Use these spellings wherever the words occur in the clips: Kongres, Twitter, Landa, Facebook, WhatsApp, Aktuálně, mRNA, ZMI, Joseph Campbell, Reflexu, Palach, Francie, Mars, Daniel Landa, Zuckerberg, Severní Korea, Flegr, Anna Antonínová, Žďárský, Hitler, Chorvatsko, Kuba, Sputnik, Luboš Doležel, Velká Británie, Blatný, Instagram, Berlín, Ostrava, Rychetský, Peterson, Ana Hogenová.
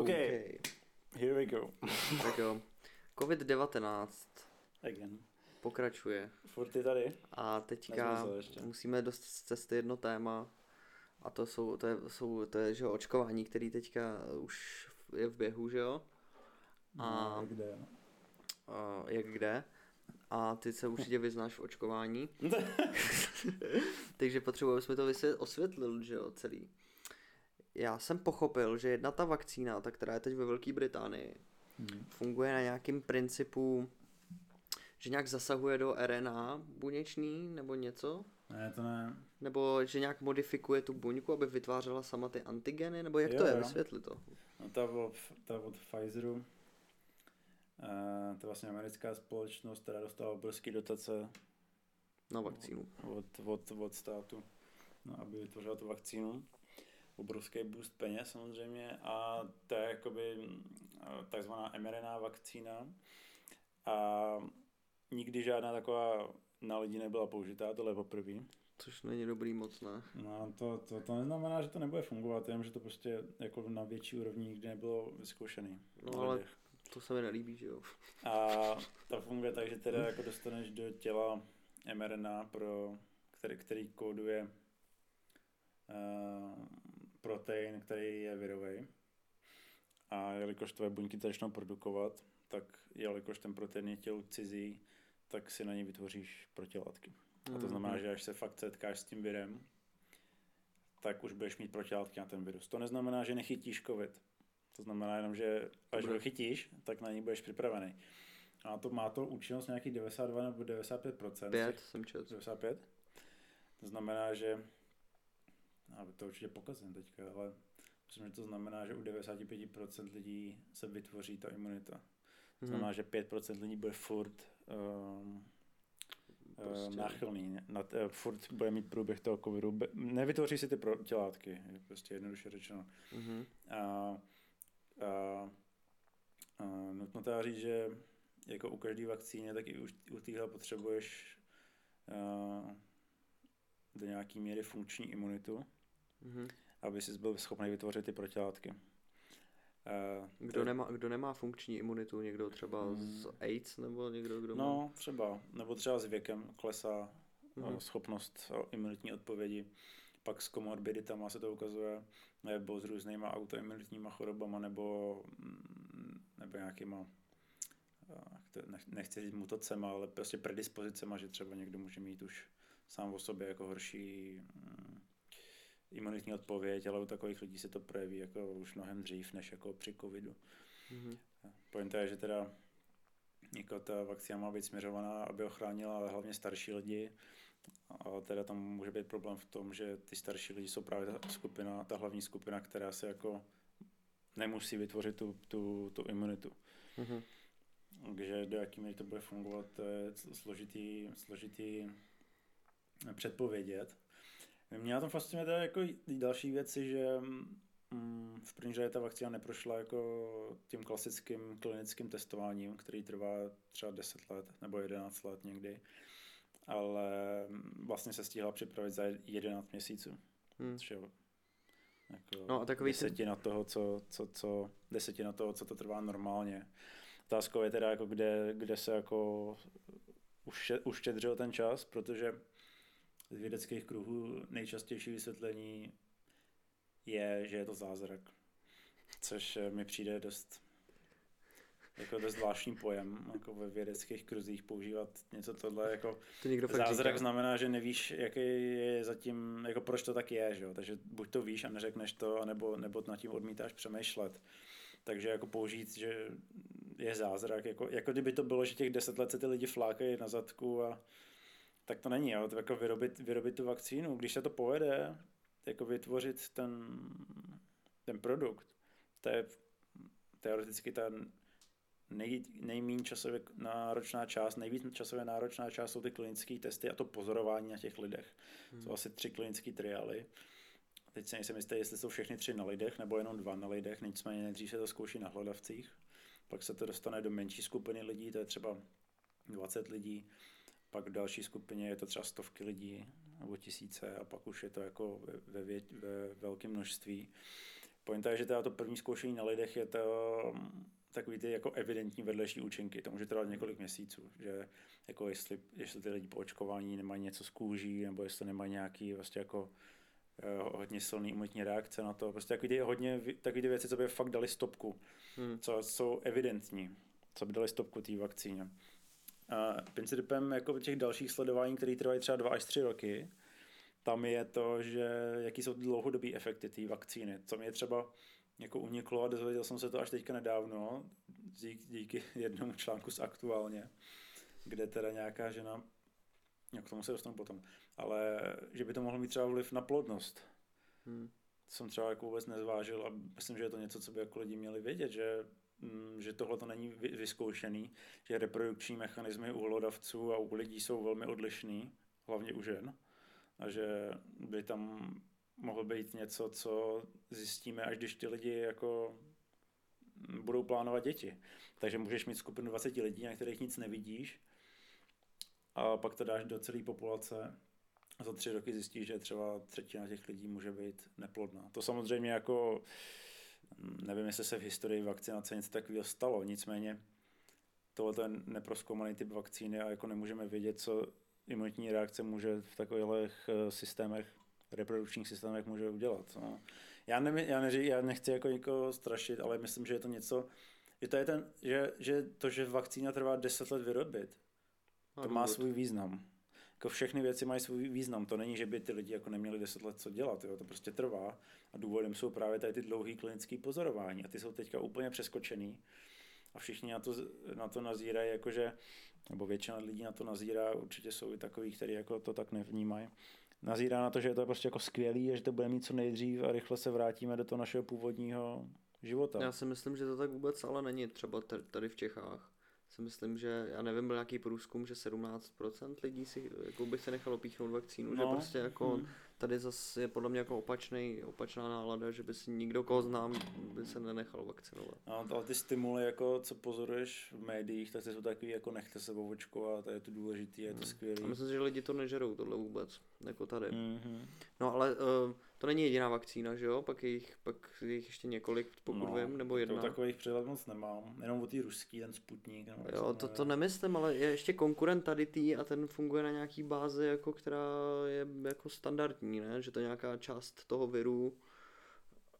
Okay. Here we go. Tak jo. Covid-19. Again. Pokračuje. Furt je tady. A teďka musíme dost z cesty jedno téma. A to je že jo, očkování, který teďka už je v běhu, že jo? Jak kde? A ty se určitě vyznáš v očkování. Takže potřebujeme, jsme to osvětlil, že jo, celý. Já jsem pochopil, že jedna ta vakcína, ta, která je teď ve Velké Británii, funguje na nějakým principu, že nějak zasahuje do RNA buněčný nebo něco? Ne, to ne. Nebo že nějak modifikuje tu buňku, aby vytvářela sama ty antigeny? Nebo jak jo, to je? Vysvětli to. No, ta od Pfizeru, to je vlastně americká společnost, která dostala obrovské dotace na vakcínu. Od státu, no, aby vytvořila tu vakcínu. Obrovský boost peněz samozřejmě a to je jakoby takzvaná mRNA vakcína a nikdy žádná taková na lidi nebyla použitá, tohle je poprvé. Což není dobrý moc, ne? No to neznamená, že to nebude fungovat, jenom že to prostě jako na větší úrovni nikdy nebylo vyzkoušený. No ale to se mi nelíbí, že jo? A to funguje tak, že teda jako dostaneš do těla mRNA, který kóduje protein, který je virový. A jelikož tvoje buňky začnou produkovat, tak jelikož ten protein je tělu cizí, tak si na něj vytvoříš protilátky. A to znamená, že až se fakt setkáš s tím virem, tak už budeš mít protilátky na ten virus. To neznamená, že nechytíš covid. To znamená jenom, že až ho chytíš, tak na něj budeš připravený. A to má to účinnost nějakých 92 nebo 95%. 95? To znamená, že a to určitě pokazím teďka, ale myslím, že to znamená, že u 95% lidí se vytvoří ta imunita. To znamená, že 5% lidí bude furt prostě náchylný, furt bude mít průběh toho covidu, nevytvoří si ty protilátky, je prostě jednoduše řečeno. A nutno teda říct, že jako u každé vakcíny, tak i u téhle potřebuješ do nějaký míry funkční imunitu, aby jsi byl schopný vytvořit ty protilátky. Kdo nemá funkční imunitu? Někdo třeba z AIDS nebo někdo, kdo má? No, třeba. Nebo třeba s věkem klesá schopnost imunitní odpovědi. Pak s komorbiditama se to ukazuje, nebo s různýma autoimunitníma chorobama, nebo nějakýma, nechci říct mutacema, ale prostě predispozicema, že třeba někdo může mít už sám o sobě jako horší imunitní odpověď, ale u takových lidí se to projeví jako už mnohem dřív než jako při covidu. Pointa je, že teda jako ta vakcína má být směřovaná, aby ochránila ale hlavně starší lidi, ale teda tam může být problém v tom, že ty starší lidi jsou právě ta hlavní skupina, která se jako nemusí vytvořit tu imunitu. Takže do jaký míry to bude fungovat, to je složitý předpovědět. Mě na tom fascinuje teda jako další věci, že v první řadě ta vakcína neprošla jako tím klasickým klinickým testováním, který trvá třeba 10 let nebo 11 let někdy, ale vlastně se stihla připravit za 11 měsíců. Jako no a takový desetina toho, co to trvá normálně. Otázkou je teda jako kde se jako uštědřil ten čas, protože z vědeckých kruhů nejčastější vysvětlení je, že je to zázrak, což mi přijde dost zvláštní pojem, jako ve vědeckých kruzích používat něco tohle, jako zázrak znamená, že nevíš, jaký je zatím, jako proč to tak je, že jo? Takže buď to víš a neřekneš to, anebo nad tím odmítáš přemýšlet. Takže jako použít, že je zázrak, jako kdyby to bylo, že těch 10 let se ty lidi flákají na zadku a tak to není, ale to jako vyrobit tu vakcínu, když se to povede, jako vytvořit ten produkt, to je teoreticky ta nejméně časově náročná část, nejvíc časově náročná část jsou ty klinické testy a to pozorování na těch lidech. Jsou asi 3 klinické triály. Teď si nejsem jistý, jestli jsou všechny 3 na lidech, nebo jenom 2 na lidech, nicméně nejdřív se to zkouší na hlodavcích, pak se to dostane do menší skupiny lidí, to je třeba 20 lidí, pak v další skupině je to třeba 100 lidí nebo 1000 a pak už je to jako ve velkém množství. Pointa je, že teda to první zkoušení na lidech je to takový ty jako evidentní vedlejší účinky. To může trvat několik měsíců, že jako jestli ty lidi po očkování nemají něco z kůží, nebo jestli nemají nějaký vlastně jako hodně silný imunitní reakce na to. Prostě takový ty věci, co by fakt dali stopku, co jsou evidentní, co by dali stopku té vakcíně. Principem jako těch dalších sledování, které trvají třeba 2 až 3 roky, tam je to, že jaký jsou dlouhodobý efekty té vakcíny. Co mě třeba jako uniklo a dozvěděl jsem se to až teďka nedávno, díky jednomu článku z Aktuálně, kde teda nějaká žena, k tomu se dostanu potom, ale že by to mohlo mít třeba vliv na plodnost. Jsem třeba jako vůbec nezvážil a myslím, že je to něco, co by jako lidi měli vědět, že tohle to není vyzkoušený, že reprodukční mechanismy u hlodavců a u lidí jsou velmi odlišný, hlavně u žen, a že by tam mohlo být něco, co zjistíme, až když ty lidi jako budou plánovat děti. Takže můžeš mít skupinu 20 lidí, na kterých nic nevidíš, a pak to dáš do celé populace a za 3 roky zjistíš, že třeba 1/3 těch lidí může být neplodná. To samozřejmě jako, nevím, jestli se v historii vakcinace něco takového stalo, nicméně tohle je neprozkoumaný typ vakcíny a jako nemůžeme vědět, co imunitní reakce může v takových systémech, reprodukčních systémech může udělat. No. Já nechci jako strašit, ale myslím, že je to něco, že to, je ten, že to, že vakcína trvá 10 let vyrobit, to má svůj význam. Jako všechny věci mají svůj význam. To není, že by ty lidi jako neměli 10 let co dělat. Jo. To prostě trvá. A důvodem jsou právě tady ty dlouhé klinické pozorování. A ty jsou teďka úplně přeskočený. A všichni na to nazírají, jakože, nebo většina lidí na to nazírá, určitě jsou i takový, kteří jako to tak nevnímají. Nazírá na to, že je to prostě jako skvělý a že to bude mít co nejdřív a rychle se vrátíme do toho našeho původního života. Já si myslím, že to tak vůbec ale není třeba tady v Čechách. Si myslím, že, já nevím, byl nějaký průzkum, že 17% lidí si, jako by se nechalo píchnout vakcínu, že prostě jako tady zase je podle mě jako opačná nálada, že by si nikdo, koho znám, by se nenechal vakcinovat. No, ale ty stimuly, jako, co pozoruješ v médiích, tak jsou takový, jako nechte se očkovat a je to důležitý, je to skvělý. A myslím, že lidi to nežerou, tohle vůbec, jako tady. No ale to není jediná vakcína, že jo? Pak jich ještě několik, pokud vím, nebo jedna. To takových přehled moc nemám, jenom o tý ruský, ten Sputnik. Jo, to nemyslím, ale je ještě konkurent tady tý a ten funguje na nějaký bázi, jako, která je jako standardní, ne? Že to je nějaká část toho viru,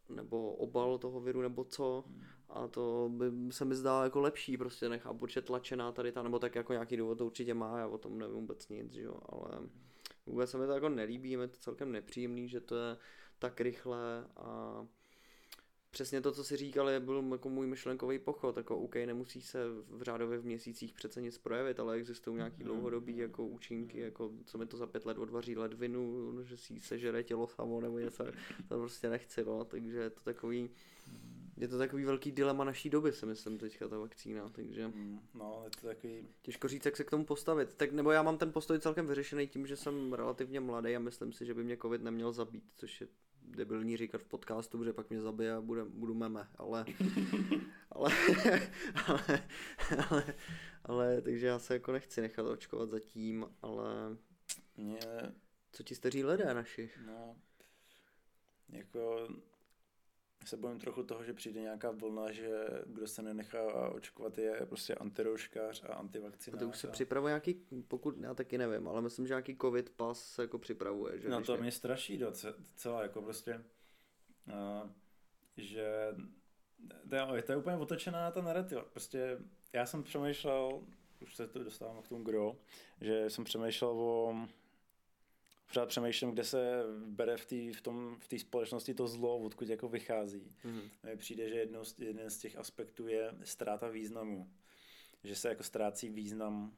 nebo obal toho viru, nebo co. A to by se mi zdá jako lepší, prostě nechápu, že tlačená tady ta, nebo tak jako nějaký důvod to určitě má, já o tom nevím vůbec nic, jo, ale vůbec se mi to jako nelíbí, je to celkem nepříjemný, že to je tak rychle a přesně to, co si říkal, byl jako můj myšlenkový pochod, jako OK, nemusí se v řádově v měsících přece nic projevit, ale existují nějaký dlouhodobý jako účinky, jako co mi to za 5 let odvaří ledvinu, že si ji sežere tělo samo, nebo něco, to prostě nechci, no, takže je to takový velký dilema naší doby, si myslím teďka ta vakcína, takže no, je to takový těžko říct, jak se k tomu postavit, tak nebo já mám ten postoj celkem vyřešený tím, že jsem relativně mladý a myslím si, že by mě covid neměl zabít, což je debilní říkat v podcastu, protože pak mě zabije a budu meme, ale takže já se jako nechci nechat očkovat zatím, ale co ti staří lidé naši? No, jako se bojím trochu toho, že přijde nějaká vlna, že kdo se nenechá očkovat je prostě antirouškář a antivakcinář. To už se připravuje nějaký, pokud já taky nevím, ale myslím, že nějaký covid pas se jako připravuje. Že? No to mě straší docela, jako prostě, že to je úplně otočená ta narrativa. Prostě já jsem přemýšlel, už se to dostávám k tomu gro, že jsem přemýšlel přemýšlím, kde se bere v té společnosti to zlo, odkud jako vychází. Mně přijde, že jeden z těch aspektů je ztráta významu. Že se jako ztrácí význam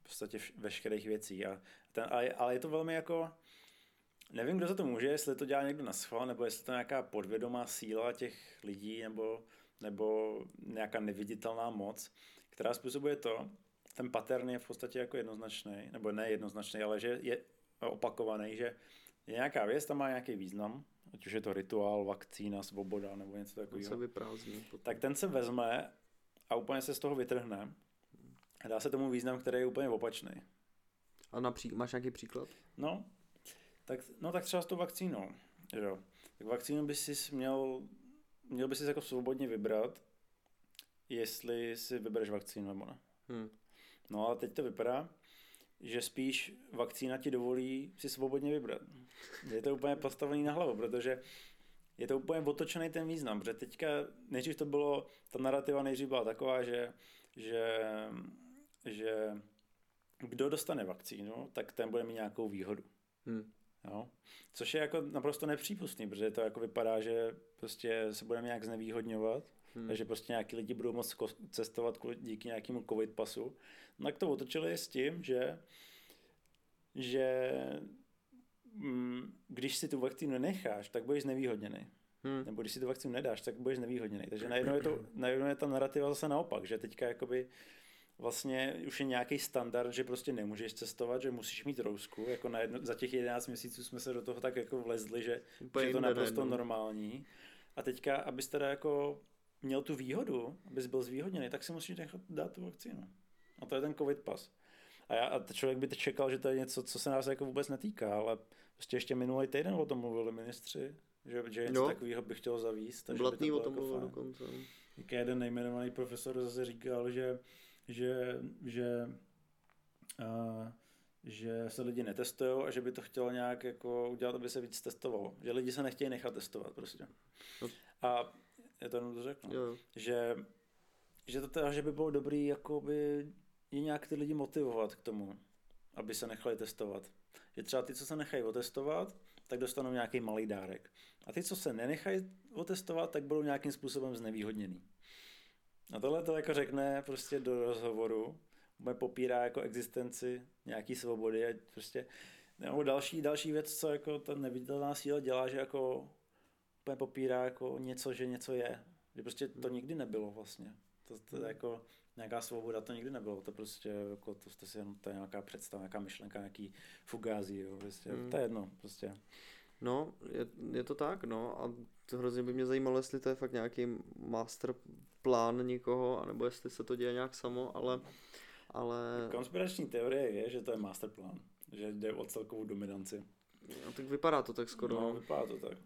v podstatě veškerých věcí. Ale je to velmi jako, nevím, kdo za to může, jestli to dělá někdo naschvál, nebo jestli to je nějaká podvědomá síla těch lidí, nebo nějaká neviditelná moc, která způsobuje to, ten pattern je v podstatě jako jednoznačný, nebo ne jednoznačný, ale že je opakovaný, že je nějaká věc, tam má nějaký význam, ať už je to rituál, vakcína, svoboda nebo něco takového. Se vyprázdní. Tak ten se vezme a úplně se z toho vytrhne. Dá se tomu význam, který je úplně opačný. A máš nějaký příklad? No, tak třeba s tou vakcínou. Jo. Tak vakcínu by si měl měl by si jako svobodně vybrat, jestli si vybereš vakcínu nebo ne. No a teď to vypadá, že spíš vakcína ti dovolí si svobodně vybrat. Je to úplně postavený na hlavu, protože je to úplně otočený ten význam, protože teďka nejdřív to bylo, ta narrativa nejdřív byla taková, že kdo dostane vakcínu, tak ten bude mít nějakou výhodu. Jo? Což je jako naprosto nepřípustný, protože to jako vypadá, že prostě se budeme nějak znevýhodňovat, takže prostě nějaký lidi budou moct cestovat díky nějakému covid pasu. No tak to otočili s tím, že když si tu vakcínu necháš, tak budeš znevýhodněný. Nebo když si tu vakcínu nedáš, tak budeš znevýhodněný. Takže najednou je ta narrativa zase naopak, že teďka jakoby vlastně už je nějaký standard, že prostě nemůžeš cestovat, že musíš mít roušku. Jako za těch 11 měsíců jsme se do toho tak jako vlezli, že je to naprosto normální. A teďka, abys teda jako měl tu výhodu, abys byl zvýhodněný, tak si musíš nechat dát tu vakcínu. A to je ten covid pas. A člověk by čekal, že to je něco, co se nás jako vůbec netýká, ale prostě ještě minulý týden o tom mluvili ministři, že něco takového by chtělo zavést. Blatný by to o tom mluvil dokonce. Jak jeden nejmenovaný profesor zase říkal, že se lidi netestují a že by to chtělo nějak jako udělat, aby se víc testovalo. Že lidi se nechtějí nechat testovat prostě. A já to jenom to řeknu. Že by bylo dobrý jakoby je nějak ty lidi motivovat k tomu, aby se nechali testovat. Že třeba ty, co se nechají otestovat, tak dostanou nějaký malý dárek. A ty, co se nenechají otestovat, tak budou nějakým způsobem znevýhodněný. A tohle to jako řekne prostě do rozhovoru, bude popírá jako existenci nějaký svobody a prostě nebo další věc, co jako ta neviditelná síla dělá, že jako úplně popírá jako něco, že něco je. Že prostě to nikdy nebylo vlastně. To jako nějaká svoboda, to nikdy nebylo. To prostě jako to je nějaká představa, nějaká myšlenka, nějaký fugází, jo, prostě. To je jedno, prostě. No, je to tak, no, a to hrozně by mě zajímalo, jestli to je fakt nějaký master plán někoho, anebo jestli se to děje nějak samo, ale... Konspirační teorie je, že to je master plán, že jde o celkovou dominanci. No, tak vypadá to tak skoro. No, vypadá to tak.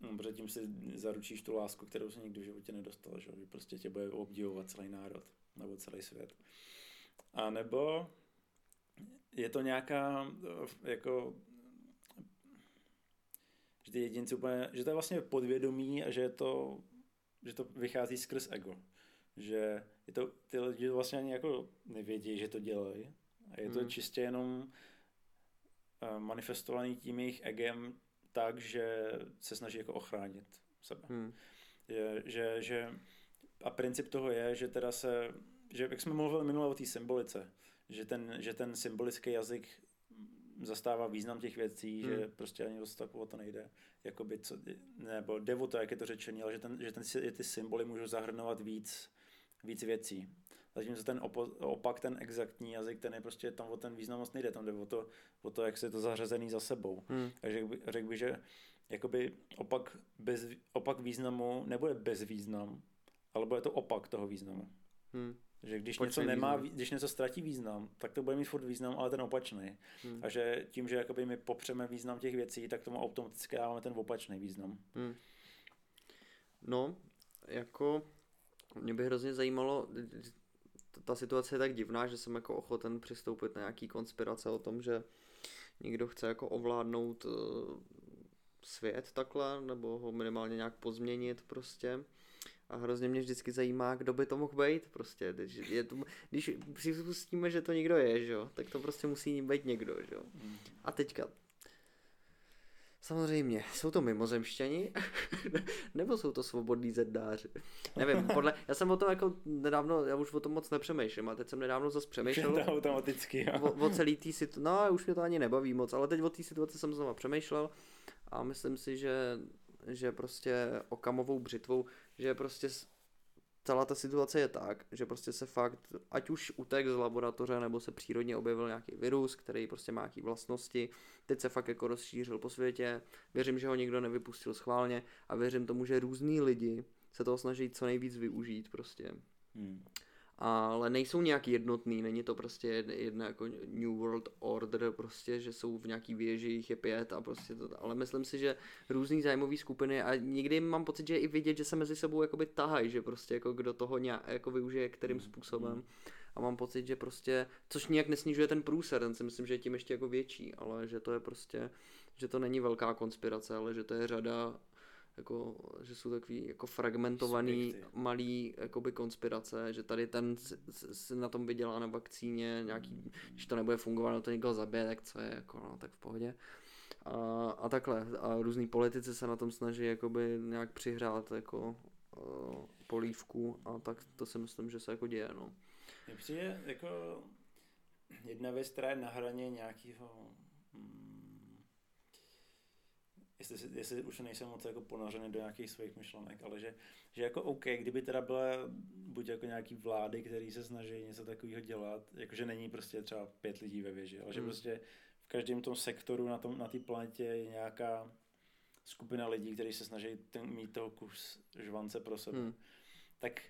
No, protože tím si zaručíš tu lásku, kterou jsi nikdy v životě nedostal, že prostě tě bude obdivovat celý národ, nebo celý svět. A nebo je to nějaká, jako... Že ty jedinci úplně, že to je vlastně podvědomí a že to vychází skrz ego. Že je to, ty lidi vlastně ani jako nevědí, že to dělají. A je to čistě jenom manifestovaný tím jejich egem tak, že se snaží jako ochránit sebe. A princip toho je, že teda jak jsme mluvili minule o té symbolice, že ten symbolický jazyk zastává význam těch věcí, že prostě ani o to nejde. Jakoby nebo jde o to, jak je to řečený, ale že ty symboly můžou zahrnovat víc věcí. Zatímco ten opak, ten exaktní jazyk, ten je prostě tam o ten význam moc nejde, tam jde o to, jak se je to zařazený za sebou. Takže řekl bych, že jakoby opak významu nebude bez významu, ale bude to opak toho významu. Že když když něco ztratí význam, tak to bude mít furt význam, ale ten opačný. A že tím, že jakoby my popřeme význam těch věcí, tak tomu automaticky dáváme ten opačný význam. No, jako mě by hrozně zajímalo, ta situace je tak divná, že jsem jako ochoten přistoupit na nějaký konspirace o tom, že někdo chce jako ovládnout svět takhle, nebo ho minimálně nějak pozměnit prostě. A hrozně mě vždycky zajímá, kdo by to mohl být prostě. Když připustíme, že to někdo je, že jo, tak to prostě musí být někdo, že jo. A teďka, samozřejmě, jsou to mimozemšťani, nebo jsou to svobodní zednáři. Nevím, já jsem o tom jako nedávno, já už o tom moc nepřemýšlím a teď jsem nedávno zase přemýšlel. Je to automaticky, jo. O celý té situaci, no už mě to ani nebaví moc, ale teď o té situaci jsem znova přemýšlel a myslím si, že prostě okamovou břitvou, že prostě celá ta situace je tak, že prostě se fakt, ať už utek z laboratoře, nebo se přírodně objevil nějaký virus, který prostě má nějaký vlastnosti, teď se fakt jako rozšířil po světě, věřím, že ho nikdo nevypustil schválně a věřím tomu, že různý lidi se toho snaží co nejvíc využít prostě. ale nejsou nějak jednotný, není to prostě jedna jako New World Order, prostě, že jsou v nějaký věži, jich je 5 a prostě to, ale myslím si, že různý zájmové skupiny a někdy mám pocit, že je i vidět, že se mezi sebou jakoby tahají, že prostě jako kdo toho nějak jako využije, kterým způsobem a mám pocit, že prostě, což nijak nesnižuje ten průser, ten si myslím, že je tím ještě jako větší, ale že to je prostě, že to není velká konspirace, ale že to je řada jako, že jsou takový jako fragmentovaný subjekty. Malý jakoby konspirace, že tady ten si na tom vydělá na vakcíně nějaký, když to nebude fungovat, no to někoho zabije, tak co je, jako, no tak v pohodě. A takhle, a různý politici se na tom snaží jakoby nějak přihrát jako polívku a tak to si myslím, že se jako děje, no. Mně přijde jako jedna věc, která je na hraně nějakého jestli už nejsem moc jako ponořený do nějakých svých myšlenek, ale že jako OK, kdyby teda byla buď jako nějaký vlády, který se snaží něco takového dělat, jakože není prostě třeba 5 lidí ve věži, ale že prostě v každém tom sektoru na té planetě je nějaká skupina lidí, kteří se snaží mít toho kus žvance pro sebe. Tak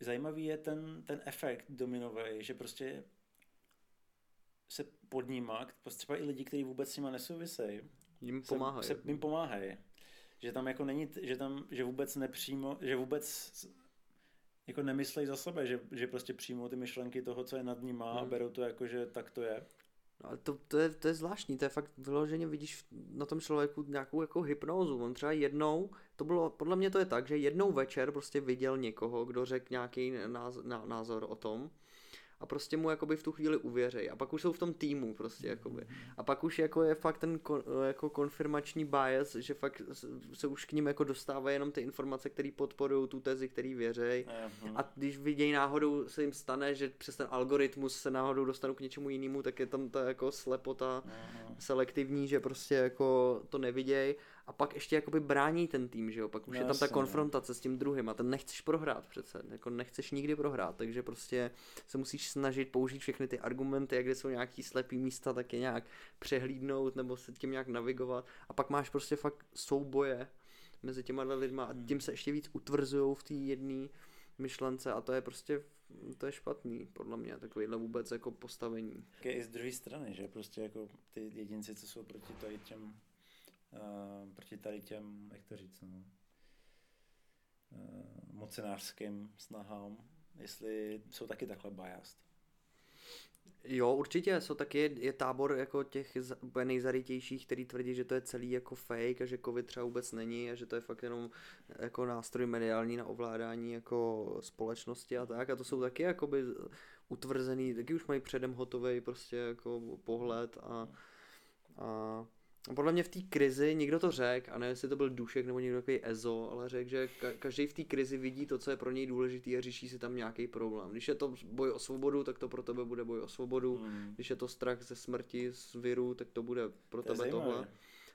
zajímavý je ten efekt dominový, že prostě se podnímá, prostě třeba i lidi, kteří vůbec s nima nesouvisejí, jim pomáhají. Že tam jako není, že vůbec nepřímo, že vůbec jako nemyslejí za sebe, že prostě přijmou ty myšlenky toho, co je nad nima a berou to jako, že tak to je. Ale to je zvláštní, to je fakt vyloženě vidíš na tom člověku nějakou jako hypnózu, on třeba jednou, to bylo, podle mě to je tak, že jednou večer prostě viděl někoho, kdo řekl nějaký názor o tom a prostě mu jakoby v tu chvíli uvěří a pak už jsou v tom týmu prostě jakoby a pak už jako je fakt ten jako konfirmační bias, že fakt se už k ním jako dostávají jenom ty informace, které podporují tu tezi, který věří a když vidějí náhodou se jim stane, že přes ten algoritmus se náhodou dostanou k něčemu jinému, tak je tam ta jako slepota selektivní, že prostě jako to nevidějí a pak ještě jakoby brání ten tým, že jo, pak už je tam ta konfrontace s tím druhým a ten nechceš prohrát přece, jako nechceš nikdy prohrát, takže prostě se musíš snažit použít všechny ty argumenty, jak kde jsou nějaký slepý místa, tak je nějak přehlídnout nebo se tím nějak navigovat a pak máš prostě fakt souboje mezi těma lidma a tím se ještě víc utvrzujou v té jedné myšlence a to je prostě, to je špatný podle mě, takovýhle vůbec jako postavení. I z druhé strany, že prostě jako ty jedinci, co jsou proti tady těm jak to říct, no, mocenářským snahám, jestli jsou taky takhle biased. Jo, určitě jsou taky, je tábor jako těch nejzarytějších, který tvrdí, že to je celý jako fake a že covid třeba vůbec není a že to je fakt jenom jako nástroj mediální na ovládání jako společnosti a tak a to jsou taky jakoby utvrzený, taky už mají předem hotovej prostě jako pohled a podle mě v té krizi někdo to řekl, a nevím, jestli to byl Dušek nebo někdo takový Ezo, ale řekl, že každý v té krizi vidí to, co je pro něj důležitý a řeší si tam nějaký problém. Když je to boj o svobodu, tak to pro tebe bude boj o svobodu. Když je to strach ze smrti, z viru, tak to bude pro tebe tohle.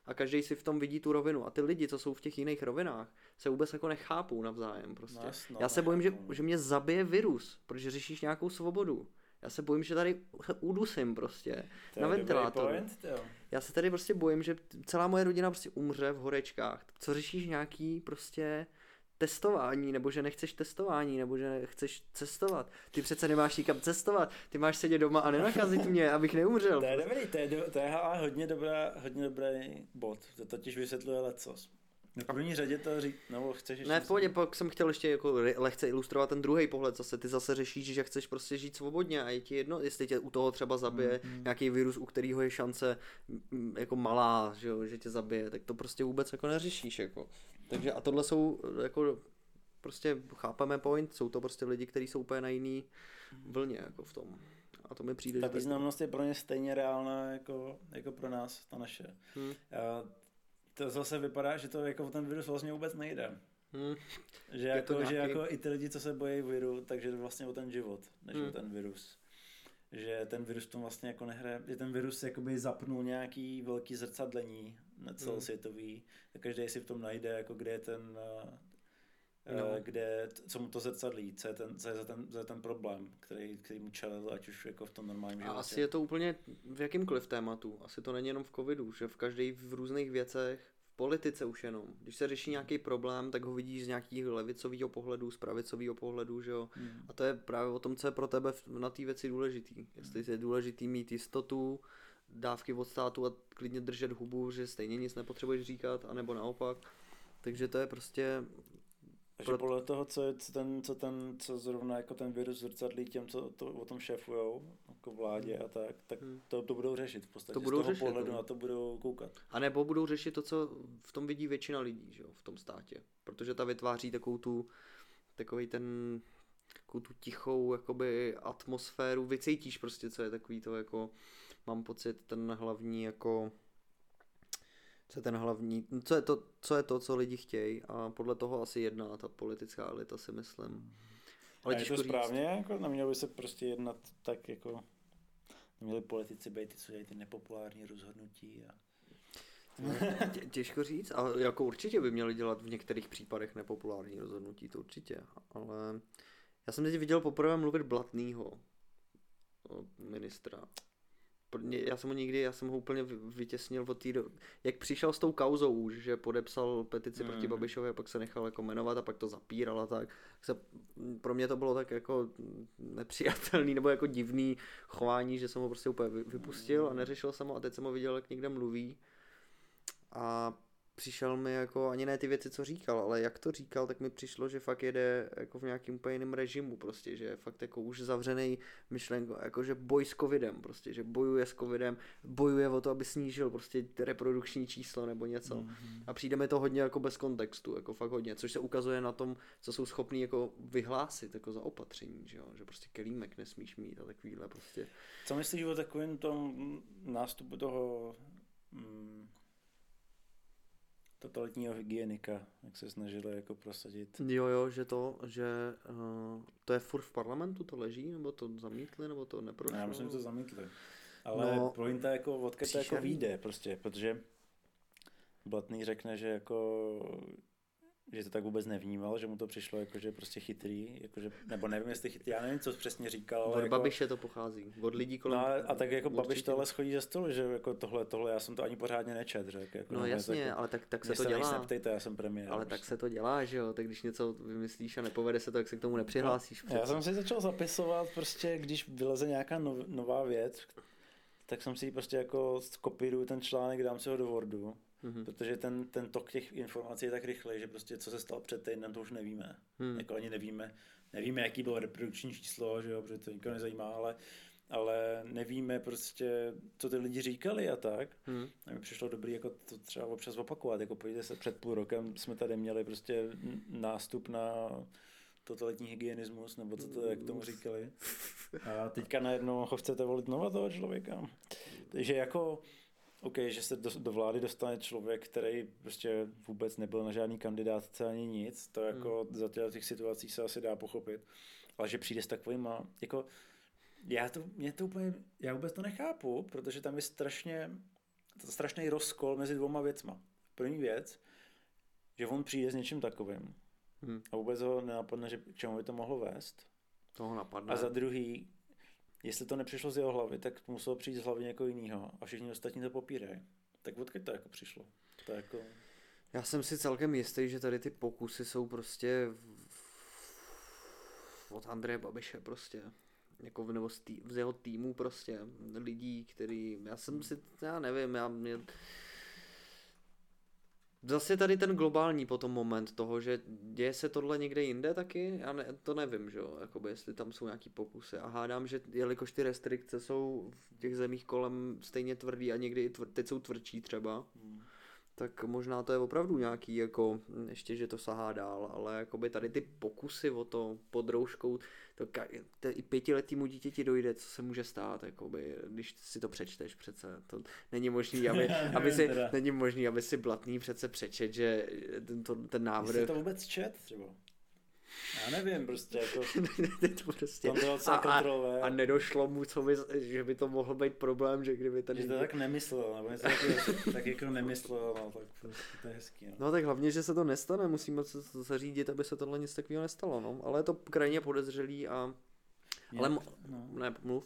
A každý si v tom vidí tu rovinu. A ty lidi, co jsou v těch jiných rovinách, se vůbec jako nechápou navzájem prostě. Já se bojím, že mě zabije virus, protože řešíš nějakou svobodu. Já se bojím, že tady udusím prostě na ventilátoru. Já se tady prostě bojím, že celá moje rodina prostě umře v horečkách. Co řešíš nějaký prostě testování, nebo že nechceš testování, nebo že chceš cestovat. Ty přece nemáš nikam cestovat, ty máš sedět doma a nenakazit mě, abych neumřel. To je dobrý, to je hodně dobrý bod, to totiž vysvětluje lecos. V první řadě to říct, nebo chceš ještě... Ne, v pohodě, pak jsem chtěl ještě jako lehce ilustrovat ten druhý pohled, zase ty zase řešíš, že chceš prostě žít svobodně a je ti jedno, jestli tě u toho třeba zabije nějaký virus, u kterého je šance jako malá, že jo, že tě zabije, tak to prostě vůbec jako neřešíš jako. Takže a tohle jsou jako prostě chápeme point, jsou to prostě lidi, kteří jsou úplně na jiný vlně jako v tom. A to mi přijde, ta významnost je pro ně stejně reálná jako pro nás, ta naše. To zase vypadá, že to jako ten virus vlastně vůbec nejde. Že, jako, nějaký... že jako i ty lidi, co se bojí viru, takže vlastně o ten život, než o ten virus. Že ten virus v tom vlastně jako nehraje, že ten virus jakoby zapnul nějaký velký zrcadlení celosvětový. A každý si v tom najde, jako kde je ten, kde, co mu to zrcadlí, co je za ten problém, který mu čelil, ať už jako v tom normálním životě. A asi je to úplně v jakýmkoliv tématu, asi to není jenom v covidu, že v každý v různých věcech politice už jenom. Když se řeší nějaký problém, tak ho vidíš z nějakého levicového pohledu, z pravicového pohledu, že jo. Mm. A to je právě o tom, co je pro tebe na té věci důležitý. Jestli je důležitý mít jistotu, dávky od státu a klidně držet hubu, že stejně nic nepotřebuješ říkat, anebo naopak. Takže to je prostě... Takže podle toho, co zrovna jako ten virus zrcadlí těm, co to, o tom šéfujou, jako vládě a tak, tak to budou řešit v podstatě, to budou z toho řešit, pohledu na to budou koukat. A nebo budou řešit to, co v tom vidí většina lidí, že jo, v tom státě, protože ta vytváří takovou tu tichou jakoby atmosféru, vycítíš prostě, co je takový to jako, mám pocit, co je to, co lidi chtějí, a podle toho asi jedná ta politická elita, si myslím. Ale je to správně? Jako, nemělo by se prostě jednat tak jako... Neměli politici být ty, co dělají ty nepopulární rozhodnutí a... Těžko říct, ale jako určitě by měli dělat v některých případech nepopulární rozhodnutí, to určitě, ale... Já jsem teď viděl poprvé mluvit Blatnýho, ministra. Já jsem ho úplně vytěsnil od té doby, jak přišel s tou kauzou už, že podepsal petici proti Babišovi a pak se nechal jako jmenovat a pak to zapíral a tak. Pro mě to bylo tak jako nepřijatelný nebo jako divný chování, že jsem ho prostě úplně vypustil a neřešil jsem ho, a teď jsem ho viděl, jak někde mluví, a přišel mi jako ani ne ty věci, co říkal, ale jak to říkal, tak mi přišlo, že fakt jede jako v nějakým úplně jiném režimu prostě, že je fakt jako už zavřenej myšlenkou, jako že boj s covidem prostě, že bojuje s covidem, bojuje o to, aby snížil prostě reprodukční číslo nebo něco. Mm-hmm. A přijde mi to hodně jako bez kontextu, jako fakt hodně, což se ukazuje na tom, co jsou schopní jako vyhlásit jako za opatření, že jo, že prostě kelímek nesmíš mít a takovýhle prostě. Co myslíš o takovém tom nástupu toho totalitního hygienika, jak se snažili jako prosadit. Jo, že to je furt v parlamentu, to leží, nebo to zamítli, nebo to neprošlo. Já myslím, že to zamítli. Ale provinta jako odkud to jako vyjde prostě, protože Blatný řekne, že jako že to tak vůbec nevnímal, že mu to přišlo jako že prostě chytrý, jakože, nebo nevím, jestli chytrý, já nevím, co přesně říkal, ale od jako, Babiše to pochází, od lidí kolem. No a tak jako Babiš tohle schodí ze stolu, že jako tohle, já jsem to ani pořádně nečet, řekl. Jako, no jasně, jako, ale tak se to dělá. Se neptejte, já jsem premiér. Ale prostě. Tak se to dělá, že jo, tak když něco vymyslíš a nepovede se to, tak se k tomu nepřihlásíš. No, já jsem si začal zapisovat prostě, když vyleze nějaká nová věc, tak jsem si prostě jako skopíruju ten článek, dám si ho do Wordu. Mm-hmm. Protože ten tok těch informací je tak rychlej, že prostě co se stalo před týdnem, to už nevíme. Jako ani nevíme, jaký bylo reprodukční číslo, že jo, protože to nikoho nezajímá, ale nevíme prostě, co ty lidi říkali a tak. A mi přišlo dobrý jako to třeba občas opakovat, jako pojďte se, před půl rokem jsme tady měli prostě nástup na totalitní hygienismus, nebo co to, jak tomu říkali. A teďka najednou ho chcete volit znova toho člověka. Takže jako... OK, že se do vlády dostane člověk, který prostě vůbec nebyl na žádný kandidátce ani nic, to jako za těch situací se asi dá pochopit, ale že přijde s takovýma, jako já vůbec to nechápu, protože tam je strašný rozkol mezi dvěma věcma. První věc, že on přijde s něčím takovým a vůbec ho nenapadne, že k čemu by to mohlo vést. Toho napadne. A za druhý, jestli to nepřišlo z jeho hlavy, tak muselo přijít z hlavy někoho jiného a všichni ostatní to popírají. Tak odkud to jako přišlo? To jako... Já jsem si celkem jistý, že tady ty pokusy jsou prostě od Andreje Babiše prostě. Jako, nebo z jeho týmu prostě. Lidí, který... Já nevím. Zase tady ten globální potom moment toho, že děje se tohle někde jinde taky, já to nevím, že jo, jakoby, jestli tam jsou nějaký pokusy, a hádám, že jelikož ty restrikce jsou v těch zemích kolem stejně tvrdý a někdy i teď jsou tvrdší třeba, tak možná to je opravdu nějaký, jako ještě, že to sahá dál, ale jakoby tady ty pokusy o to pod rouškou, to i 5letýmu dítěti dojde, co se může stát, jakoby, když si to přečteš přece. To není možný, aby si Blatný přece přečet, že ten návrh... Jestli to vůbec čet třeba? Já nevím, prostě jako... to prostě... A nedošlo mu, že by to mohl být problém, že kdyby tady... Že to tak nemyslel, nebo něco tak jako nemyslel, no, tak to je hezký, no. No tak hlavně, že se to nestane, musíme se zařídit, aby se tohle nic takového nestalo, no. Ale je to krajně podezřelý a... Ale mluv.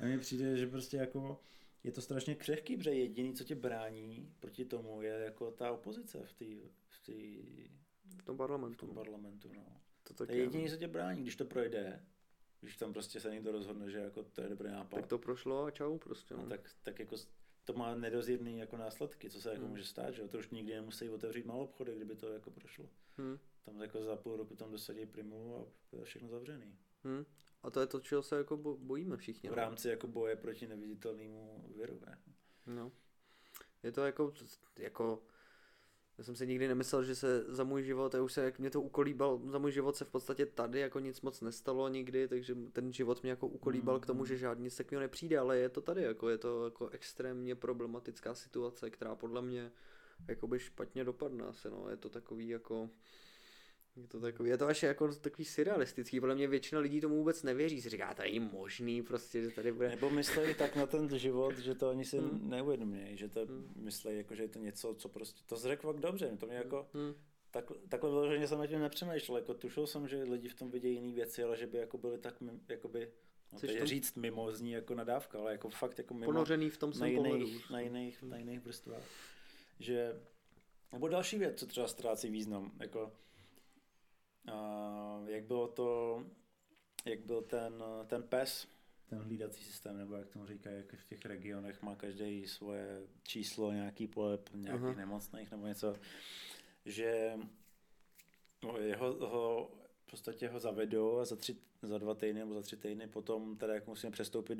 A mně přijde, že prostě jako... Je to strašně křehký, protože jediný, co tě brání proti tomu, je jako ta opozice v tom parlamentu. No. To je jediný, co tě brání, když to projde. Když tam prostě se někdo rozhodne, že jako to je dobrý nápad. Tak to prošlo a čau prostě. No. No, tak jako to má nedozírný jako následky, co se jako může stát, že to už nikdy nemusí otevřít maloobchody, kdyby to jako prošlo. Tam jako za půl roku tam dosadí Primulu a je všechno zavřený. A to je to, čeho se jako bojíme všichni. V rámci jako boje proti neviditelnému viru, ne? No. Je to jako já jsem si nikdy nemyslel, že se za můj život, já už se, jak mě to ukolíbal, za můj život se v podstatě tady jako nic moc nestalo nikdy, takže ten život mě jako ukolíbal k tomu, že žádný se k němu nepřijde, ale je to tady, jako je to jako extrémně problematická situace, která podle mě jakoby špatně dopadne asi, no, je to až jako takový surrealistický, podle mě většina lidí tomu vůbec nevěří, si říká, tady je možný prostě, že tady bude... Nebo myslejí tak na ten život, že to ani si neuvědomějí, že to myslejí jako, že je to něco, co prostě, to zřekl fakt dobře, to mě jako, takhle vyloženě jsem na tím nepřemýšlel, jako tušil jsem, že lidi v tom vidějí jiný věci, ale že by jako byli tak, jakoby, no, teď říct mimo zní jako nadávka, ale jako fakt jako mimo, ponořený v tom svém pohledu, na jiných vrstvách, že, nebo další věc, co třeba ztrácí význam, jako jak byl ten PES, ten hlídací systém, nebo jak tomu říkají, jak v těch regionech má každý svoje číslo, nějaký polep, nějakých nemocných nebo něco, že ho zavedou a za 2 týdny nebo za 3 týdny potom teda jak musíme přestoupit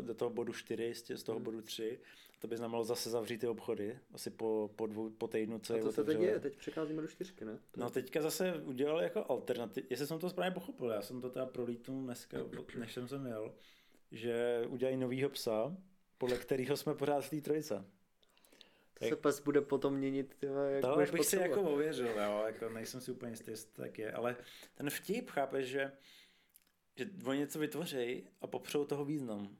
do toho bodu 4, z toho bodu 3. To by znamenalo zase zavřít ty obchody, asi po týdnu, co je otevřelo. A to se teď děje, teď přecházíme do 4, ne? No teďka zase udělali jako alternativu, jestli jsem to správně pochopil, já jsem to teda prolítnul dneska, než jsem sem jel, že udělají novýho psa, podle kterého jsme pořád v té trojice. Tak se pes bude potom měnit, jak tohle budeš potřebovat. Tohle bych si jako ověřil, jo, jako nejsem si úplně jistý, jestli tak je, ale ten vtip, chápeš, že oni něco vytvoří a popřou toho význam.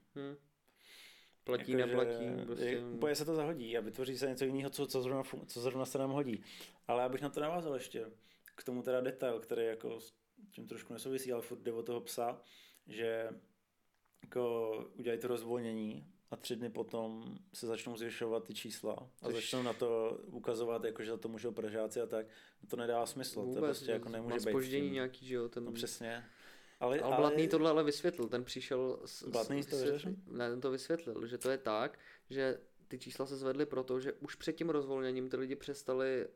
Platí, jako, neplatí. Prostě... Úplně se to zahodí a vytvoří se něco jiného, co zrovna se nám hodí. Ale abych na to navázal ještě k tomu teda detail, který jako s tím trošku nesouvisí, ale furt jde o toho psa, že jako udělají to rozvolnění a 3 dny potom se začnou zvyšovat ty čísla a začnou na to ukazovat, jako, že za to můžou Pražáci a tak. To nedá smysl. Vůbec, to prostě jako nemůže být. Má zpoždění nějaký, že jo? Ten... No přesně. Ale Blatný tohle ale vysvětlil, ten přišel... Blatný to vyřešil? Ne, ten to vysvětlil, že to je tak, že ty čísla se zvedly proto, že už před tím rozvolněním ty lidi přestali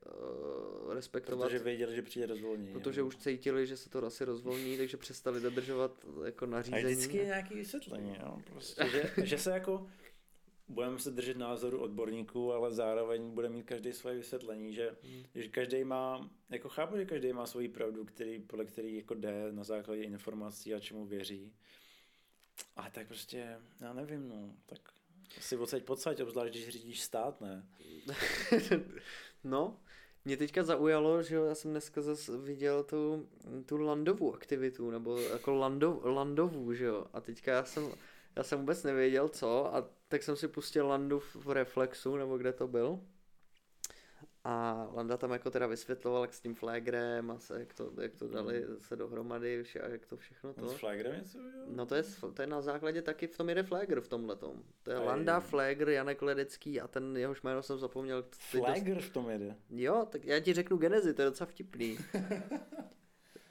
respektovat... Protože věděli, že přijde rozvolnění. Protože už cítili, že se to asi rozvolní, takže přestali dodržovat jako nařízení. A vždycky je nějaké vysvětlení, jo, prostě, že se jako... Budeme se držet názoru odborníků, ale zároveň bude mít každý svoje vysvětlení, že každý má, jako chápu, že každý má svoji pravdu, podle který jako jde na základě informací a čemu věří. A tak prostě, já nevím, no, tak asi odsaď, obzvlášť, když řídíš stát, ne? No, mě teďka zaujalo, že já jsem dneska zase viděl tu Landovu aktivitu, nebo jako Landovu, že jo, a teďka já jsem vůbec nevěděl co, a tak jsem si pustil Landu v Reflexu, nebo kde to byl. A Landa tam jako teda vysvětloval, jak s tím Flegrem a se, jak to dali se dohromady a jak to všechno to. S Flegrem něco udělal? No to je na základě taky, v tom jede Flegr v tomhletom. To je Landa, Flegr, Janek Ledecký a ten jehož jméno jsem zapomněl. Flegr v tom jede? Jo, tak já ti řeknu genezi, to je docela vtipný.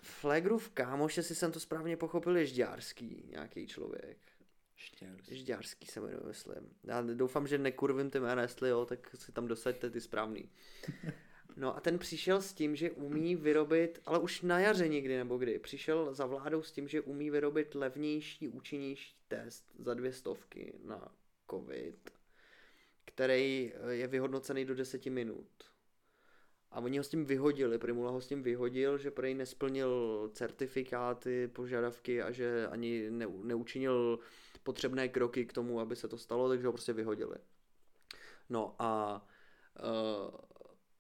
Flegrův kámoš, jestli jsem to správně pochopil, je Žďárský nějaký člověk. Žďárský se jmenuje, myslím. Já doufám, že nekurvím ty jména, jestli jo, tak si tam dosaďte ty správný. No a ten přišel s tím, že umí vyrobit, ale už na jaře nikdy nebo kdy, přišel za vládou s tím, že umí vyrobit levnější, účinnější test za 200 na covid, který je vyhodnocený do 10 minut. A oni ho s tím vyhodili, Primula ho s tím vyhodil, že prej nesplnil certifikáty, požadavky a že ani neučinil potřebné kroky k tomu, aby se to stalo, takže ho prostě vyhodili. No a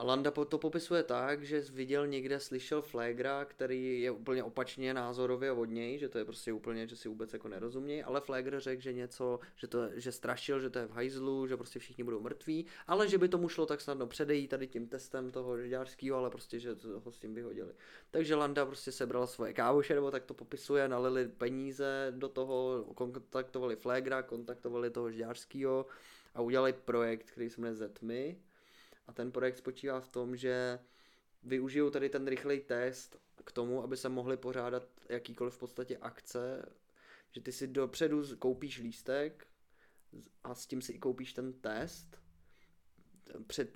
A Landa to popisuje tak, že viděl někde, slyšel Flegra, který je úplně opačně názorově od něj, že to je prostě úplně, že si vůbec jako nerozumějí, ale Flegr řekl, že něco, že strašil, že to je v hajzlu, že prostě všichni budou mrtví, ale že by tomu šlo tak snadno předejít tady tím testem toho žďárskýho, ale prostě, že ho s tím vyhodili. Takže Landa prostě sebral svoje kámoše, nebo tak to popisuje, nalili peníze do toho, kontaktovali Flegra, kontaktovali toho žďárskýho a udělali projekt, který se jmenuje ZMI. A ten projekt spočívá v tom, že využijou tady ten rychlej test k tomu, aby se mohli pořádat jakýkoliv v podstatě akce, že ty si dopředu koupíš lístek a s tím si i koupíš ten test.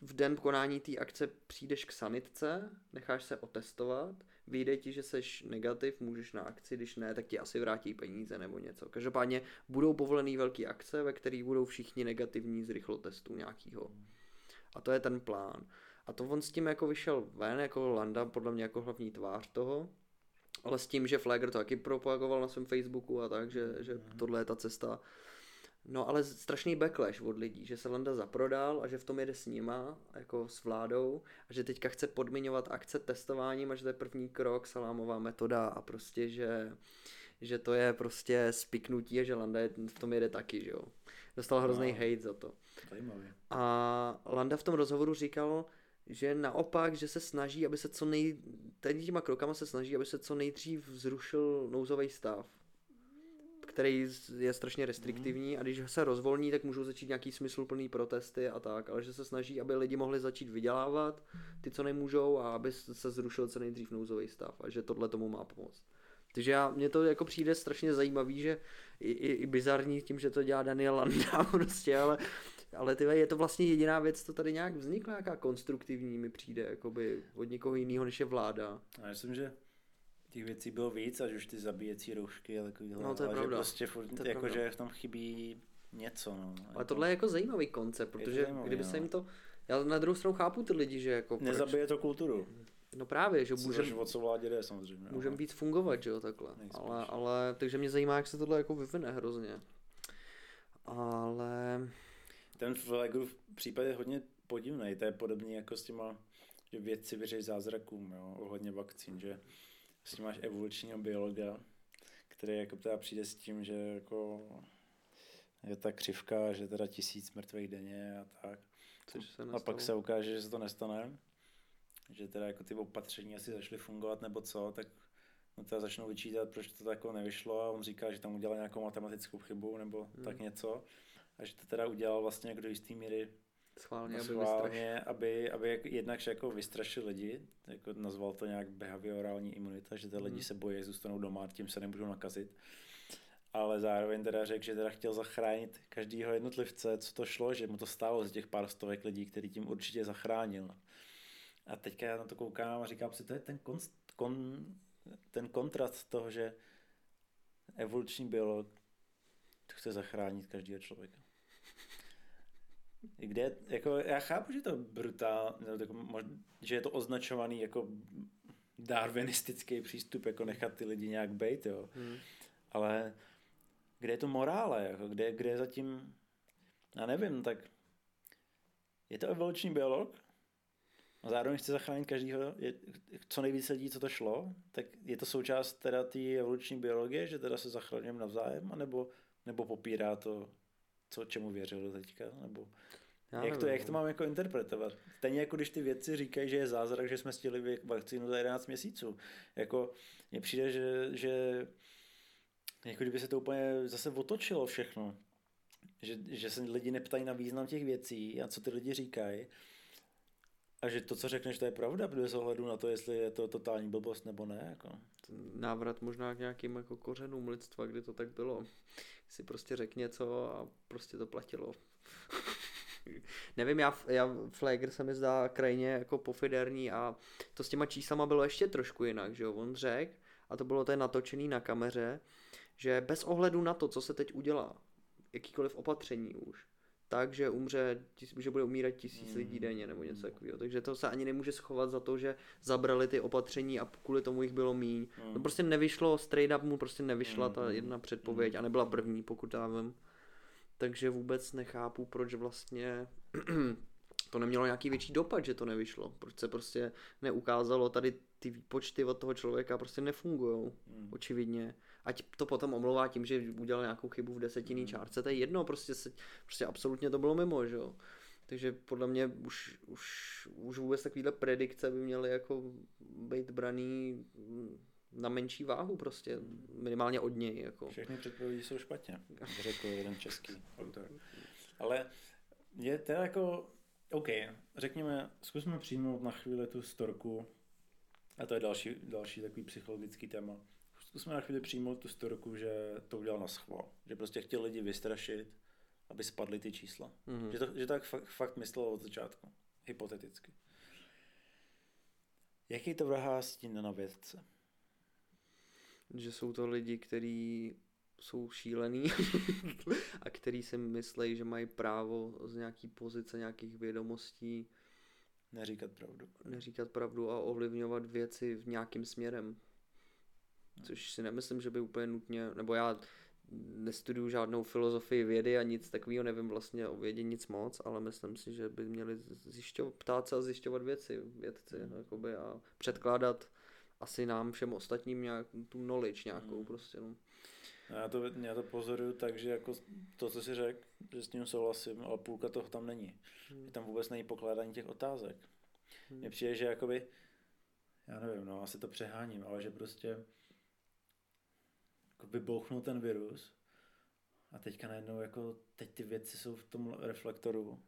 V den konání té akce přijdeš k sanitce, necháš se otestovat, vyjde ti, že seš negativ, můžeš na akci, když ne, tak ti asi vrátí peníze nebo něco. Každopádně budou povolený velký akce, ve kterých budou všichni negativní z rychlotestu nějakýho. A to je ten plán. A to on s tím jako vyšel ven, jako Landa, podle mě jako hlavní tvář toho, ale s tím, že Flegr to taky propagoval na svém Facebooku a tak, že tohle je ta cesta. No ale strašný backlash od lidí, že se Landa zaprodal a že v tom jede s nima, jako s vládou, a že teďka chce podmiňovat akce testováním a že to je první krok, salámová metoda a prostě, že to je prostě spiknutí a že Landa v tom jede taky, že jo. Dostal hrozný hejt za to. Zajímavě. A Landa v tom rozhovoru říkal, že naopak, že se snaží, aby se těma krokama se snaží, aby se co nejdřív zrušil nouzový stav, který je strašně restriktivní, a když se rozvolní, tak můžou začít nějaký smysluplný protesty a tak, ale že se snaží, aby lidi mohli začít vydělávat, ty co nemůžou, a aby se zrušil co nejdřív nouzový stav a že tohle tomu má pomoct. Takže mně to jako přijde strašně zajímavý, že i bizarní tím, že to dělá Daniel Landa prostě, ale tyhle, je to vlastně jediná věc, co tady nějak vznikla, nějaká konstruktivní mi přijde jakoby od někoho jiného, než je vláda. Já myslím, že těch věcí bylo víc, až už ty zabíjecí roušky a takovýhle. No to je pravda. Že prostě furt, jakože v tom chybí něco. No. Ale tohle je jako zajímavý koncept, protože zajímavý, kdyby se jim to... Já na druhou stranu chápu ty lidi, že jako... Nezabije to kulturu. No právě, že můžeme víc fungovat, že jo, takhle. Ale takže mě zajímá, jak se tohle jako vyvine hrozně. Ale... Ten Flegrův případ je hodně podivný, to je podobný jako s těma, že vědci věří zázrakům, jo, ohledně vakcín, že s tím máš evolučního biologa, který jako teda přijde s tím, že jako je ta křivka, že teda 1000 mrtvých denně a tak. A pak se ukáže, že se to nestane. Že teda jako ty opatření asi začaly fungovat nebo co, tak no teda začnou vyčítat, proč to tak nevyšlo, a on říká, že tam udělal nějakou matematickou chybu nebo tak něco, a že to teda udělal vlastně jako do jistý míry schválně, aby jednak jako vystrašil lidi, jako nazval to nějak behaviorální imunita, že ty lidi se bojí, zůstanou doma, tím se nebudou nakazit. Ale zároveň teda řekl, že teda chtěl zachránit každýho jednotlivce, co to šlo, že mu to stálo z těch pár stovek lidí, který tím určitě zachránil. A teďka já na to koukám a říkám si, to je ten kontrast toho, že evoluční biolog chce zachránit každého člověka. Kde, jako, já chápu, že to je brutální, že je to označovaný jako darwinistický přístup, jako nechat ty lidi nějak bejt, jo. Ale kde je to morále, jako, kde je zatím, já nevím, tak je to evoluční biolog, a zároveň chce zachránit každého, co nejvíc lidí, co to šlo, tak je to součást teda té evoluční biologie, že teda se zachraňujeme navzájem, anebo popírá to, čemu věřil teďka, nebo jak to mám jako interpretovat. Stejně jako když ty vědci říkají, že je zázrak, že jsme stihli vakcínu za 11 měsíců. Jako mně přijde, že jako kdyby se to úplně zase otočilo všechno. Že se lidi neptají na význam těch věcí a co ty lidi říkají. A že to, co řekneš, to je pravda, bez ohledu na to, jestli je to totální blbost nebo ne. Jako. Návrat možná k nějakým jako kořenům lidstva, kdy to tak bylo. Si prostě řekl něco a prostě to platilo. Nevím, já Flegr se mi zdá krajně jako pofiderní, a to s těma číslama bylo ještě trošku jinak, že jo? On řekl, a to bylo tady natočený na kameře, že bez ohledu na to, co se teď udělá, jakýkoliv opatření už, takže že bude umírat 1000 lidí denně nebo něco takového. Takže to se ani nemůže schovat za to, že zabrali ty opatření a kvůli tomu jich bylo míň. To prostě nevyšlo, straight up mu prostě nevyšla ta jedna předpověď a nebyla první, pokud já vím. Takže vůbec nechápu, proč vlastně to nemělo nějaký větší dopad, že to nevyšlo. Proč se prostě neukázalo, tady ty výpočty od toho člověka prostě nefungujou, očividně. Ať to potom omlouvá tím, že udělal nějakou chybu v desetinný čárce, to je jedno, prostě absolutně to bylo mimo, že jo. Takže podle mě už vůbec takovýhle predikce by měly jako být braný na menší váhu prostě, minimálně od něj. Jako. Všechny předpovědi jsou špatně, řekl jeden český autor. Ale je teda jako, OK, řekněme, zkusme přijmout na chvíli tu storku, a to je další takový psychologický téma, zkusme na chvíli přijmout tu storku, že to udělal na schvál, že prostě chtěl lidi vystrašit, aby spadly ty čísla. Že to tak fakt myslelo od začátku, hypoteticky. Jaký to vrhá stín na vědce? Že jsou to lidi, kteří jsou šílení a kteří si myslejí, že mají právo z nějaký pozice, nějakých vědomostí neříkat pravdu a ovlivňovat věci v nějakým směrem. Což si nemyslím, že by úplně nutně, nebo já nestuduju žádnou filozofii vědy a nic takového, nevím vlastně o vědě nic moc, ale myslím si, že by měli ptát se a zjišťovat věci, vědci, jakoby, a předkládat asi nám všem ostatním nějak tu knowledge nějakou prostě. No. Já to pozoruju tak, že jako to, co jsi řekl, že s tím souhlasím, ale půlka toho tam není. Že tam vůbec není pokládání těch otázek. Mně přijde, že jakoby, já nevím, no asi to přeháním, ale že prostě jako vybouchnul ten virus a teďka najednou jako teď ty věci jsou v tom reflektoru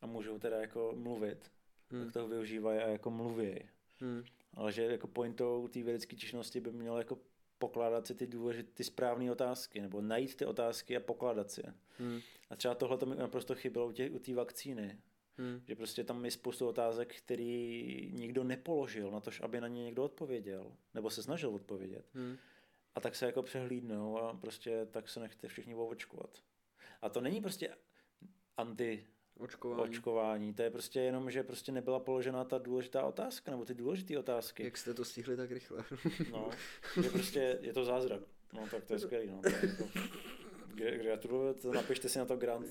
a můžou teda jako mluvit, tak toho využívají a jako mluví. Ale že jako pointou té vědecké činnosti by mělo jako pokládat si ty správné otázky, nebo najít ty otázky a pokládat si je. A třeba tohle to mi naprosto chybělo u té vakcíny. Že prostě tam je spoustu otázek, který nikdo nepoložil na to, aby na ně někdo odpověděl, nebo se snažil odpovědět. A tak se jako přehlídnou a prostě tak se nechte všichni očkovat. A to není prostě anti-očkování. To je prostě jenom, že prostě nebyla položena ta důležitá otázka, nebo ty důležité otázky. Jak jste to stihli tak rychle. No, je prostě, je to zázrak. No tak to je skvělý, no. Gratulujete, napište si na to grant.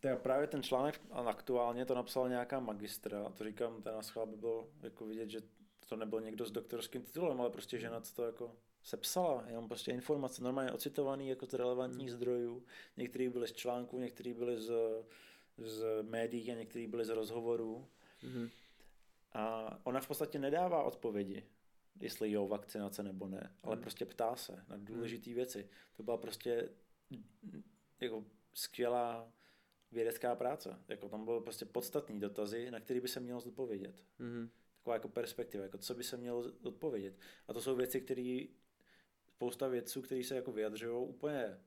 Ale právě ten článek aktuálně to napsala nějaká magistra, a to říkám, ten naschvál by bylo jako vidět, že to nebyl někdo s doktorským titulem, ale prostě žena to jako sepsala, jenom prostě informace normálně ocitovaný jako z relevantních zdrojů, některý byly z článků, některý byly z médií a některý byly z rozhovorů. A ona v podstatě nedává odpovědi, jestli jo, vakcinace nebo ne, ale prostě ptá se na důležité věci. To byla prostě jako skvělá vědecká práce. Jako tam byly prostě podstatné dotazy, na které by se mělo odpovědět. Taková jako perspektiva, jako co by se mělo odpovědět. A to jsou věci, které spousta vědců, kteří se jako vyjadřují, úplně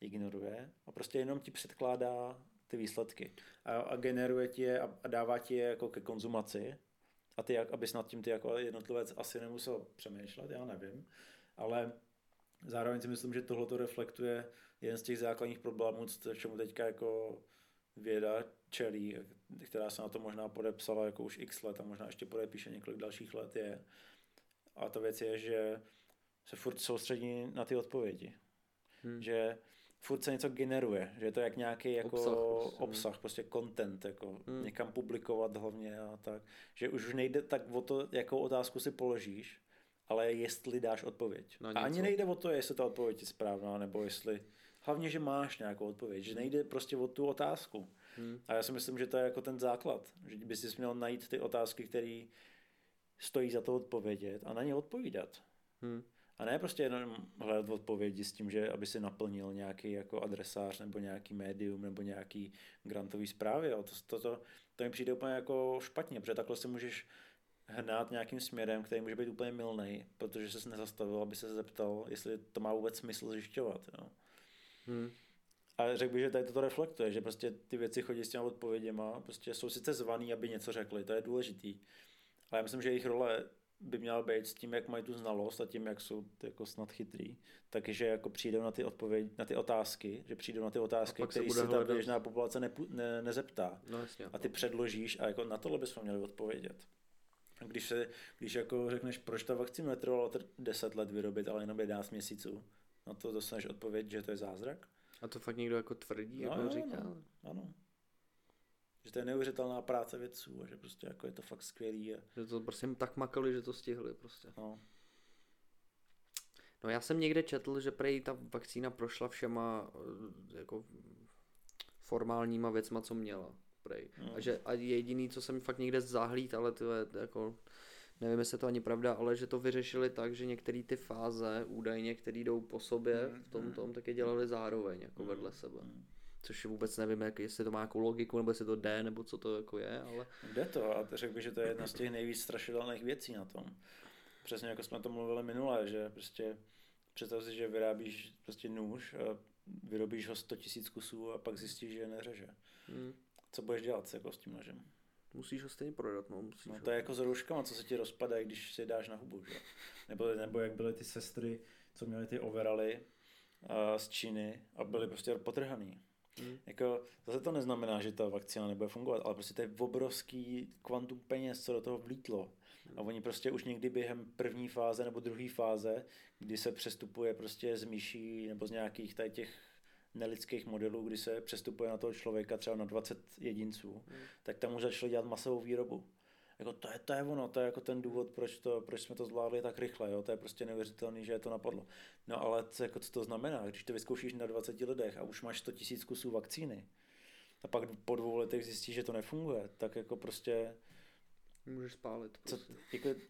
ignoruje a prostě jenom ti předkládá ty výsledky a generuje ti je a dává ti je jako ke konzumaci a ty, aby snad tím ty jako jednotlivec asi nemusel přemýšlet, já nevím, ale zároveň si myslím, že tohle to reflektuje jeden z těch základních problémů, čemu teďka jako věda čelí, která se na to možná podepsala jako už x let a možná ještě podepíše několik dalších let je. A ta věc je, že se furt soustředí na ty odpovědi. Že furt se něco generuje, že je to jak nějaký jako obsah prostě content, jako někam publikovat hlavně a tak. Že už nejde tak o to, jakou otázku si položíš, ale jestli dáš odpověď. A ani nejde o to, jestli ta odpověď je správná, nebo jestli... Hlavně, že máš nějakou odpověď, že nejde prostě o tu otázku. A já si myslím, že to je jako ten základ, že by si měl najít ty otázky, které stojí za to odpovědět a na ně odpovídat. A ne prostě jenom hledat odpovědi s tím, že aby si naplnil nějaký jako adresář nebo nějaký médium nebo nějaký grantový zprávy. To mi přijde úplně jako špatně, protože takhle se můžeš hnát nějakým směrem, který může být úplně mylnej, protože ses nezastavil, aby se zeptal, jestli to má vůbec smysl zjišťovat. Jo. A řekl bych, že tady toto reflektuje, že prostě ty věci chodí s těma odpověděma, prostě jsou sice zvaný, aby něco řekli, to je důležitý, ale já myslím, že jejich role by měla být s tím, jak mají tu znalost a tím, jak jsou jako snad chytrý, takže jako přijdou na ty odpovědi, na ty otázky, že přijdou na ty otázky, které si ta běžná populace nezeptá. No, jasně, a ty předložíš a jako na tohle bychom měli odpovědět. Když jako řekneš, proč ta vakcína netrvalo 10 let vyrobit, ale jenom 11 měsíců, na to dostaneš odpověď, že to je zázrak. A to fakt někdo jako tvrdí, no, jako říká. No, ano. Že to je neuvěřitelná práce vědců a že prostě jako je to fakt skvělý. A... že to prostě tak makali, že to stihli prostě. No. No já jsem někde četl, že prej ta vakcína prošla všema jako formálníma věcma, co měla. Prej. No. A že a jediný, co jsem fakt někde zahlít, ale to je jako... nevím, jestli to ani pravda, ale že to vyřešili tak, že některé ty fáze údajně, které jdou po sobě v tom, tak je dělali zároveň, jako vedle sebe. Což vůbec nevím, jestli to má nějakou logiku, nebo jestli to jde, nebo co to jako je, ale... jde to a řekl bych, že to je jedna z těch nejvíc strašidelných věcí na tom. Přesně jako jsme to mluvili minule, že prostě představ si, že vyrábíš prostě nůž, vyrobíš ho 100 000 kusů a pak zjistíš, že je neřeže. Co budeš dělat jako s tím nožem? Musíš ho stejně prodat, no. Musíš no to je jako s rouškama, co se ti rozpadá, když si je dáš na hubu, že? Nebo jak byly ty sestry, co měly ty overaly z Číny a byly prostě potrhaný. Jako, zase to neznamená, že ta vakcína nebude fungovat, ale prostě to je obrovský kvantum peněz, co do toho vlítlo. A oni prostě už někdy během první fáze nebo druhé fáze, kdy se přestupuje prostě z myší nebo z nějakých těch nelidských modelů, kdy se přestupuje na toho člověka třeba na 20 jedinců, tak tam už začali dělat masovou výrobu. Jako to je ono, to je jako ten důvod, proč jsme to zvládli tak rychle, jo? To je prostě neuvěřitelný, že je to napadlo. No ale jako, co to znamená, když to vyzkoušíš na 20 lidech a už máš 100 000 kusů vakcíny a pak po 2 letech zjistíš, že to nefunguje, tak jako prostě... můžeš spálit. Prostě. Jako,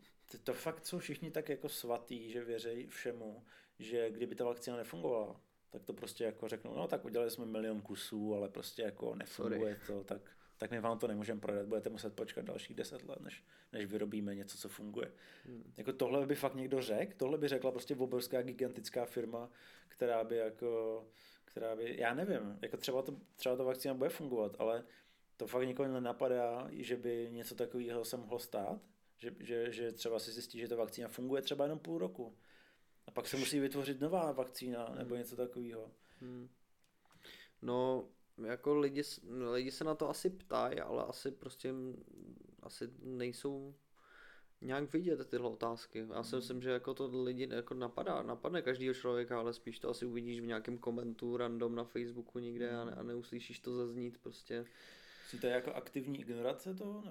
to fakt jsou všichni tak jako svatý, že věří všemu, že kdyby ta vakcína nefungovala, tak to prostě jako řeknou, no tak udělali jsme 1 000 000 kusů, ale prostě jako nefunguje to, tak my vám to nemůžeme prodat, budete muset počkat dalších 10 let, než vyrobíme něco, co funguje. Jako tohle by fakt někdo řekl, tohle by řekla prostě obrovská gigantická firma, která by, já nevím, jako třeba ta vakcína bude fungovat, ale to fakt nikoho nenapadá, že by něco takového se mohlo stát, že třeba si zjistí, že ta vakcína funguje třeba jenom 0,5 roku. A pak se musí vytvořit nová vakcína nebo něco takového. No, jako lidi se na to asi ptají, ale asi nejsou nějak vidět tyhle otázky. Já si myslím, že jako to lidi jako napadne každýho člověka, ale spíš to asi uvidíš v nějakém komentu random na Facebooku někde a neuslyšíš to zaznít prostě. To je jako aktivní ignorace toho,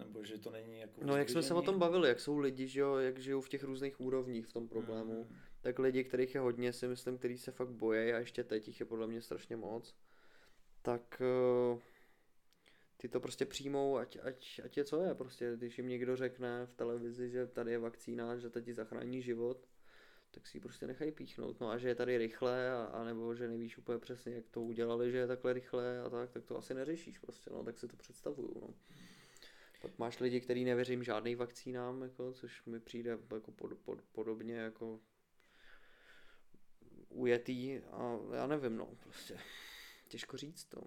nebo že to není jako... No jak jsme se o tom bavili, jak jsou lidi, že jo, jak žijou v těch různých úrovních v tom problému, tak lidi, kterých je hodně, si myslím, který se fakt bojí a ještě teď jich je podle mě strašně moc, tak ty to prostě přijmou, ať je co je prostě, když jim někdo řekne v televizi, že tady je vakcína, že tady zachrání život, tak si ji prostě nechají píchnout. No a že je tady rychle, a nebo že nevíš úplně přesně, jak to udělali, že je takhle rychle a tak to asi neřešíš prostě, no, tak si to představuju, no. Pak máš lidi, kteří nevěřím žádným vakcínám, jako, což mi přijde jako podobně jako ujetý a já nevím, no, prostě těžko říct to.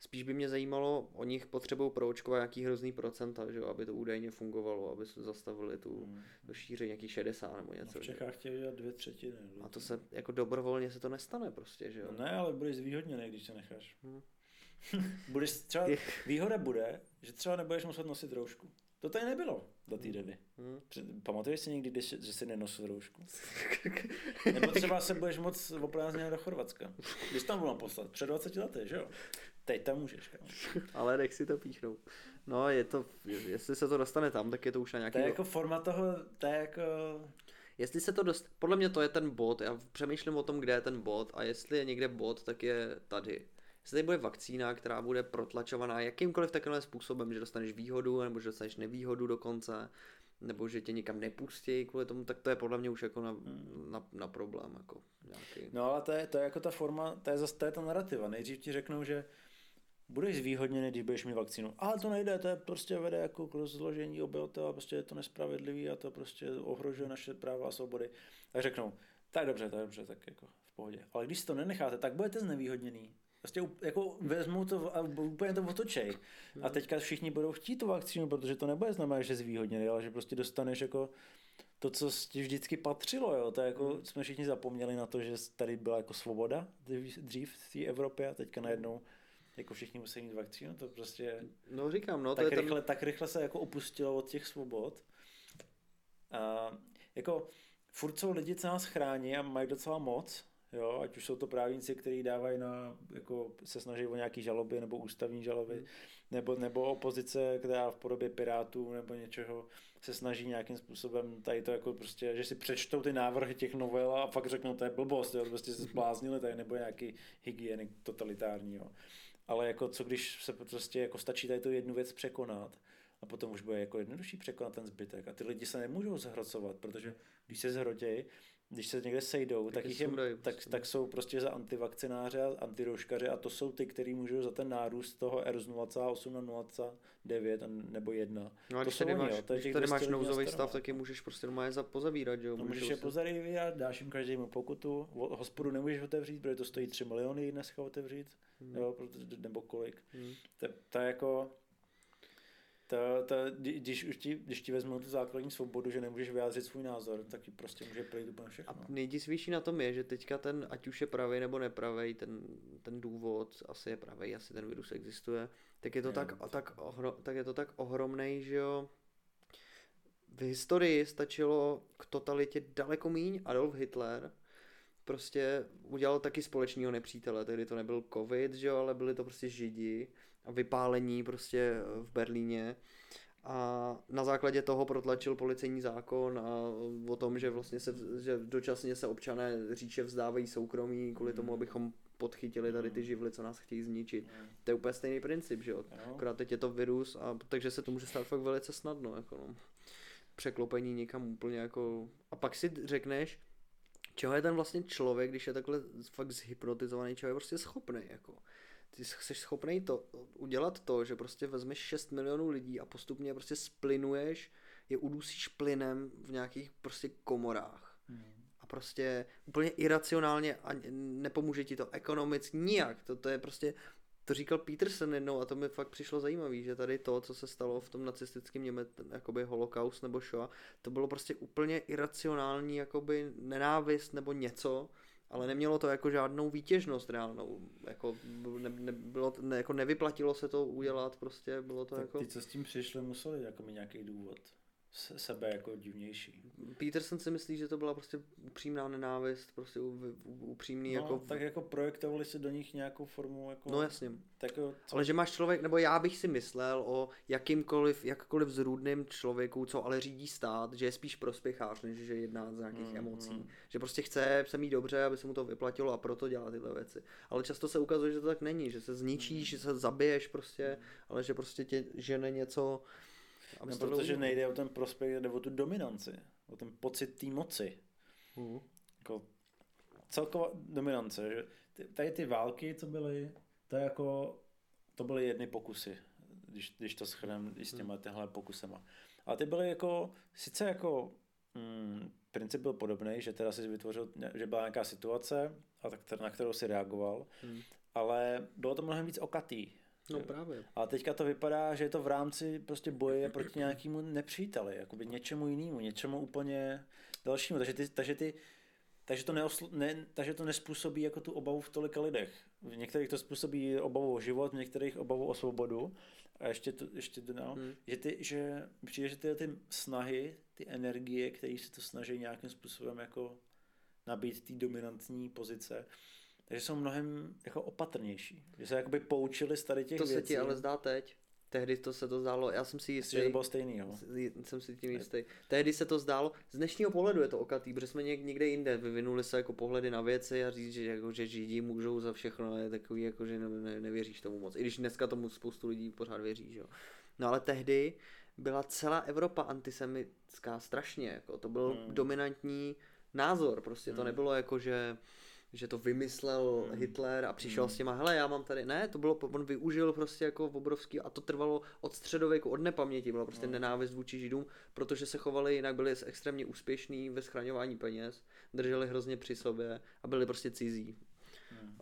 Spíš by mě zajímalo, o nich potřebují proočkovat nějaký hrozný procenta, že jo, aby to údajně fungovalo, aby se zastavili tu šíření nějakých 60 nebo něco. No v Čechách chtějí dělat 2/3. A to se jako dobrovolně se to nestane prostě, že jo. No ne, ale budeš zvýhodněný, když se necháš. Budeš třeba, výhoda bude, že třeba nebudeš muset nosit roušku. To tady nebylo do té doby. Pamatuješ si někdy, že si nenosil roušku? Nebo třeba se budeš moc oprázdnit do Chorvatska. Když tam budou poslat? Před 20 lety, že jo? Teď tam můžeš. Ale nech si to píchnout. No, je to, jestli se to dostane tam, tak je to už na nějaký... To je jako forma toho, to je jako... Jestli se to dostane, podle mě to je ten bod, já přemýšlím o tom, kde je ten bod a jestli je někde bod, tak je tady. Tady bude vakcína, která bude protlačovaná jakýmkoliv takovým způsobem, že dostaneš výhodu, nebo že dostaneš nevýhodu dokonce, nebo že tě nikam nepustí kvůli tomu, tak to je podle mě už jako na problém. Jako nějaký. No ale to je jako ta forma, to je ta narrativa. Nejdřív ti řeknou, že budeš zvýhodněný, když budeš mít vakcínu. Ale to nejde, to je prostě vede jako k rozložení obyvatel, prostě je to nespravedlivý a to prostě ohrožuje naše práva a svobody. A řeknou, tak dobře, tak jako v pohodě. Ale když si to nenecháte, tak budete znevýhodněný. Prostě jako vezmu to a úplně to otočej. A teďka všichni budou chtít tu vakcínu, protože to nebude znamenat, že zvýhodněný, ale že prostě dostaneš jako to, co ti vždycky patřilo. Jo? To jako jsme všichni zapomněli na to, že tady byla jako svoboda dřív v té Evropě a teďka najednou jako všichni musí mít vakcínu. To prostě no, říkám, no, tak rychle se jako opustilo od těch svobod. A jako furt jsou lidi, co nás chrání a mají docela moc. Jo, ať už jsou to právníci, kteří dávají jako se snaží o nějaký žaloby nebo ústavní žaloby, nebo opozice, která v podobě Pirátů nebo něčeho se snaží nějakým způsobem tady to jako prostě, že si přečtou ty návrhy těch novel a fakt řeknou, to je blbost, jo, prostě se zbláznili tady, nebo nějaký hygienik totalitární, jo. Ale jako co když se prostě jako stačí tady tu jednu věc překonat a potom už bude jako jednodušší překonat ten zbytek a ty lidi se nemůžou zhrocovat, protože když se zhrotějí, když se někde sejdou, tak jsou prostě za antivakcináře a antirouškaře a to jsou ty, kteří můžou za ten nárůst toho R z 0,8 na 0,9 nebo 1. No a když tady máš nouzový stav, tak je můžeš prostě normálně pozavírat. Jo? No, můžeš je pozavírat, dáš jim každému pokutu, hospodu nemůžeš otevřít, protože to stojí 3 miliony dneska otevřít, jo, nebo kolik. To je jako... Když ti vezmou tu základní svobodu, že nemůžeš vyjádřit svůj názor, tak ti prostě může projít úplně všechno. A nejděsvější na tom je, že teďka ten, ať už je pravej nebo nepravej, ten důvod, asi je pravej, asi ten virus existuje, tak je to, tak ohromnej, že jo. V historii stačilo k totalitě daleko míň. Adolf Hitler prostě udělal taky společného nepřítele, tehdy to nebyl covid, že jo, ale byli to prostě Židi a vypálení prostě v Berlíně a na základě toho protlačil policejní zákon a o tom, že vlastně že dočasně se občané říče vzdávají soukromí kvůli tomu, abychom podchytili tady ty živly, co nás chtějí zničit. To je úplně stejný princip, že jo, akorát teď je to virus, a takže se to může stát fakt velice snadno, jako no. Překlopení někam úplně jako, a pak si řekneš, čeho je ten vlastně člověk, když je takhle fakt zhypnotizovaný člověk, prostě schopný, jako. Ty jsi schopný to, udělat to, že prostě vezmeš 6 milionů lidí a postupně prostě splinuješ, je udusíš plynem v nějakých prostě komorách. A prostě úplně iracionálně a nepomůže ti to ekonomicky nijak. To je prostě, to říkal Peterson jednou a to mi fakt přišlo zajímavý, že tady to, co se stalo v tom nacistickém Německu, jakoby holokaust nebo shoa, to bylo prostě úplně iracionální jakoby nenávist nebo něco, ale nemělo to jako žádnou výtěžnost reálnou, jako, jako nevyplatilo se to udělat, prostě bylo to tak jako... Ty, co s tím přišli, museli jako mít nějaký důvod. Sebe jako divnější. Peterson si myslí, že to byla prostě upřímná nenávist, prostě upřímný no, jako... tak jako projektovali si do nich nějakou formu jako... No jasně. Takovou... Ale že máš člověk, nebo já bych si myslel o jakkoliv zrůdným člověku, co ale řídí stát, že je spíš prospěchář, než že jedná z nějakých emocí. Že prostě chce se mít dobře, aby se mu to vyplatilo a proto dělá tyhle věci. Ale často se ukazuje, že to tak není, že se zničíš, že se zabiješ prostě, ale že prostě tě žene něco... No, protože nejde o ten prospekt, jde o tu dominanci, o ten pocit té moci. Jako celková dominance. Že tady ty války, co byly, to byly jedny pokusy, když to shrnem s těma tenhle pokusema. Ale ty byly jako, sice jako princip byl podobný, že teda si vytvořil, že byla nějaká situace, a tak, na kterou si reagoval, ale bylo to mnohem víc okatý. No právě. A teďka to vypadá, že je to v rámci prostě boje proti nějakému nepříteli, jakoby něčemu jinému, něčemu úplně dalšímu. Takže to nespůsobí jako tu obavu v tolika lidech. V některých to způsobí obavu o život, v některých obavu o svobodu. A že přijde, že ty snahy, ty energie, které se to snaží nějakým způsobem jako nabít té dominantní pozice, takže jsou mnohem jako opatrnější. Že se jakoby poučili z tady těch věcí. To se ti ale zdá teď. Tehdy to se to zdálo, já jsem si jistý. Myslím, že to bylo stejný, jo? Jsem si tím jistý. Tehdy se to zdálo, z dnešního pohledu je to okatý, protože jsme někde jinde vyvinuli se jako pohledy na věci a říct, že, jako, že Židi můžou za všechno, ale je takový, jako, že nevěříš tomu moc. I když dneska tomu spoustu lidí pořád věří, jo. No ale tehdy byla celá Evropa antisemitská strašně, jako. To byl dominantní názor, prostě to nebylo jako, že to vymyslel Hitler a přišel s těma, hele, já mám tady, ne, to bylo, on využil prostě jako obrovský, a to trvalo od středověku, od nepaměti, byla prostě nenávist vůči Židům, protože se chovali jinak, byli extrémně úspěšní ve schraňování peněz, drželi hrozně při sobě a byli prostě cizí.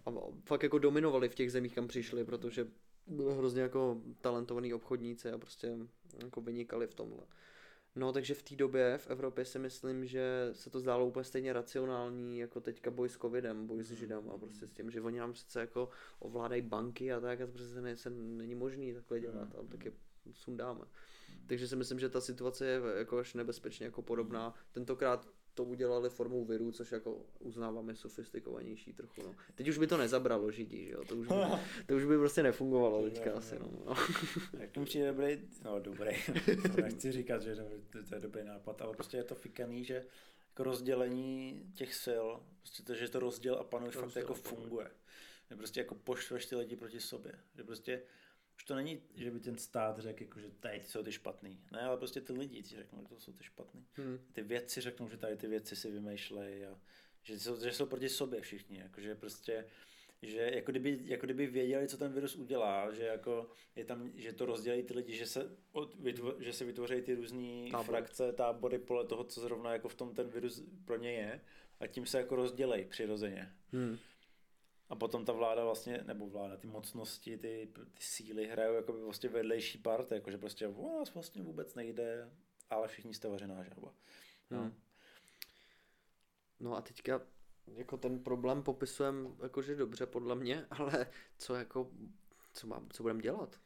A fakt jako dominovali v těch zemích, kam přišli, protože byli hrozně jako talentovaní obchodníci a prostě jako vynikali v tomhle. No, takže v té době v Evropě si myslím, že se to zdálo úplně stejně racionální jako teďka boj s covidem, boj s Židem a prostě s tím, že oni nám přece jako ovládají banky a tak a prostě se není možný takhle dělat, ale taky sundáme. Takže si myslím, že ta situace je jako až nebezpečně jako podobná. Tentokrát to udělali formou virů, což jako uznáváme sofistikovanější trochu. No. Teď už by to nezabralo Židi, jo? To už by prostě nefungovalo teďka asi. No. Tak to určitě dobrý, no dobrý, nechci říkat, že to je dobrý nápad, ale prostě je to fikaný, že jako rozdělení těch sil, prostě to, že to rozděl a panuj to fakt rozděl, jako funguje. Že prostě jako poštveš ty lidi proti sobě, že prostě už to není, že by ten stát řekl, jako, že tady jsou ty špatný. Ne, ale prostě ty lidi ti řeknou, že to jsou ty špatný. Ty vědci řeknou, že tady ty vědci si vymýšlejí a že jsou proti sobě všichni. Jako, že prostě, že jako kdyby věděli, co ten virus udělá, že jako je tam, že to rozdělí ty lidi, že se vytvoří ty různý frakce, tábory podle toho, co zrovna jako v tom ten virus pro ně je, a tím se jako rozdělej přirozeně. A potom ta vláda vlastně, nebo vláda, ty mocnosti, ty síly hrajou jako by vlastně vedlejší part, jakože prostě o nás vlastně vůbec nejde, ale všichni jste vařená žába. No a teďka jako ten problém popisujem jakože dobře podle mě, ale co budeme dělat?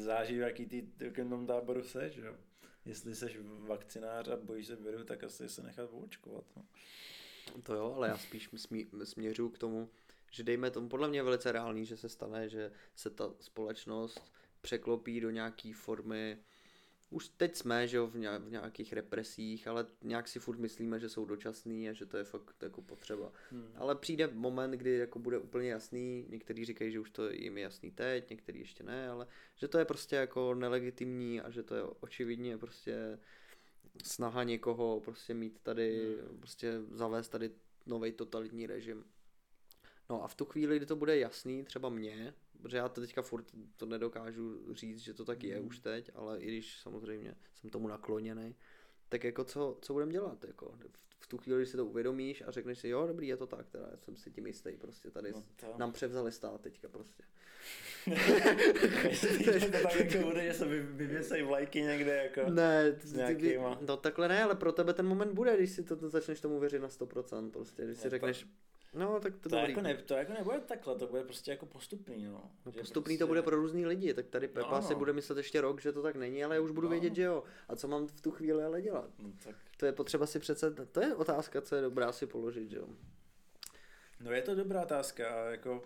Záží, jaký ty v tom táboru seš, jo? Jestli seš vakcinář a bojíš se viru, tak asi se nechat očkovat, no. To jo, ale já spíš směřuji k tomu, že dejme tomu, podle mě je velice reálný, že se stane, že se ta společnost překlopí do nějaký formy, už teď jsme, že jo, v nějakých represích, ale nějak si furt myslíme, že jsou dočasný a že to je fakt jako potřeba. Ale přijde moment, kdy jako bude úplně jasný, někteří říkají, že už to jim je jasný teď, někteří ještě ne, ale že to je prostě jako nelegitimní a že to je očividně prostě snaha někoho prostě mít tady, prostě zavést tady novej totalitní režim. No a v tu chvíli, kdy to bude jasný, třeba mě, protože já to teďka furt to nedokážu říct, že to tak je už teď, ale i když samozřejmě jsem tomu nakloněný, tak jako co budem dělat, jako v tu chvíli, když si to uvědomíš a řekneš si, jo, dobrý, je to tak, teda jsem si tím jistý, prostě tady nám převzali stát teďka prostě. Jestli to tak jako bude, že se vyvěsej vlajky někde jako ne, s nějakýma. No takhle ne, ale pro tebe ten moment bude, když si to začneš tomu věřit na 100%, prostě, když si řekneš, no tak to dobrý. To jako nebude takhle, to bude prostě jako postupný, no. Postupný prostě to bude pro různý lidi, tak tady Pepa si bude myslet ještě rok, že to tak není, ale já už budu vědět, že jo. A co mám v tu chvíli ale dělat? No, tak. To je potřeba si přece, to je otázka, co je dobrá si položit, že jo. No je to dobrá otázka, jako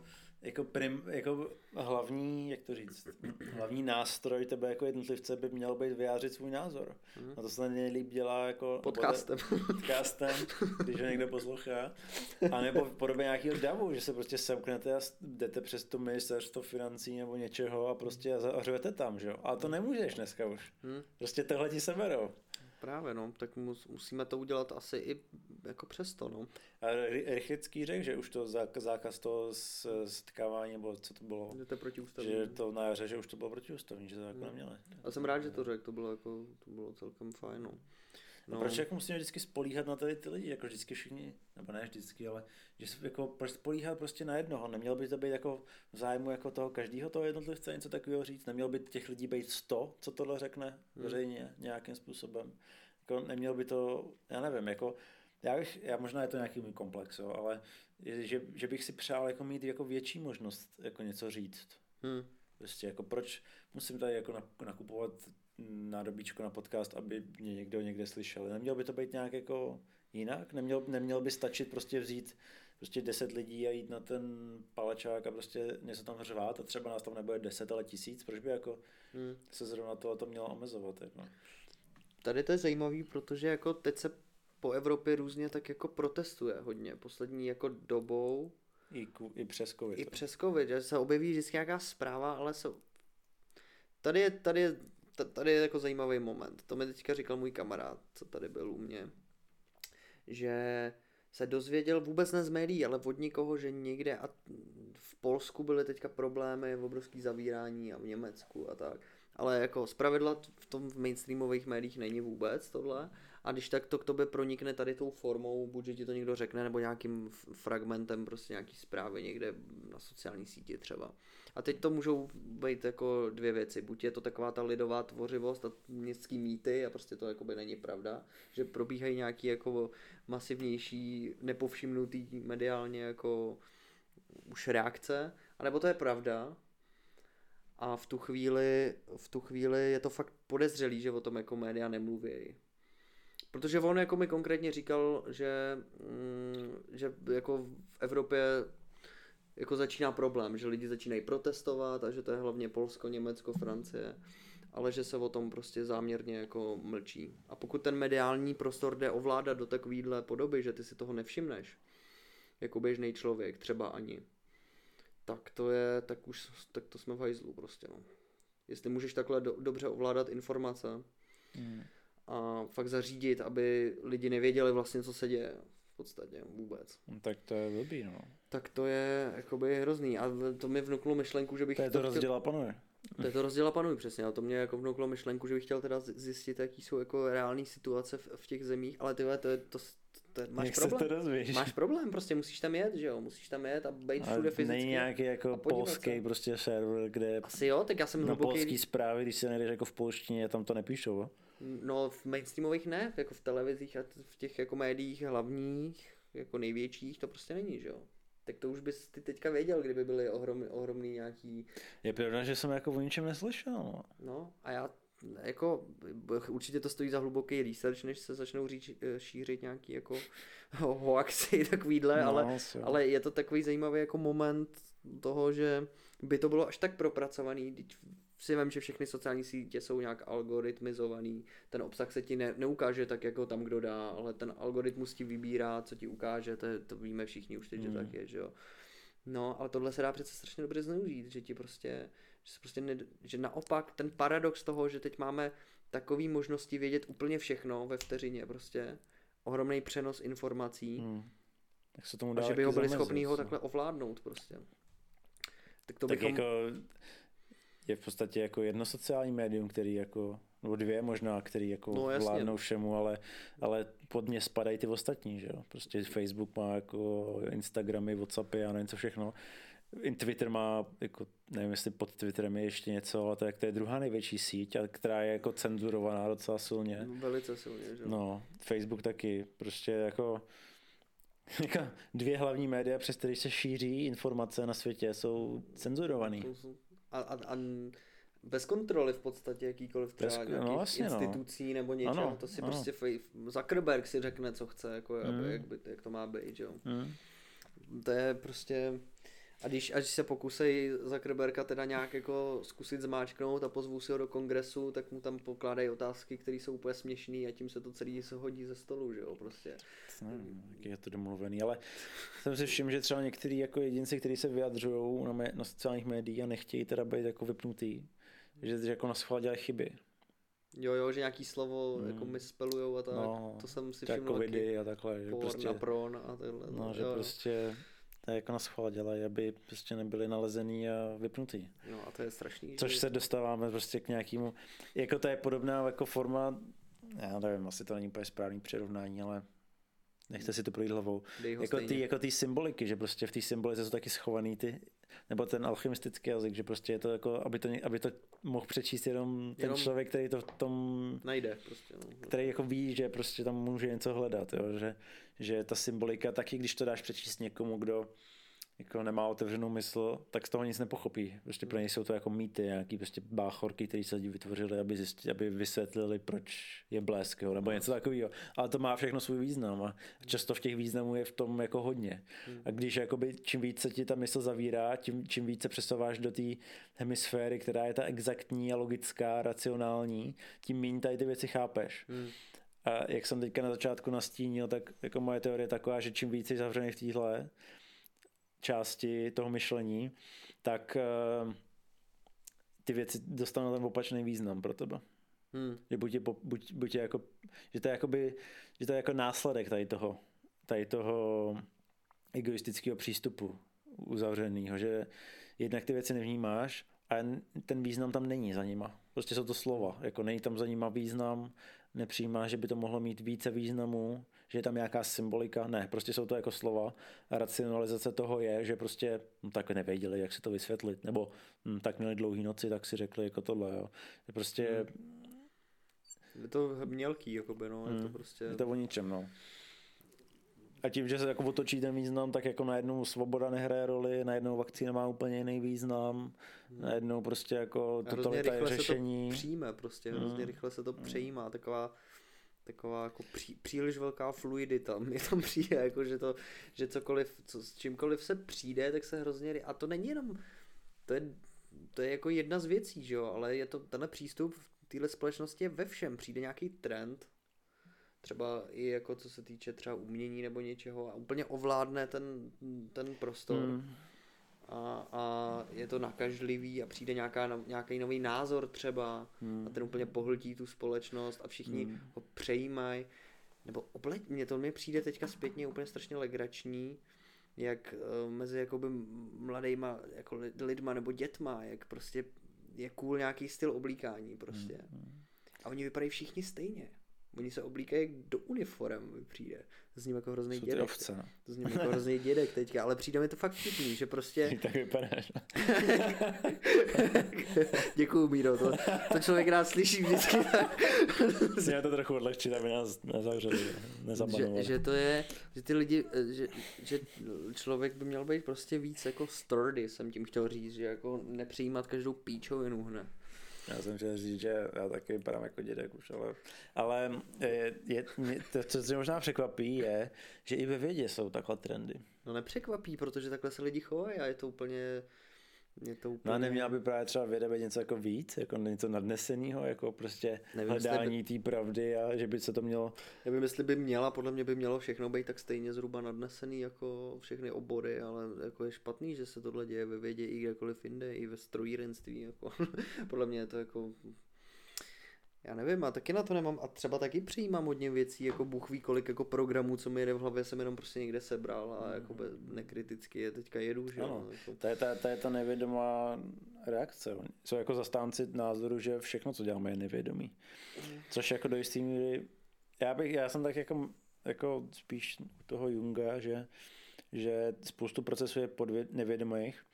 hlavní, jak to říct, hlavní nástroj tebe jako jednotlivce by měl být vyjádřit svůj názor. A to se nejlíp dělá jako podcastem, když ho někdo poslouchá, anebo v podobě nějakého davu, že se prostě semknete a jdete přes to ministerstvo financí nebo něčeho a prostě zařvete tam, že jo. A to nemůžeš dneska už. Prostě tohle ti seberou. Právě, no, tak musíme to udělat asi i jako přesto, no. A Rychetský řekl, že už to zákaz toho setkávání, nebo co to bylo, že to je protiústavní. Že to na jaře, že už to bylo protiústavní, že to jako neměli. A jsem rád, že to řekl, to bylo celkem fajn, no. No. Proč jako musíme vždycky spolíhat na tady ty lidi, jako vždycky všichni, nebo ne vždycky, ale že jako proč spolíhat prostě na jednoho, neměl by to být jako v zájmu jako toho každého toho jednotlivce něco takového říct, neměl by těch lidí být 100, co tohle řekne veřejně nějakým způsobem, jako neměl by to, já nevím, jako já možná je to nějaký můj komplex, jo, ale že bych si přál jako mít jako větší možnost jako něco říct, prostě jako proč musím tady jako nakupovat nádobíčko na podcast, aby mě někdo někde slyšel. Nemělo by to být nějak jako jinak? Nemělo by stačit prostě vzít prostě 10 lidí a jít na ten palačák a prostě něco tam řvát a třeba nás tam nebude 10, ale 1000. Proč by jako se zrovna to mělo omezovat? Jako? Tady to je zajímavý, protože jako teď se po Evropě různě tak jako protestuje hodně. Poslední jako dobou i přes covid. I přes covid, že se objeví vždycky nějaká zpráva, ale tady je jako zajímavý moment. To mi teďka říkal můj kamarád, co tady byl u mě, že se dozvěděl vůbec ne z médií, ale od někoho, že někde a v Polsku byly teďka problémy, obrovský zavírání a v Německu a tak. Ale jako zpravidla v tom v mainstreamových médiích není vůbec tohle. A když tak to k tobě pronikne tady tou formou, buď že ti to někdo řekne, nebo nějakým fragmentem prostě nějaký zprávy někde na sociální síti třeba. A teď to můžou být jako dvě věci. Buď je to taková ta lidová tvořivost a městský mýty a prostě to jakoby není pravda, že probíhají nějaký jako masivnější, nepovšimnutý mediálně jako už reakce, anebo to je pravda. A v tu chvíli je to fakt podezřelý, že o tom jako média nemluví. Protože on jako mi konkrétně říkal, že jako v Evropě jako začíná problém, že lidi začínají protestovat a že to je hlavně Polsko, Německo, Francie, ale že se o tom prostě záměrně jako mlčí. A pokud ten mediální prostor jde ovládat do takovýhle podoby, že ty si toho nevšimneš, jako běžný člověk, třeba ani, tak to je, tak už, tak to jsme v hajzlu prostě, no. Jestli můžeš takhle dobře ovládat informace a fakt zařídit, aby lidi nevěděli vlastně, co se děje v podstatě vůbec. No, tak to je blbý, no. Tak to je jakoby hrozný a to mi vnuklo myšlenku, že bych... To je to rozděla panuje. To je to rozděla panuje, přesně, a to mě jako vnuklo myšlenku, že bych chtěl teda zjistit, jaký jsou jako reální situace v těch zemích, ale tyhle, to je to máš jak problém. Se to dozvíš? Máš problém, prostě musíš tam jet, že jo, musíš tam jet a být všude fyzicky. Není nějaký jako polský se. Prostě server, kde... Asi jo, tak já jsem hluboký... Na polský zprávy, když se nejdeš jako v polštině, tam to nepíšou, jo? No v mainstreamových ne, jako v televizích a v těch jako médiích hlavních, jako největších, to prostě není, že jo. Tak to už bys ty teďka věděl, kdyby byly ohromný nějaký... Je pravda, že jsem jako o ničem neslyšel. No a já jako určitě to stojí za hluboký research, než se začnou šířit nějaký jako hoaxy takovýhle, no, ale je to takový zajímavý jako moment toho, že by to bylo až tak propracovaný, když si vem, že všechny sociální sítě jsou nějak algoritmizovaný, ten obsah se ti neukáže tak, jako tam kdo dá, ale ten algoritmus ti vybírá, co ti ukáže, to víme všichni už teď, že tak je, že jo. No, ale tohle se dá přece strašně dobře zneužít, že ti prostě, že naopak ten paradox toho, že teď máme takový možnosti vědět úplně všechno ve vteřině, prostě ohromný přenos informací, tak se tomu dá, a že by ho byli schopní ho takhle ovládnout prostě. Tak to bychom... jako je v podstatě jako jedno sociální médium, který jako, nebo dvě možná, který jako vládnou všemu, ale pod mě spadají ty ostatní, že jo. Prostě Facebook má jako Instagramy, WhatsAppy a nevím co všechno. Twitter má, jako, nevím jestli pod Twitterem je ještě něco, ale to je druhá největší síť, která je jako cenzurovaná docela silně. Velice silně, že jo. No, Facebook taky, prostě jako dvě hlavní média, přes které se šíří informace na světě, jsou cenzurovaný. A bez kontroly v podstatě jakýkoliv třeba nějakých institucí nebo něčeho, to si prostě Zuckerberg si řekne, co chce, jako jak to má být, jo. To je prostě, a když se pokusej Zuckerberga teda nějak jako zkusit zmáčknout a pozvou si ho do kongresu, tak mu tam pokládají otázky, které jsou úplně směšný a tím se to celý hodí ze stolu, že jo, prostě. Nevím, jak je to domluvený, ale jsem si všiml, že třeba některý jako jedinci, kteří se vyjadřují na sociálních médiích a nechtějí teda být jako vypnutý, že jako naschvál dělají chyby. Jo, že nějaký slovo jako mispelujou a tak, to jsem si všiml taky. A takhle, že porn prostě, a pron a takhle. No, že prostě... tak jako nás chvala dělají, aby prostě nebyli nalezený a vypnutý. No a to je strašný. Což se dostáváme prostě k nějakému, jako to je podobná jako forma, já nevím, asi to není úplně správný přirovnání, ale nechte si to projít hlavou. Jako ty symboliky, že prostě v té symbolice jsou taky schovaný ty, nebo ten alchymistický jazyk, že prostě je to jako, aby to mohl přečíst jenom ten člověk, který to v tom... najde prostě. No. Který jako ví, že prostě tam může něco hledat, jo, že ta symbolika, taky když to dáš přečíst někomu, kdo jako nemá otevřenou mysl, tak z toho nic nepochopí. Prostě pro něj jsou to jako mýty, nějaký prostě báchorky, které se lidi vytvořili, aby vysvětlili, proč je blesk, jo, nebo něco takového. Ale to má všechno svůj význam a často v těch významů je v tom jako hodně. A když jakoby, čím víc se ti ta mysl zavírá, čím víc se přesouváš do té hemisféry, která je ta exaktní a logická, racionální, tím méně tady ty věci chápeš. A jak jsem teďka na začátku nastínil, tak jako moje teorie je taková, že čím víc jsi zavřený v téhle části toho myšlení, tak ty věci dostanou ten opačný význam pro tebe. Že buď je jako, že to je jako následek tady toho egoistického přístupu uzavřenýho, že jednak ty věci nevnímáš a ten význam tam není za nima. Prostě jsou to slova, jako není tam za nima význam, nepřijímáš, že by to mohlo mít více významů, že je tam nějaká symbolika, ne, prostě jsou to jako slova a racionalizace toho je, že prostě tak nevěděli, jak si to vysvětlit, nebo tak měli dlouhý noci, tak si řekli jako tohle, jo. Prostě... Je to mělký, jakoby, no, je to prostě... Je to o ničem, no. A tím, že se jako otočí ten význam, tak jako najednou svoboda nehraje roli, najednou vakcína má úplně jiný význam, najednou prostě jako totalita je řešení. Hrozně rychle se to přijme, prostě hrozně rychle se to přejímá, taková taková jako příliš velká fluidita. Mně tam přijde, jako, že cokoliv, s čímkoliv se přijde, tak se hrozně... A to není jenom... To je jako jedna z věcí, že jo? Ale je to, tenhle přístup v téhle společnosti je ve všem. Přijde nějaký trend, třeba i jako co se týče třeba umění nebo něčeho a úplně ovládne ten prostor. Hmm. A je to nakažlivý a přijde nějaký nový názor třeba a ten úplně pohltí tu společnost a všichni ho přejímají. Nebo mně přijde teďka zpětně úplně strašně legrační, jak mezi jakoby mladejma jako lidma nebo dětma, jak prostě je cool nějaký styl oblíkání prostě. A oni vypadají všichni stejně. Oni se oblíkají do uniform, přijde. To s ním jako hrozný dědek. To s ním jako hrozný dědek teďka, ale přijde mi to fakt vtipný, že prostě... Ty tak vypadáš. Děkuju, Míro, to člověk rád slyší vždycky. Musíme to trochu odlehčit, aby nás nezavřeli, nezabanovali. Že ty lidi, že člověk by měl být prostě víc jako sturdy, jsem tím chtěl říct, že jako nepřijímat každou píčovinu hned. Já jsem chtěl říct, že já taky vypadám jako dědek už, ale to, co se možná překvapí, je, že i ve vědě jsou takhle trendy. No nepřekvapí, protože takhle se lidi chovají a je to úplně... No a neměla by právě třeba věda být něco jako víc, jako něco nadneseného, jako prostě nevím, hledání té pravdy a že by se to mělo... Nevím, jestli by měla, podle mě by mělo všechno být tak stejně zhruba nadnesený jako všechny obory, ale jako je špatný, že se tohle děje ve vědě i kdekoliv jinde, i ve strojírenství, jako podle mě je to jako... Já nevím, a taky na to nemám a třeba taky přijímám hodně věcí, jako Bůh ví kolik jako programů, co mi jde v hlavě, jsem jenom prostě někde sebral a jako nekriticky je teďka jedu, že ano, jako... to je ta nevědomá reakce. Jsou jako zastánci názoru, že všechno, co děláme, je nevědomý. Což jako do jistý míry, já jsem tak jako spíš u toho Junga, že spoustu procesů je nevědomých.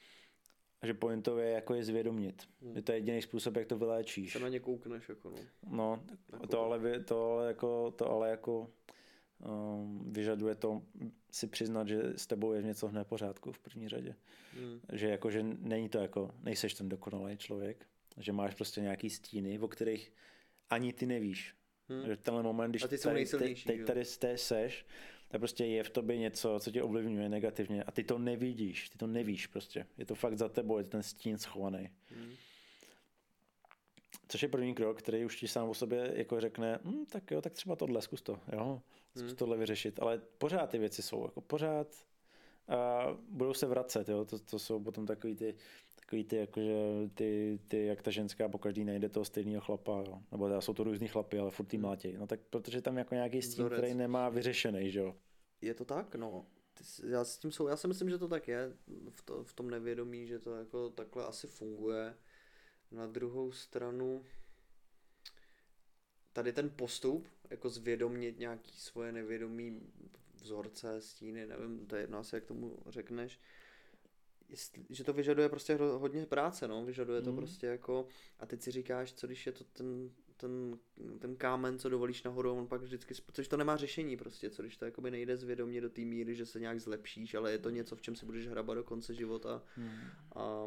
A že pointou je, jako je zvědomit. Je to jediný způsob, jak to vyléčíš. Se na ně koukneš, jako no to ale vyžaduje to si přiznat, že s tebou je něco v nepořádku v první řadě. Že jako, že není to jako, nejseš ten dokonalý člověk, že máš prostě nějaký stíny, o kterých ani ty nevíš. Že tenhle moment, když tady seš, tak prostě je v tobě něco, co tě ovlivňuje negativně a ty to nevíš prostě. Je to fakt za tebou, je to ten stín schovaný. Což je první krok, který už ti sám o sobě jako řekne, tak jo, tak třeba tohle, zkus tohle vyřešit, ale pořád ty věci jsou, jako pořád a budou se vracet, jo, to jsou potom takový ty, jakože ty, jak ta ženská po každý najde toho stejného chlapa, jo. Nebo jsou to různý chlapy, ale furt jí mlátěj. No tak protože tam jako nějaký stín, který nemá vyřešený, že jo. Je to tak, no. Já si myslím, že to tak je v tom nevědomí, že to jako takhle asi funguje. Na druhou stranu tady ten postup, jako zvědomit nějaký svoje nevědomí vzorce, stíny, nevím, to je jedno asi, jak tomu řekneš, že to vyžaduje prostě hodně práce, no, vyžaduje to prostě jako, a teď si říkáš, co když je to ten kámen, co dovolíš nahoru, on pak vždycky, což to nemá řešení prostě, co když to jakoby nejde zvědomě do té míry, že se nějak zlepšíš, ale je to něco, v čem si budeš hrabat do konce života a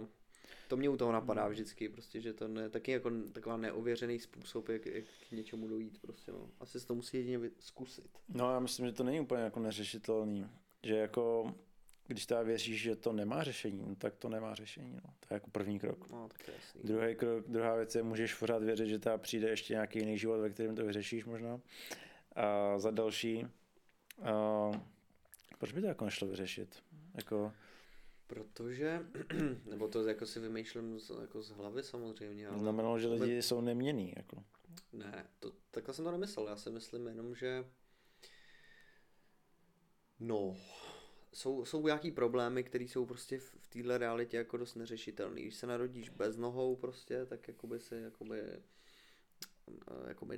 to mě u toho napadá vždycky, prostě, že to je taky jako taková neověřený způsob, jak k něčemu dojít, prostě, no. Asi se to musí jedině zkusit. No já myslím, že to není úplně jako neřešitelný, že jako když teda věříš, že to nemá řešení, no, tak to nemá řešení, no. To je jako první krok. No, tak to je jasný. Druhý krok, druhá věc je, můžeš pořád věřit, že teda přijde ještě nějaký jiný život, ve kterém to vyřešíš možná. A za další, proč by to jako nešlo vyřešit? Jako... Protože, nebo to jako si vymýšlím jako z hlavy samozřejmě. Ale... Znamenalo, že lidi jsou neměnní. Jako. Ne, takhle jsem to nemyslel. Já si myslím jenom, že jsou nějaký problémy, které jsou prostě v téhle realitě jako dost neřešitelné. Když se narodíš bez nohou prostě, tak jakoby si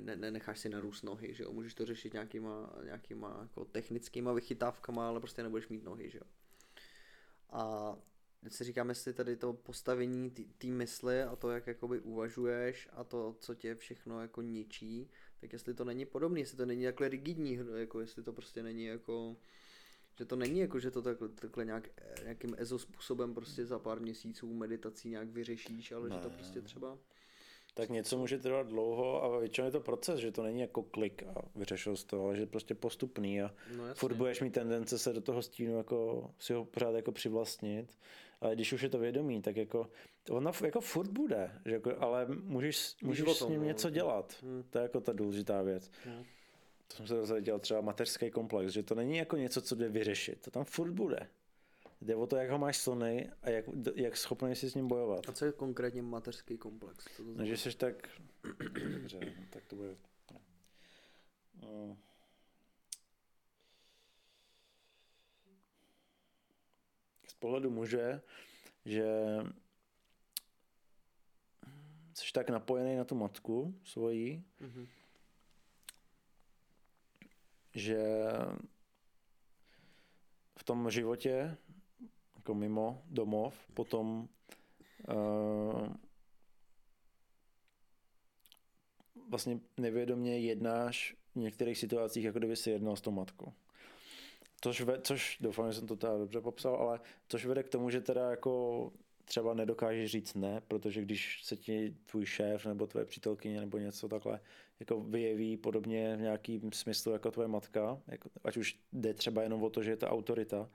nenecháš si narůst nohy, že jo? Můžeš to řešit nějakýma jako technickýma vychytávkama, ale prostě nebudeš mít nohy, že jo. A teď si říkám, jestli tady to postavení té mysli a to, jak jakoby uvažuješ a to, co tě všechno jako ničí, tak jestli to není podobné, jestli to není takhle rigidní, jako jestli to prostě není jako, že to není jako, že to takhle nějakým ezospůsobem prostě za pár měsíců meditací nějak vyřešíš, ale že to prostě třeba tak něco může trvat dlouho a většinou je to proces, že to není jako klik a vyřešil z toho, ale že je prostě postupný a no furt budeš mít tendence se do toho stínu jako si ho pořád jako přivlastnit, ale když už je to vědomí, tak jako ona jako furt bude, že jako, ale můžeš s ním něco dělat, to je jako ta důležitá věc. No. To jsem se dozvěděl třeba mateřský komplex, že to není jako něco, co jde vyřešit, to tam furt bude. Jde o to, jak ho máš silnej a jak schopný jsi s ním bojovat. A co je konkrétně mateřský komplex? No, že jsi tak... Dobře, tak to bude... Z pohledu muže, že jsi tak napojený na tu matku svoji, mm-hmm. že v tom životě jako mimo domov, potom vlastně nevědomě jednáš v některých situacích, jako kdyby si jednal s tou matkou. Což doufám, že jsem to teda dobře popsal, ale což vede k tomu, že teda jako třeba nedokážeš říct ne, protože když se ti tvůj šéf nebo tvoje přítelkyně nebo něco takhle jako vyjeví podobně v nějakým smyslu jako tvoje matka, jako, ať už jde třeba jenom o to, že je ta autorita,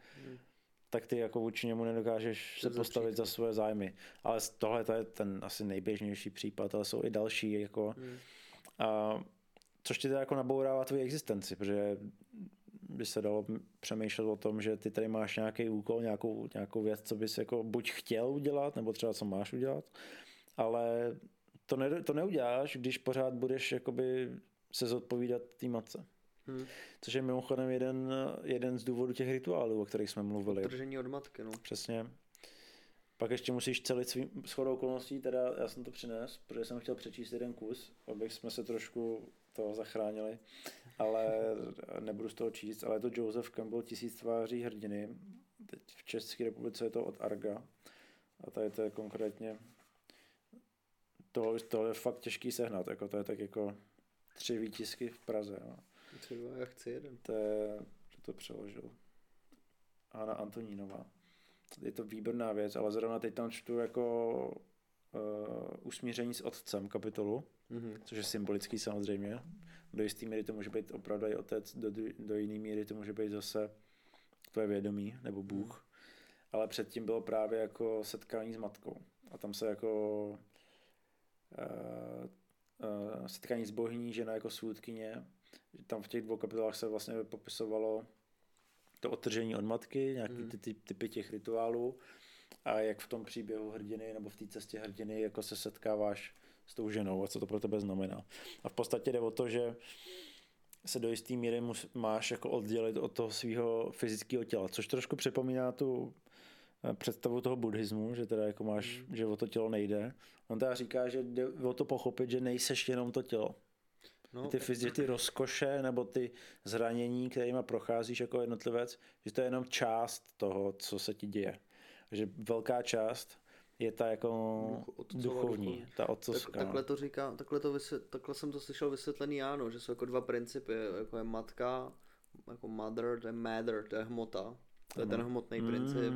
tak ty jako vůči němu nedokážeš se postavit za svoje zájmy. Ale tohle to je ten asi nejběžnější případ, ale jsou i další. Jako, a, což ti teda jako nabourává tvoji existenci, protože by se dalo přemýšlet o tom, že ty tady máš nějaký úkol, nějakou věc, co bys jako buď chtěl udělat, nebo třeba co máš udělat, ale to neuděláš, když pořád budeš jakoby se zodpovídat té matce. Což je mimochodem jeden z důvodů těch rituálů, o kterých jsme mluvili. Odtržení od matky, no. Přesně. Pak ještě musíš celit svým shodou okolností, teda já jsem to přinesl, protože jsem chtěl přečíst jeden kus, abych jsme se trošku toho zachránili, ale nebudu z toho číst, ale je to Joseph Campbell, 1000 tváří hrdiny, teď v České republice je to od Arga a tady to je konkrétně, tohle je fakt těžký sehnat, jako to je tak jako 3 výtisky v Praze. No. Třeba já chci jeden. To přeložil Anna Antonínová. Je to výborná věc, ale zrovna teď tam čtu jako usmíření s otcem kapitolu, což je symbolický samozřejmě. Do jisté míry to může být opravdu i otec, do jiné míry to může být zase tvoje vědomí nebo Bůh. Ale předtím bylo právě jako setkání s matkou. A tam se jako setkání s bohyní, žena jako svůdkyně. Tam v těch 2 kapitolách se vlastně popisovalo to odtržení od matky, nějaký ty typy těch rituálů a jak v tom příběhu hrdiny nebo v té cestě hrdiny jako se setkáváš s tou ženou a co to pro tebe znamená. A v podstatě jde o to, že se do jistý míry máš jako oddělit od toho svého fyzického těla, což trošku připomíná tu představu toho buddhismu, že teda jako máš, že o to tělo nejde. On teda říká, že jde o to pochopit, že nejseš jenom to tělo. No, ty rozkoše nebo ty zranění, kterýma procházíš jako jednotlivec, že to je jenom část toho, co se ti děje. Že velká část je ta jako duchovní, ta otcovská. Takhle jsem to slyšel vysvětlený Jáno, že jsou jako 2 principy, jako je matka, jako mother, to je matter, to je hmota, to je ten hmotný princip,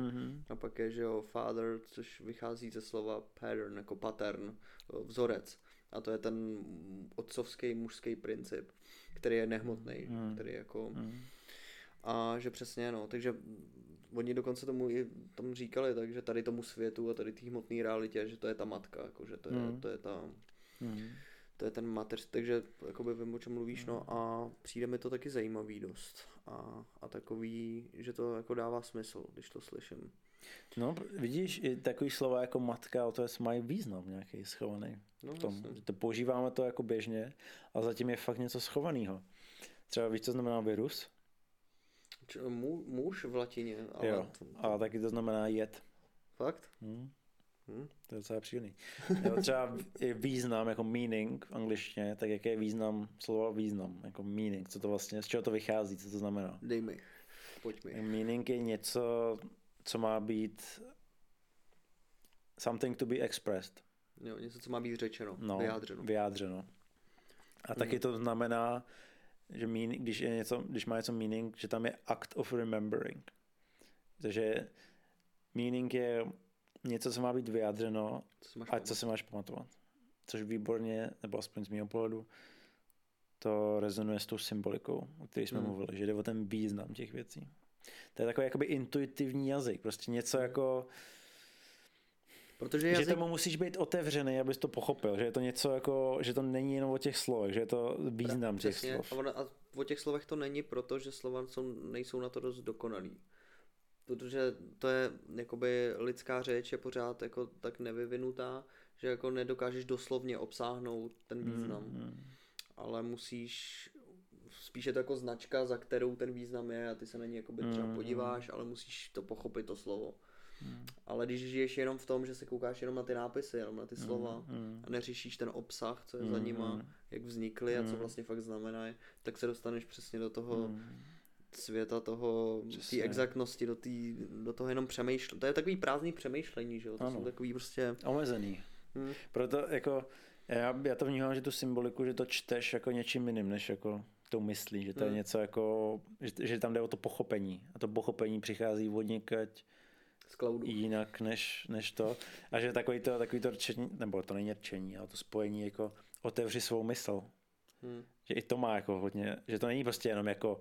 a pak je, že jo, father, což vychází ze slova pattern, jako pattern, vzorec. A to je ten otcovský mužský princip, který je nehmotný, který jako... A že přesně, no, takže oni dokonce tomu i tam říkali, takže tady tomu světu a tady té hmotné realitě, že to je ta matka, jako, že to je ten mateř, takže jakoby vím, o čem mluvíš, no, a přijde mi to taky zajímavý dost. A takový, že to jako dává smysl, když to slyším. No, vidíš, i takový slova jako matka, o to mají význam nějaký schovaný v tom, že to používáme to jako běžně, ale zatím je fakt něco schovaného. Třeba víš, co znamená virus? Muž v latině. Ale jo, a taky to znamená jed. Fakt? To je docela příjemný. Třeba význam, jako meaning v angličtině, tak jaký je význam slova význam, jako meaning, co to vlastně, z čeho to vychází, co to znamená? Dej mi, pojď mi. Meaning je něco, co má být something to be expressed. Jo, něco, co má být řečeno, no, vyjádřeno. A taky to znamená, že když má něco meaning, že tam je act of remembering. Takže meaning je něco, co má být vyjádřeno a co si máš pamatovat. což výborně, nebo aspoň z mého pohledu, to rezonuje s tou symbolikou, o které jsme mluvili, že jde o ten význam těch věcí. To je takový jakoby intuitivní jazyk, prostě něco jako... Protože jazyk... Že tomu musíš být otevřený, abys to pochopil, že je to něco jako, že to není jenom o těch slovech, že je to význam těch slov. A o těch slovech to není, protože slova nejsou na to dost dokonalý. Protože to je jakoby lidská řeč je pořád jako tak nevyvinutá, že jako nedokážeš doslovně obsáhnout ten význam. Ale musíš, spíš je to jako značka, za kterou ten význam je a ty se na ní jakoby třeba podíváš, ale musíš to pochopit to slovo. Ale když žiješ jenom v tom, že se koukáš jenom na ty nápisy, jenom na ty slova a neřešíš ten obsah, co je za nima, jak vznikly a co vlastně fakt znamenají, tak se dostaneš přesně do toho světa, toho, té exaktnosti, do toho jenom přemýšlení. To je takový prázdný přemýšlení, že jo? To jsou takový prostě... Omezený. Proto jako, já to vnímám, že tu symboliku, že to čteš jako něčím jiným, než jako tou myslí, že to je něco jako, že tam jde o to pochopení. A to pochopení přichází od někať jinak než to. A že takový to rčení, nebo to není rčení, ale to spojení jako otevři svou mysl. Že i to má jako hodně, že to není prostě jenom jako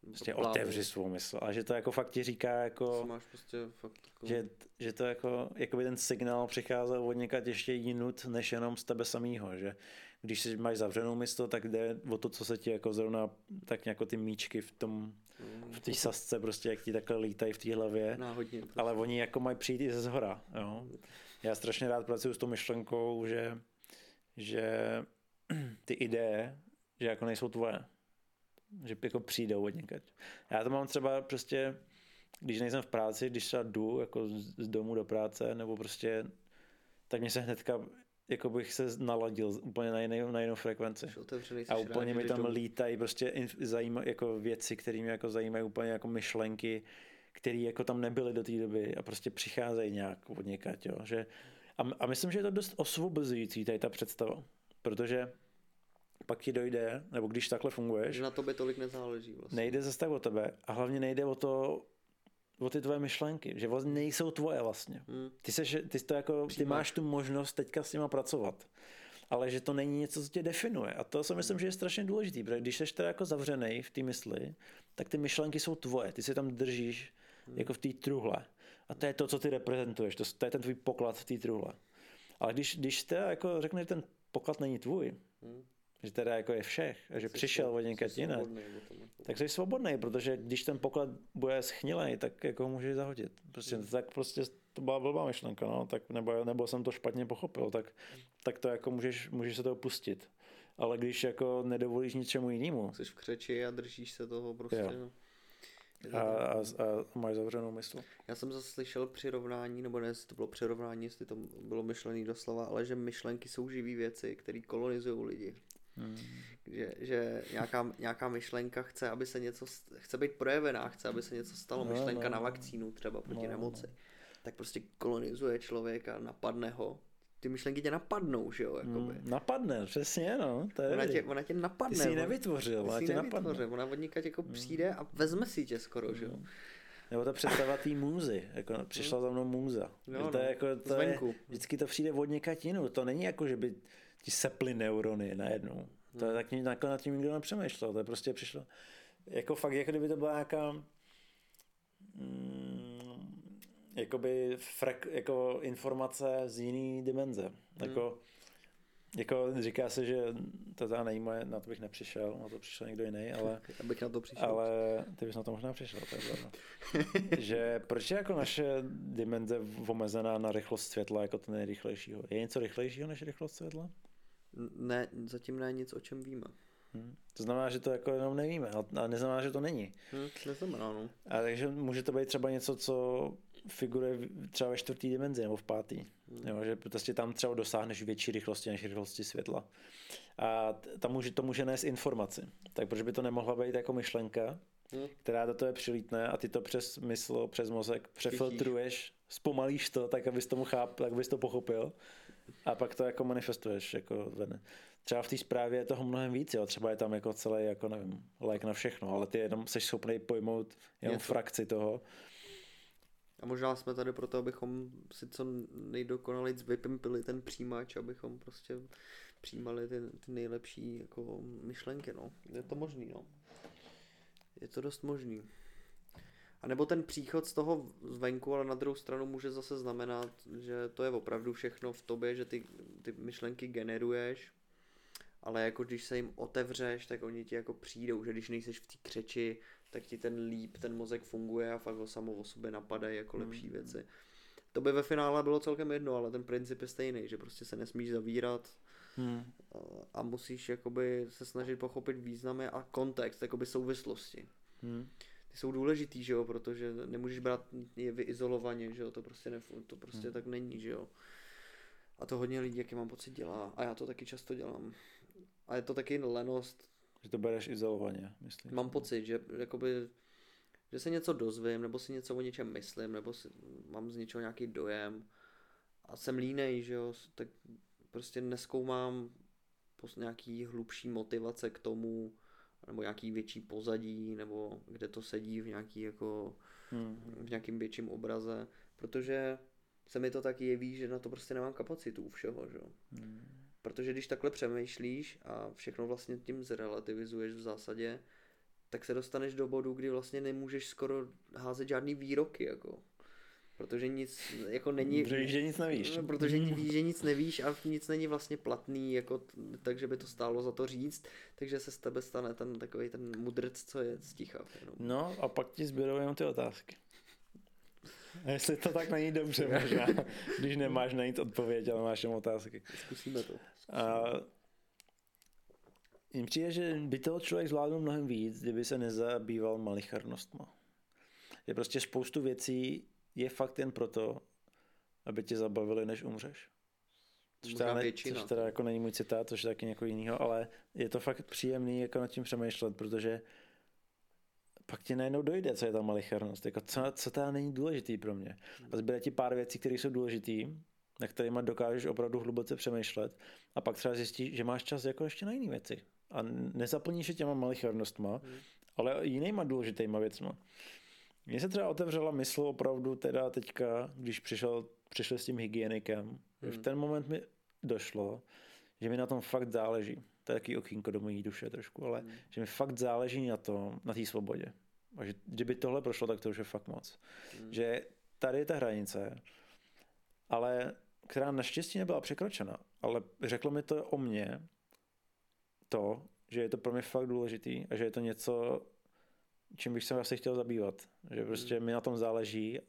prostě otevři svou mysl, ale že to jako fakt ti říká jako, máš prostě fakt jako... Že to jako by ten signál přicházel od někud ještě jinut než jenom z tebe samýho, že když si máš zavřenou mysl, tak jde o to, co se ti jako zrovna tak nějak ty míčky v tom v té sasce prostě jak ti takhle lítají v té hlavě. Náhodně, prostě. Ale oni jako mají přijít i ze zhora, jo. Já strašně rád pracuju s tou myšlenkou, že ty ideje, že jako nejsou tvoje. Že jako přijdou od někde. Já to mám třeba prostě, když nejsem v práci, když třeba jdu jako z domu do práce, nebo prostě, tak mě se hnedka, jako bych se naladil úplně na jinou frekvenci. A úplně mi tam lítají prostě jako věci, které mě jako zajímají, úplně jako myšlenky, které jako tam nebyly do té doby a prostě přicházejí nějak od někde. Jo. Že, a myslím, že je to dost osvobozující tady ta představa, protože pak ti dojde, nebo když takhle funguješ... Na tobě tolik nezáleží vlastně. Nejde zase tak o tebe a hlavně nejde o ty tvoje myšlenky, že vlastně nejsou tvoje vlastně. Ty máš tu možnost teďka s nima pracovat, ale že to není něco, co tě definuje a to si myslím, že je strašně důležitý, protože když jsi teda jako zavřenej v té mysli, tak ty myšlenky jsou tvoje, ty se tam držíš jako v té truhle a to je to, co ty reprezentuješ, to je ten tvůj poklad v té truhle. Ale když teda jako řekneš, že ten poklad není tvůj, že teda jako je všech, a že jsi přišel od někud jinak, tak jsi svobodný, protože když ten poklad bude schnilej, tak jako ho můžeš zahodit. Prostě tak prostě to byla blbá myšlenka, no, tak nebo jsem to špatně pochopil, tak to jako můžeš se toho pustit. Ale když jako nedovolíš ničemu jinému. Jsi v křeči a držíš se toho prostě. No. A máš zavřenou mysl. Já jsem zase slyšel přirovnání, nebo ne, jestli to bylo přirovnání, jestli to bylo myšlený doslova, ale že myšlenky jsou živý věci, které kolonizují lidi. Že nějaká myšlenka chce, aby se něco, chce být projevená, chce, aby se něco stalo, myšlenka na vakcínu třeba proti nemoci, tak prostě kolonizuje člověka, napadne ho, ty myšlenky tě napadnou, že jo, jakoby. Napadne, přesně, no, to je ona tě napadne. Ty jsi ji nevytvořil, ona od někud jako přijde a vezme si tě skoro, že jo. Nebo ta představa té můzy, jako přišla za mnou můza, vždycky to přijde od někud jinou, to není jako, že by ti seply neurony najednou. To je tak nakonec nad tím nikdo nepřemýšlel. To je prostě přišlo. Jako fakt, jako kdyby to byla nějaká jako informace z jiný dimenze. Jako říká se, že to teda není moje, na to bych nepřišel, na to přišel někdo jiný, ale... Abych na to přišel. Ale ty bys na to možná přišel, to je pravda. Že proč je jako naše dimenze omezená na rychlost světla jako to nejrychlejšího? Je něco rychlejšího než rychlost světla? Ne, zatím není nic, o čem víme. To znamená, že to jako jenom nevíme, ale neznamená, že to není. Neznamená, no. A takže může to být třeba něco, co figuruje třeba ve 4. dimenzi nebo v 5. Jo, že prostě tam třeba dosáhneš větší rychlosti než rychlosti světla. A tam to může nést informaci. Tak proč by to nemohla být jako myšlenka, která do toho přilítne a ty to přes mysl, přes mozek přefiltruješ, zpomalíš to, tak abys tomu tak abys to pochopil. A pak to jako manifestuješ jako ven. Třeba v té zprávě je toho mnohem víc, jo. Třeba je tam jako celý jako nevím, like na všechno, ale ty jenom seš schopný pojmout jenom frakci toho. A možná jsme tady proto, abychom si co nejdokonalejc vypimpili ten přijímač, abychom prostě přijímali ty nejlepší jako myšlenky, no. Je to možný, no. Je to dost možný. A nebo ten příchod z toho zvenku, ale na druhou stranu může zase znamenat, že to je opravdu všechno v tobě, že ty myšlenky generuješ, ale jako když se jim otevřeš, tak oni ti jako přijdou, že když nejseš v té křeči, tak ti ten mozek funguje a fakt ho samo o sobě napadají jako lepší věci. To by ve finále bylo celkem jedno, ale ten princip je stejný, že prostě se nesmíš zavírat a musíš jakoby se snažit pochopit významy a kontext, jakoby souvislosti. Ty jsou důležitý, že jo, protože nemůžeš brát je vyizolovaně, že jo, to prostě tak není, že jo. A to hodně lidí, jaký mám pocit, dělá. A já to taky často dělám. A je to taky lenost. Že to bereš izolovaně, myslím. Mám pocit, že jakoby, že se něco dozvím, nebo si něco o něčem myslím, nebo si mám z něčeho nějaký dojem a jsem línej, že jo, tak prostě nezkoumám nějaký hlubší motivace k tomu, nebo nějaký větší pozadí, nebo kde to sedí v nějaký jako, v nějakým větším obraze, protože se mi to taky jeví, že na to prostě nemám kapacitu všeho, že jo. Protože když takhle přemýšlíš a všechno vlastně tím zrelativizuješ v zásadě, tak se dostaneš do bodu, kdy vlastně nemůžeš skoro házet žádný výroky, jako. Protože nic, jako není... Protože víš, že nic nevíš. Protože víš, že nic nevíš a nic není vlastně platný, jako, takže by to stálo za to říct, takže se z tebe stane ten takovej ten mudrc, co je sticha. Jenom. No a pak ti zbydou jenom ty otázky. A jestli to tak není dobře možná, když nemáš na nic odpověď, ale máš jenom otázky. Zkusíme to. Jím přijde, že by toho člověk zvládl mnohem víc, kdyby se nezabýval malicharnostma. Je prostě spoustu věcí, je fakt jen proto, aby tě zabavili, než umřeš. Což teda jako není můj citát, což je taky něco jiného, ale je to fakt příjemný jako nad tím přemýšlet, protože pak ti najednou dojde, co je ta malicharnost, jako co teda není důležitý pro mě. A zbyde ti pár věcí, které jsou důležitý, na kterýma dokážeš opravdu hluboce přemýšlet a pak třeba zjistíš, že máš čas jako ještě na jiné věci. A nezaplníš je těma malicharnostma, ale jinýma důležitýma věcma. Mně se třeba otevřela mysl opravdu teda teďka, když přišel s tím hygienikem, v ten moment mi došlo, že mi na tom fakt záleží. To je takový okýnko do mojí duše trošku, ale že mi fakt záleží na tom, na té svobodě. A že kdyby tohle prošlo, tak to už je fakt moc. Že tady je ta hranice, ale která naštěstí nebyla překročena, ale řeklo mi to o mně to, že je to pro mě fakt důležitý a že je to něco, čím bych se vlastně chtěl zabývat. Že prostě mi na tom záleží,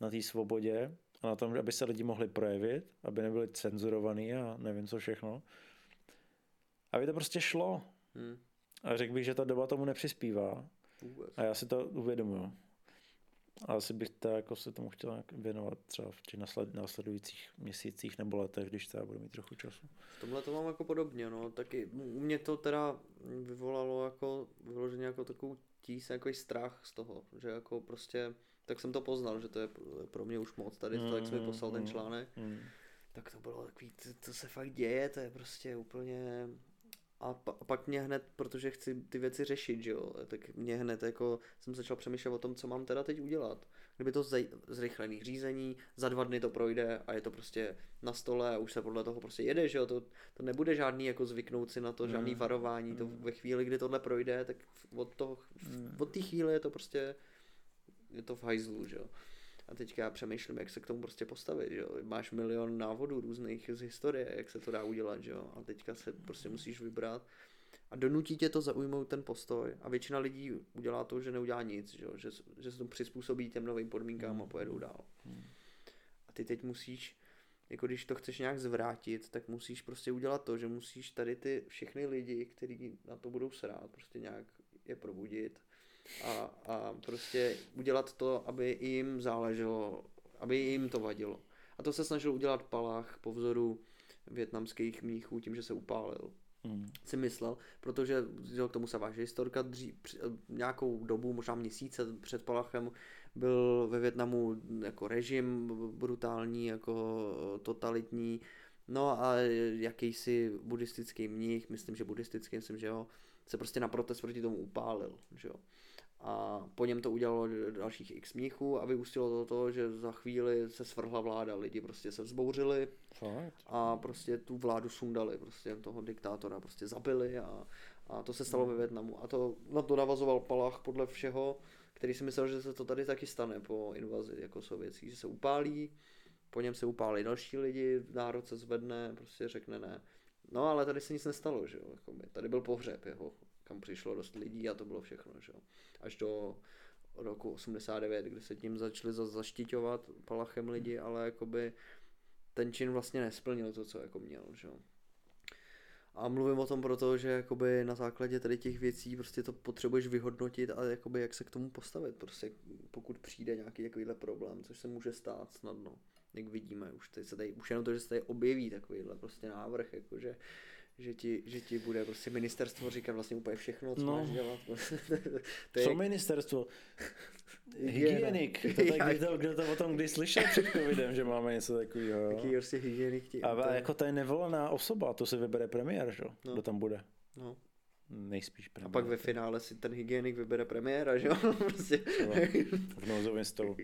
na té svobodě a na tom, aby se lidi mohli projevit, aby nebyli cenzurovaní a nevím co všechno. Aby to prostě šlo. A řekl bych, že ta doba tomu nepřispívá. Vůbec. A já si to uvědomuju. A asi bych to jako se tomu chtěl věnovat třeba v těch následujících měsících nebo letech, když třeba budu mít trochu času. V tomhle to mám jako podobně, no. Taky u mě to teda vyvolalo jako vyloženě jako takovou tíseň, jako strach z toho, že jako prostě, tak jsem to poznal, že to je pro mě už moc tady, to, jak jsi mi poslal ten článek. Tak to bylo takový, to se fakt děje, to je prostě úplně... A pak mě hned, protože chci ty věci řešit, že jo, tak mě hned jako jsem začal přemýšlet o tom, co mám teda teď udělat. Kdyby to zrychlený řízení, za 2 dny to projde a je to prostě na stole a už se podle toho prostě jede, že jo, to nebude žádný jako zvyknout si na to, žádný varování, to ve chvíli, kdy tohle projde, tak od té chvíle je to prostě, je to v hajzlu, že jo. A teďka já přemýšlím, jak se k tomu prostě postavit, že jo. Máš milion návodů různých z historie, jak se to dá udělat, že jo. A teďka se prostě musíš vybrat. A donutí tě to zaujmout ten postoj. A většina lidí udělá to, že neudělá nic, že jo. Že se tomu přizpůsobí těm novým podmínkám a pojedou dál. A ty teď musíš, jako když to chceš nějak zvrátit, tak musíš prostě udělat to, že musíš tady ty všechny lidi, kteří na to budou srát, prostě nějak je probudit. A prostě udělat to, aby jim záleželo, aby jim to vadilo. A to se snažil udělat Palach po vzoru vietnamských mnichů tím, že se upálil. Si myslel, protože k tomu se váží historka, nějakou dobu, možná měsíce před Palachem byl ve Vietnamu jako režim brutální, jako totalitní. No a jakýsi buddhistický mnich, myslím, že jo, se prostě na protest proti tomu upálil, že jo. a po něm to udělalo dalších x mnichů a vyústilo to toho, že za chvíli se svrhla vláda, lidi prostě se vzbouřili a prostě tu vládu sundali, prostě toho diktátora prostě zabili a to se stalo ve Vietnamu. A to na to navazoval Palach podle všeho, který si myslel, že se to tady taky stane po invazi jako sovětský, že se upálí, po něm se upálí další lidi, národ se zvedne, prostě řekne ne. No ale tady se nic nestalo, že jo, tady byl pohřeb jeho, kam přišlo dost lidí a to bylo všechno, že jo. Až do roku 89, kdy se tím začali zaštiťovat Palachem lidi, ale jakoby ten čin vlastně nesplnil to, co jako měl, že jo. A mluvím o tom proto, že jakoby na základě tady těch věcí prostě to potřebuješ vyhodnotit a jakoby jak se k tomu postavit, prostě pokud přijde nějaký takovýhle problém, což se může stát snadno. Jak vidíme, už teď se tady, už jenom to, že se tady objeví takovýhle prostě návrh, jakože že ti bude prostě ministerstvo říkat vlastně úplně všechno, co máš dělat. Co ministerstvo? Hygienik. Je, no. To tak, kdo to o tom kdy slyšel před covidem, že máme něco takového. Taký prostě hygienik. A jako ta je nevolená osoba, to si vybere premiér, že? No. Kdo tam bude. No. Nejspíš premiér. A pak ve finále si ten hygienik vybere premiéra, že jo? Prostě. V nouzovém stavu.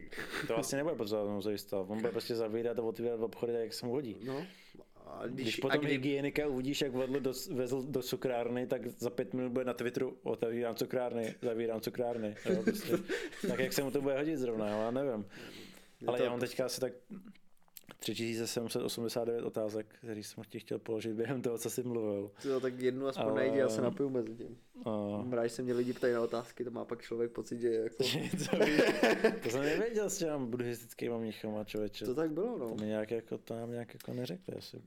To vlastně nebude potřebovat nouzový stav. On bude prostě zavírat a otvírat obchody, jak se mu hodí. No. A když potom hygienika uvidíš, jak vezl do cukrárny, tak za 5 minut bude na Twitteru otevírám cukrárny, zavírám cukrárny. Jo, prostě. Tak jak se mu to bude hodit zrovna, já nevím. Ale já mám teďka asi tak 3789 otázek, který jsem ti chtěl položit během toho, co jsi mluvil. To tak jednu aspoň najdi, já se napiju mezi tím. Rád se mě lidi ptají na otázky, to má pak člověk pocit, že jako... To jsem nevěděl s těmi buddhistickými mnichama, člověče. To tak bylo, no. To mi nějak jako, to nám nějak jako neřekli asi.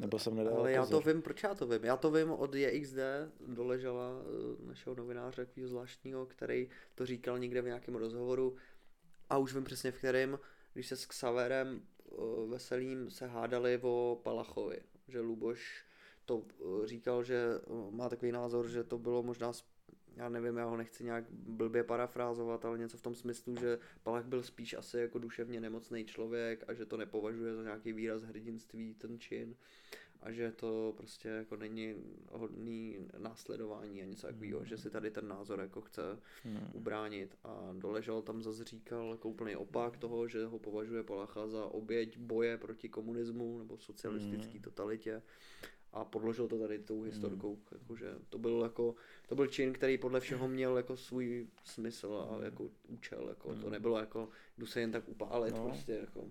Nebo jsem nedal. Ale já to vím, proč já to vím? Já to vím od JXD, Doležela, našeho novináře takového zvláštního, který to říkal někde v nějakém rozhovoru a už vím přesně v kterém, když se s Xaverem Veselým se hádali o Palachovi, že Luboš to říkal, že má takový názor, že to bylo možná, já nevím, já ho nechci nějak blbě parafrázovat, ale něco v tom smyslu, že Palach byl spíš asi jako duševně nemocný člověk a že to nepovažuje za nějaký výraz hrdinství, ten čin a že to prostě jako není hodný následování a něco takového, že si tady ten názor jako chce ubránit a Doležel tam zase říkal jako úplný opak toho, že ho považuje Palacha za oběť boje proti komunismu nebo socialistické totalitě. A podložil to tady tou historkou, jakože to byl čin, který podle všeho měl jako svůj smysl a jako účel, jako to nebylo jako jdu se jen tak upálit, prostě jako.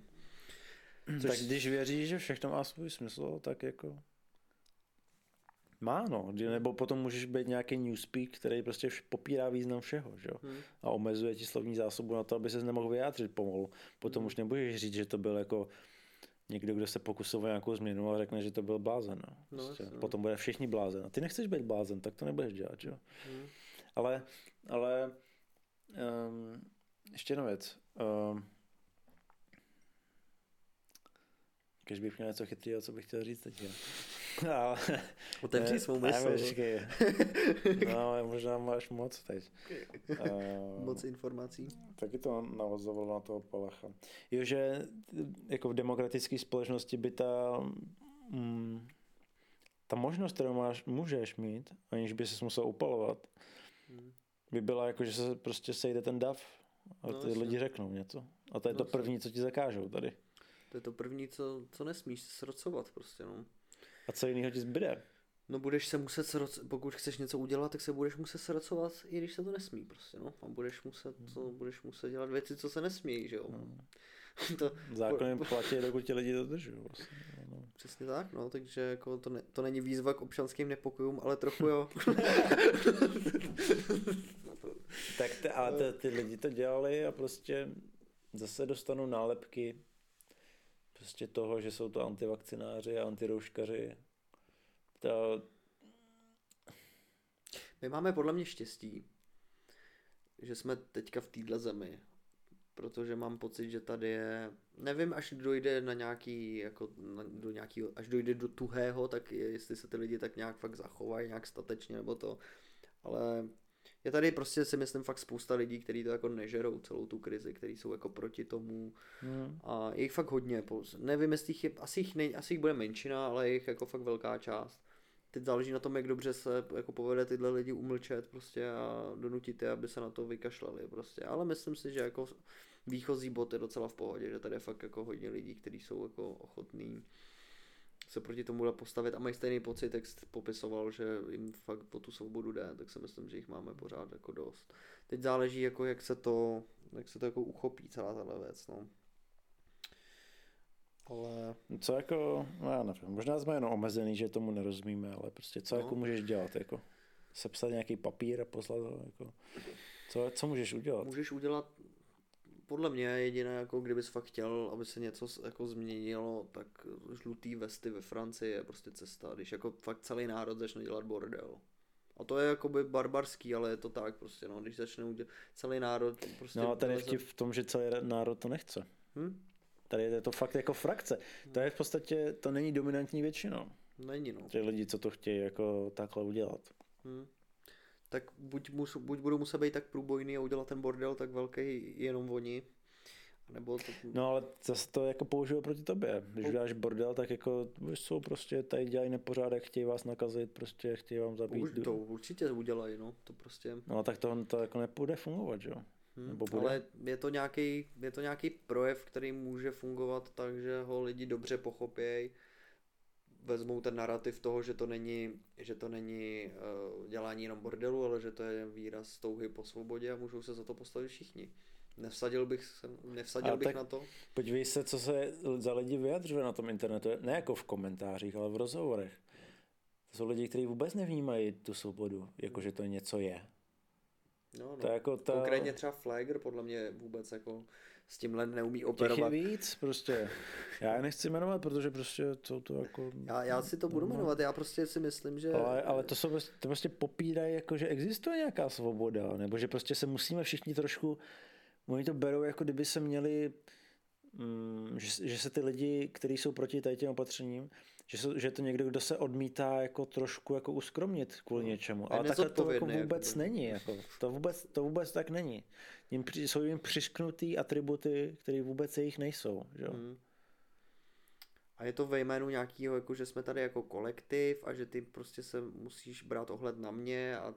Což... Tak když věříš, že všechno má svůj smysl, tak jako má, no, nebo potom můžeš být nějaký newspeak, který prostě popírá význam všeho, že jo, a omezuje ti slovní zásobu na to, aby ses nemohl vyjádřit pomalu. Potom už nebudeš říct, že to byl jako někdo, kdo se pokusil o nějakou změnu a řekne, že to byl blázen. No. No, potom bude všichni blázen. A ty nechceš být blázen, tak to nebudeš dělat, že jo? Ale ještě jedna věc. Když bych měl něco chytrýho, co bych chtěl říct teď. Ale, otevří svou mysl. No, možná máš moc teď. Moc informací. Taky to navazovalo na toho Palacha. Jo, že jako v demokratické společnosti by ta možnost, kterou můžeš mít, aniž by ses musel upalovat, by byla jako, že se prostě sejde ten dav a ty lidi řeknou něco. A to je to první, co ti zakážou tady. To je to první, co nesmíš srocovat prostě, no. A co jiného ti zbyde? No budeš se muset pokud chceš něco udělat, tak se budeš muset sracovat, i když se to nesmí prostě, no. A budeš muset dělat věci, co se nesmí, že jo. Zákony platí, dokud ti lidi dodržují. Prostě. No. Přesně tak, no, takže jako to není výzva k občanským nepokojům, ale trochu jo. Ale ty lidi to dělali a prostě zase dostanou nálepky prostě toho, že jsou to antivakcináři a antirouškaři. My máme podle mě štěstí, že jsme teďka v téhle zemi, protože mám pocit, že tady je, nevím, až dojde na nějaký, jako do nějakého, až dojde do tuhého, tak jestli se ty lidi tak nějak fakt zachovají, nějak statečně nebo to, ale je tady prostě si myslím fakt spousta lidí, kteří to jako nežerou celou tu krizi, kteří jsou jako proti tomu a je jich fakt hodně, nevím jestli jich je, asi jich bude menšina, ale je jich jako fakt velká část, Teď záleží na tom, jak dobře se jako povede tyhle lidi umlčet prostě a donutit je, aby se na to vykašlali prostě. Ale myslím si, že jako výchozí bod je docela v pohodě, že tady je fakt jako hodně lidí, kteří jsou jako ochotní se proti tomu postavit a mají stejný pocit, jak popisoval, že jim fakt o tu svobodu jde, tak si myslím, že jich máme pořád jako dost. Teď záleží jako jak se to jako uchopí celá tahle věc, no. Ale... Co jako, no já nevím, možná jsme jenom omezený, že tomu nerozumíme, ale prostě co jako můžeš dělat, jako sepsat nějaký papír a poslat ho, jako co můžeš udělat? Můžeš udělat, podle mě jediné, jako kdybys fakt chtěl, aby se něco jako změnilo, tak žlutý vesty ve Francii je prostě cesta, když jako fakt celý národ začne dělat bordel. A to je jakoby barbarský, ale je to tak prostě, no, když začne udělat celý národ prostě... No a ten je vtip v tom, že celý národ to nechce. Tady je to fakt jako frakce. To je v podstatě, to není dominantní většina. Není, no. Těch lidi, co to chtějí jako takhle udělat. Tak buď budou muset být tak průbojný a udělat ten bordel tak velký jenom oni. Nebo to... No ale zase to jako použiju proti tobě. Když uděláš bordel, tak jako jsou prostě tady dělají nepořádek, chtějí vás nakazit, prostě chtějí vám zabít. To určitě udělají, no. To prostě... No tak to jako nepůjde fungovat, jo. Ale je to nějaký projev, který může fungovat tak, že ho lidi dobře pochopějí, vezmou ten narrativ toho, že to není dělání jenom bordelu, ale že to je výraz touhy po svobodě a můžou se za to postavit všichni. Nevsadil bych na to. Podívej se, co se za lidi vyjadřuje na tom internetu, ne jako v komentářích, ale v rozhovorech. To jsou lidi, kteří vůbec nevnímají tu svobodu, jako že to něco je. No. To jako ta... Konkrétně třeba Flegr podle mě vůbec jako s tímhle neumí operovat. Těch je víc prostě. Já je nechci jmenovat, protože prostě to jako... Já si to budu jmenovat, já prostě si myslím, že... Ale to prostě popírají, jako, že existuje nějaká svoboda, nebo že prostě se musíme všichni trošku... Oni to berou, jako kdyby se měli... že se ty lidi, kteří jsou proti tady těm opatřením, že to někdo, kdo se odmítá jako trošku jako uskromnit kvůli něčemu. Ale takhle to jako vůbec jako není. Jako. To vůbec tak není. Jsou jim přišknutý atributy, které vůbec jejich nejsou. Že? A je to ve jménu nějakého, jako, že jsme tady jako kolektiv a že ty prostě se musíš brát ohled na mě a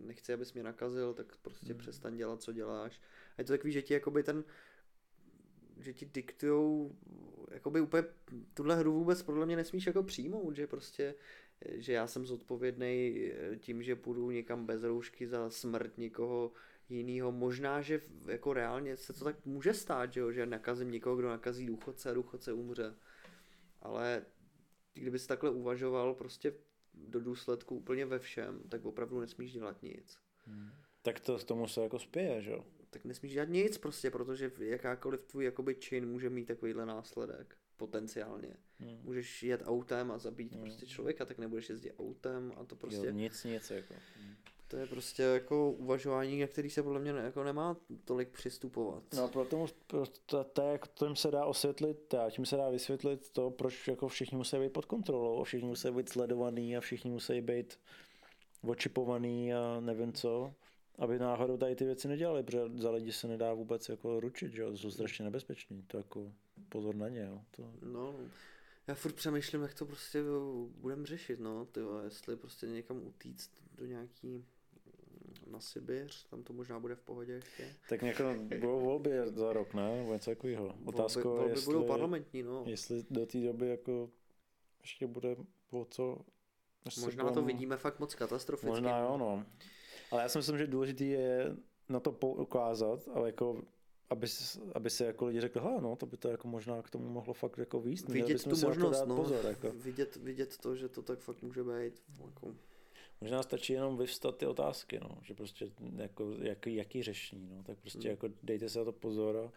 nechci, abys mě nakazil, tak prostě přestaň dělat, co děláš. A je to takový, že ti jakoby že ti diktujou, jakoby úplně tuhle hru vůbec podle mě nesmíš jako přijmout, že prostě, že já jsem zodpovědný tím, že půjdu někam bez roušky za smrt někoho jinýho. Možná, že jako reálně se to tak může stát, že jo, že nakazím někoho, kdo nakazí důchodce a důchodce umře. Ale kdyby jsi takhle uvažoval prostě do důsledku úplně ve všem, tak opravdu nesmíš dělat nic. Tak to k tomu se jako spěje, že jo? Tak nesmíš dělat nic prostě, protože jakákoliv tvůj jakoby čin může mít takovýhle následek, potenciálně. Můžeš jet autem a zabít prostě člověka, tak nebudeš jezdit autem a to prostě... Jo, nic jako. To je prostě jako uvažování, na který se podle mě jako nemá tolik přistupovat. No proto se dá osvětlit, tím se dá vysvětlit to, proč jako všichni musí být pod kontrolou, všichni musí být sledovaný a všichni musí být očipovaný a nevím co. Aby náhodou tady ty věci nedělali, protože za lidi se nedá vůbec jako ručit, že jo, jsou strašně nebezpeční, to jako pozor na ně, jo. To... No, já furt přemýšlím, jak to prostě budeme řešit, no, tyjo, jestli prostě někam utíct do nějaký, na Sibiř, tam to možná bude v pohodě ještě. Tak jako budou volby za rok, ne, bude něco takovýho. Otázka, volby budou parlamentní, no. Jestli do té doby jako ještě bude po co... Možná to vidíme fakt moc katastroficky. Možná jo, no. Ale já si myslím, že důležité je na to poukázat, ale jako, aby se jako lidi řekli, no, to by to jako možná k tomu mohlo fakt jako výjít. Vidět tu možnost, no. Pozor, jako. Vidět to, že to tak fakt může být. Jako. Možná stačí jenom vyvstat ty otázky, no, že prostě jako, jaký řešení, no, tak prostě jako dejte se na to pozor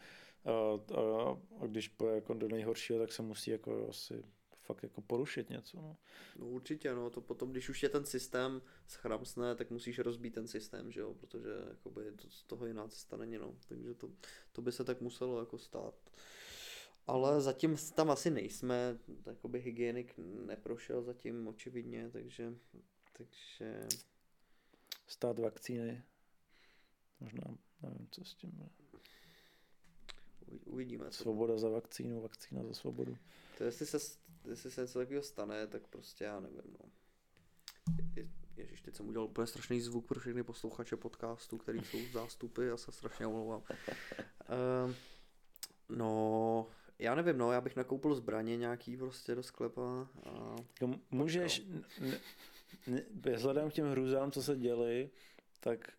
a když půjde jako do nejhoršího, tak se musí jako asi... fakt jako porušit něco. No určitě, no, to potom, když už je ten systém schramsne, tak musíš rozbít ten systém, že jo, protože jakoby to, z toho jiná cesta není, no, takže to by se tak muselo jako stát. Ale zatím tam asi nejsme, jakoby hygienik neprošel zatím očividně, takže... Stát vakcíny, možná, nevím, co s tím... Uvidíme. Svoboda za vakcínu, vakcína za svobodu. To jestli se něco takového stane, tak prostě já nevím. No. Ježiš, teď jsem udělal úplně strašný zvuk pro všechny posluchače podcastu, který jsou zástupy, já se strašně omlouvám. No, já nevím, no, já bych nakoupil zbraně nějaký prostě do sklepa. A... No, můžeš, vzhledem k těm hrůzám, co se děli, tak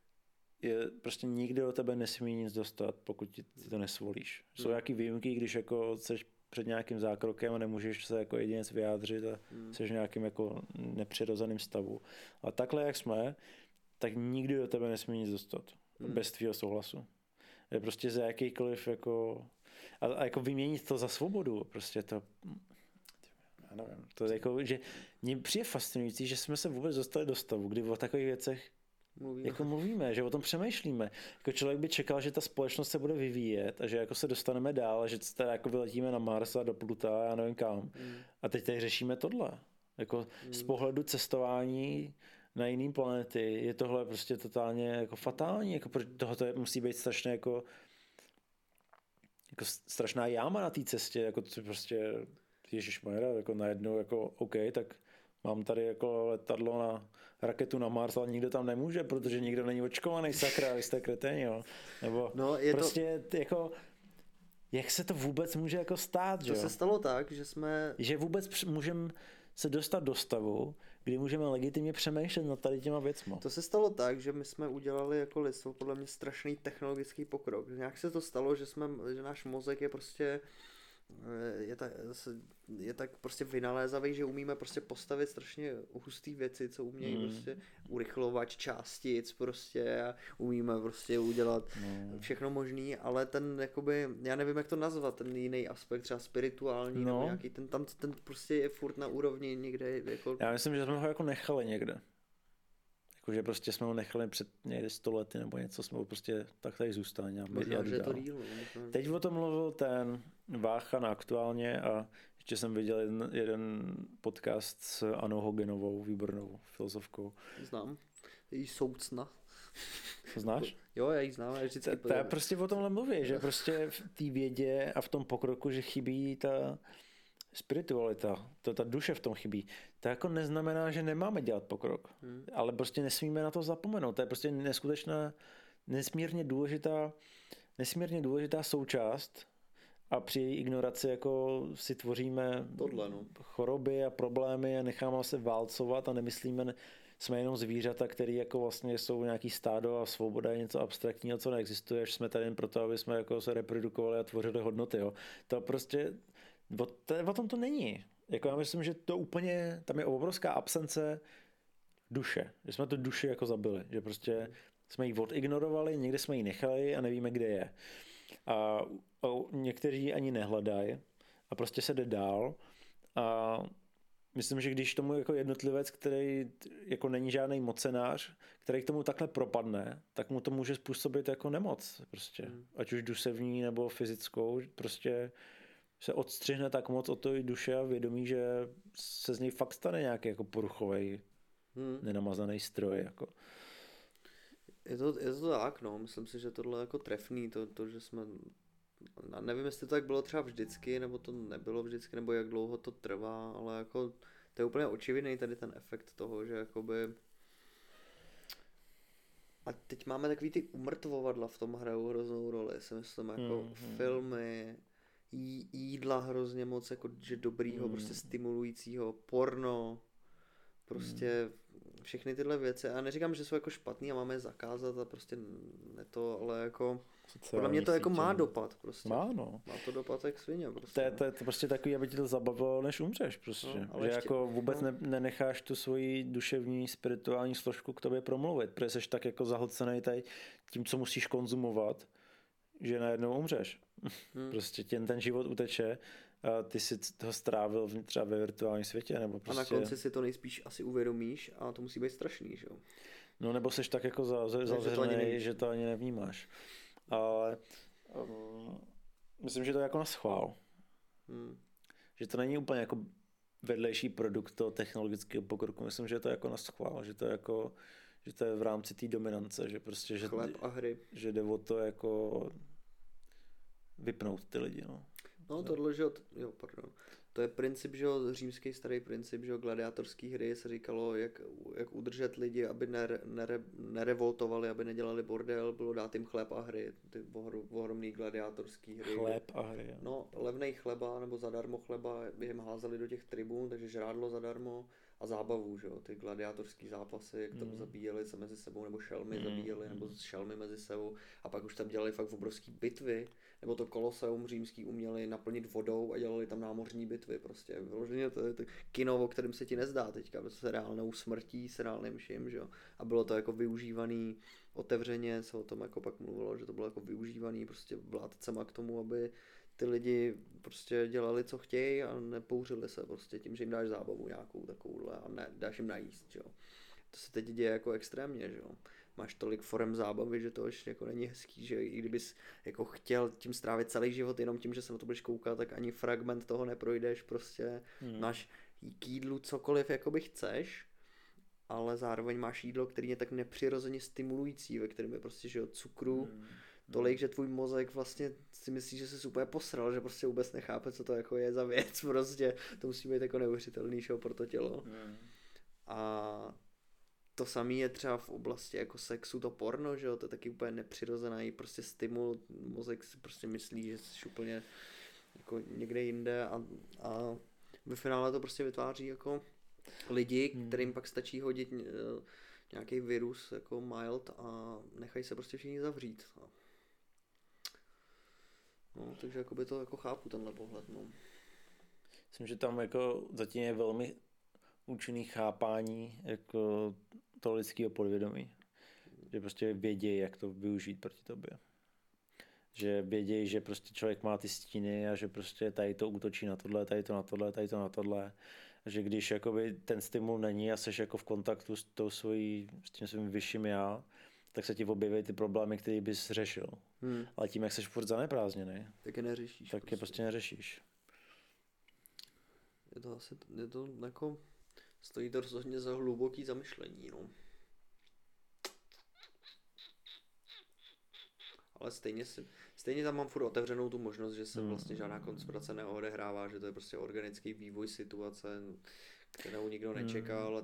je prostě nikdy od tebe nesmí nic dostat, pokud ti to nesvolíš. Jsou nějaký výjimky, když jako seš před nějakým zákrokem a nemůžeš se jako jedinec vyjádřit a seš v nějakým jako nepřirozeným stavu. A takhle, jak jsme, tak nikdy do tebe nesmí nic dostat. Bez tvýho souhlasu. Je prostě za jakýkoliv jako... A jako vyměnit to za svobodu, prostě to... Já nevím, to je jako, že... Mně přijde fascinující, že jsme se vůbec dostali do stavu, kdy o takových věcech mluvíme, že o tom přemýšlíme. Jako člověk by čekal, že ta společnost se bude vyvíjet a že jako se dostaneme dál, že teda jako vyletíme na Mars a do Pluta, já nevím kam. A teď tady řešíme tohle. Jako z pohledu cestování na jiný planety je tohle prostě totálně jako fatální. Jako tohoto musí být strašně jako strašná jáma na té cestě. Jako prostě ježišmarja, jako najednou jako OK, tak mám tady jako letadlo na raketu na Mars, ale nikdo tam nemůže, protože nikdo není očkovaný, sakra, vy jste kreténi, jo. Nebo no, je prostě to... jako, jak se to vůbec může jako stát, to jo? To se stalo tak, že jsme... Že vůbec můžeme se dostat do stavu, kdy můžeme legitimně přemýšlet nad tady těma věcma. To se stalo tak, že my jsme udělali jako lidstvo podle mě strašný technologický pokrok. Nějak se to stalo, že náš mozek je prostě... Je tak prostě vynalézavý, že umíme prostě postavit strašně hustý věci, co umějí prostě urychlovat částic prostě a umíme prostě udělat všechno možný, ale ten jakoby, já nevím jak to nazvat, ten jiný aspekt, třeba spirituální nebo nějaký, ten prostě je furt na úrovni někde jako... Já myslím, že jsme ho jako nechali někde. Jakože prostě jsme ho nechali před někde 100 lety nebo něco, jsme ho prostě tak tady zůstali. Možná, že to dílo. Teď o tom mluvil ten Vácha na Aktuálně a ještě jsem viděl jeden podcast s Anou Hogenovou, výbornou filozofkou. Znám. Její Soucna. Znáš? Jo, já ji znám. Já prostě o tomhle mluvím, že prostě v té vědě a v tom pokroku, že chybí ta... spiritualita, to ta duše v tom chybí. To jako neznamená, že nemáme dělat pokrok, ale prostě nesmíme na to zapomenout. To je prostě neskutečná, nesmírně důležitá součást a při její ignoraci jako si tvoříme tohle, no. Choroby a problémy a necháme se válcovat a nemyslíme, jsme jenom zvířata, které jako vlastně jsou nějaký stádo a svoboda je něco abstraktního, co neexistuje, že jsme tady jen proto, aby jsme jako se reprodukovali a tvořili hodnoty. Jo. To prostě o tom to není. Jako já myslím, že to úplně, tam je obrovská absence duše. Že jsme tu duši jako zabili. Že prostě jsme ji odignorovali, někde jsme ji nechali a nevíme, kde je. A někteří ani nehledají a prostě se jde dál. A myslím, že když tomu jako jednotlivec, který jako není žádný mocenář, který k tomu takhle propadne, tak mu to může způsobit jako nemoc. Prostě. Ať už duševní nebo fyzickou. Prostě se odstřihne tak moc od toho duše a vědomí, že se z něj fakt stane nějaký jako poruchovej, nenamazaný stroj. Jako. Je to tak, no. Myslím si, že tohle je jako trefný, to, že jsme... Nevím, jestli to tak bylo třeba vždycky, nebo to nebylo vždycky, nebo jak dlouho to trvá, ale jako to je úplně očividný tady ten efekt toho, že jakoby... A teď máme takový ty umrtvovadla v tom hrajou hroznou roli, si myslím, jako filmy... jídla hrozně moc, jako, že dobrýho, prostě stimulujícího, porno, prostě všechny tyhle věci. A neříkám, že jsou jako špatný a máme je zakázat a prostě ne to, ale jako podle mě to jako má dopad prostě. Má to dopad jak svině prostě. To je prostě takový, aby ti to zabavilo, než umřeš prostě. No, že ještě, jako vůbec nenecháš tu svoji duševní, spirituální složku k tobě promluvit, protože jsi tak jako zahlcenej tady tím, co musíš konzumovat, že najednou umřeš. Prostě ten život uteče a ty si to strávil třeba ve virtuálním světě. Nebo prostě... A na konci si to nejspíš asi uvědomíš a to musí být strašný, že jo? No nebo seš tak jako zavřený, že to ani nevnímáš. Ale myslím, že to je jako na schvál. Že to není úplně jako vedlejší produkt toho technologického pokroku. Myslím, že to je jako na schvál, že to je v rámci té dominance, že prostě, že, chleb a hry. Že jde o to jako vypnout ty lidi, no. No tohle, že jo, pardon. To je princip, že jo, římský starý princip, že jo, gladiátorský hry se říkalo, jak udržet lidi, aby nerevoltovali, aby nedělali bordel, bylo dát jim chléb a hry, ty ohromný gladiátorský hry. Chléb a hry, jo. No, levnej chleba nebo zadarmo chleba jim házeli do těch tribun, takže žrádlo zadarmo a zábavu, že jo, ty gladiátorský zápasy, jak tam zabíjeli se mezi sebou, nebo šelmy zabíjeli, nebo šelmy mezi sebou a pak už tam dělali fakt obrovský bitvy, nebo to koloseum římský uměli naplnit vodou a dělali tam námořní bitvy prostě, vyloženě to je to kino, o kterém se ti nezdá teďka, protože se reálnou smrtí, se reálným vším, že jo, a bylo to jako využívaný otevřeně, se o tom jako pak mluvilo, že to bylo jako využívaný prostě vládcema k tomu, aby ty lidi prostě dělali, co chtějí a nepouřili se prostě tím, že jim dáš zábavu nějakou takovouhle a ne, dáš jim najíst, jo. To se teď děje jako extrémně, že jo. Máš tolik forem zábavy, že to ještě jako není hezký, že i kdybys jako chtěl tím strávit celý život jenom tím, že se na to budeš koukat, tak ani fragment toho neprojdeš, prostě máš k jídlu cokoliv jakoby chceš, ale zároveň máš jídlo, který je tak nepřirozeně stimulující, ve kterém je prostě, že jo, cukru, tolik, že tvůj mozek vlastně si myslí, že se úplně posral, že prostě vůbec nechápe, co to jako je za věc, prostě to musí být jako neuvěřitelný show pro to tělo. A to samé je třeba v oblasti jako sexu, to porno, že jo, to je taky úplně nepřirozený prostě stimul, mozek si prostě myslí, že jsi úplně jako někde jinde a ve finále to prostě vytváří jako lidi, kterým pak stačí hodit nějaký virus jako mild a nechají se prostě všichni zavřít. No, takže jakoby to jako chápu tenhle pohled, no. Myslím, že tam jako zatím je velmi účinný chápání jako toho lidského podvědomí. Že prostě vědějí, jak to využít proti tobě. Že vědějí, že prostě člověk má ty stíny a že prostě tady to útočí na tohle, tady to na tohle, tady to na tohle. Že když jakoby ten stimul není a seš jako v kontaktu s tou svojí, s tím svým vyšším já, tak se ti objeví ty problémy, které bys řešil. Ale tím, jak jsi furt zaneprázdněný, tak je neřešíš. Tak prostě. Je prostě neřešíš. Je to asi, je to jako, stojí to rozhodně za hluboký zamyšlení, no. Ale stejně tam mám furt otevřenou tu možnost, že se vlastně žádná konspirace neodehrává, že to je prostě organický vývoj situace, kterou nikdo nečekal a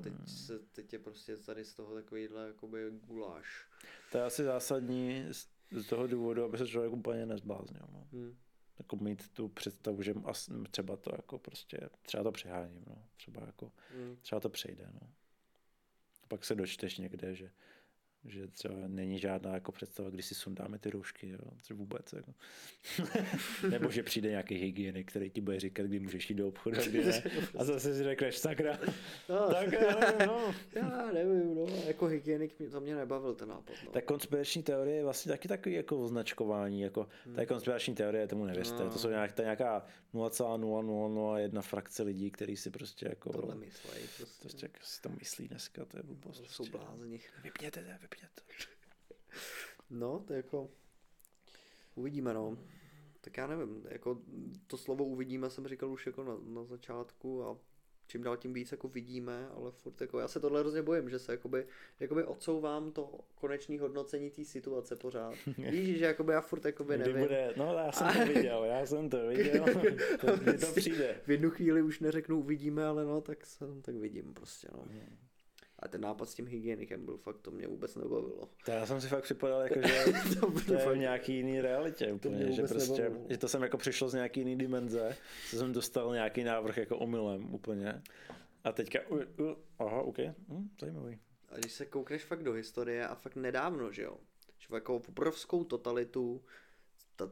teď je prostě tady z toho takovýhle jakoby guláš. To je asi zásadní z toho důvodu, aby se člověk úplně nezbláznil. No. Jako mít tu představu, že třeba to jako prostě, třeba to přeháním, no. Třeba jako, třeba to přejde, no. A pak se dočteš někde, že třeba není žádná jako představa, když si sundáme ty roušky, jo, třeba vůbec. Jako. Nebo že přijde nějaký hygienik, který ti bude říkat, kdy můžeš jít do obchodu, kdy ne. A zase si řekneš, sakra. No, tak no. Já nevím, no, jako hygienik mě, to mě nebavil ten nápad. No. Tak konspirační teorie je vlastně taky takový jako označkování, jako ta konspirační teorie, tomu nevěřte. No. To jsou nějaká 0,0001 frakce lidí, který si prostě jako tohle myslej. Prostě jako si to myslí dneska, to je blbost. Jsou blázni. Vypněte. No, to jako uvidíme, no. Tak já nevím, jako to slovo uvidíme jsem říkal už jako na začátku a čím dál tím víc jako vidíme, ale furt jako já se tohle hrozně bojím, že se jakoby odsouvám to konečné hodnocení té situace pořád. Víš, že jakoby já furt jakoby nevím. Bude, no já jsem to viděl, to přijde. V jednu chvíli už neřeknu uvidíme, ale no tak vidím prostě, no. A ten nápad s tím hygienikem byl fakt, to mě vůbec nebavilo. To já jsem si fakt připadal, jako, že to je v nějaký jiný realitě. Úplně, že, prostě, že to jsem jako přišlo z nějaký jiný dimenze, že jsem dostal nějaký návrh jako omylem úplně. A teďka, aha, ok, zajímavý. A když se koukneš fakt do historie a fakt nedávno, že jo, že jako obrovskou totalitu,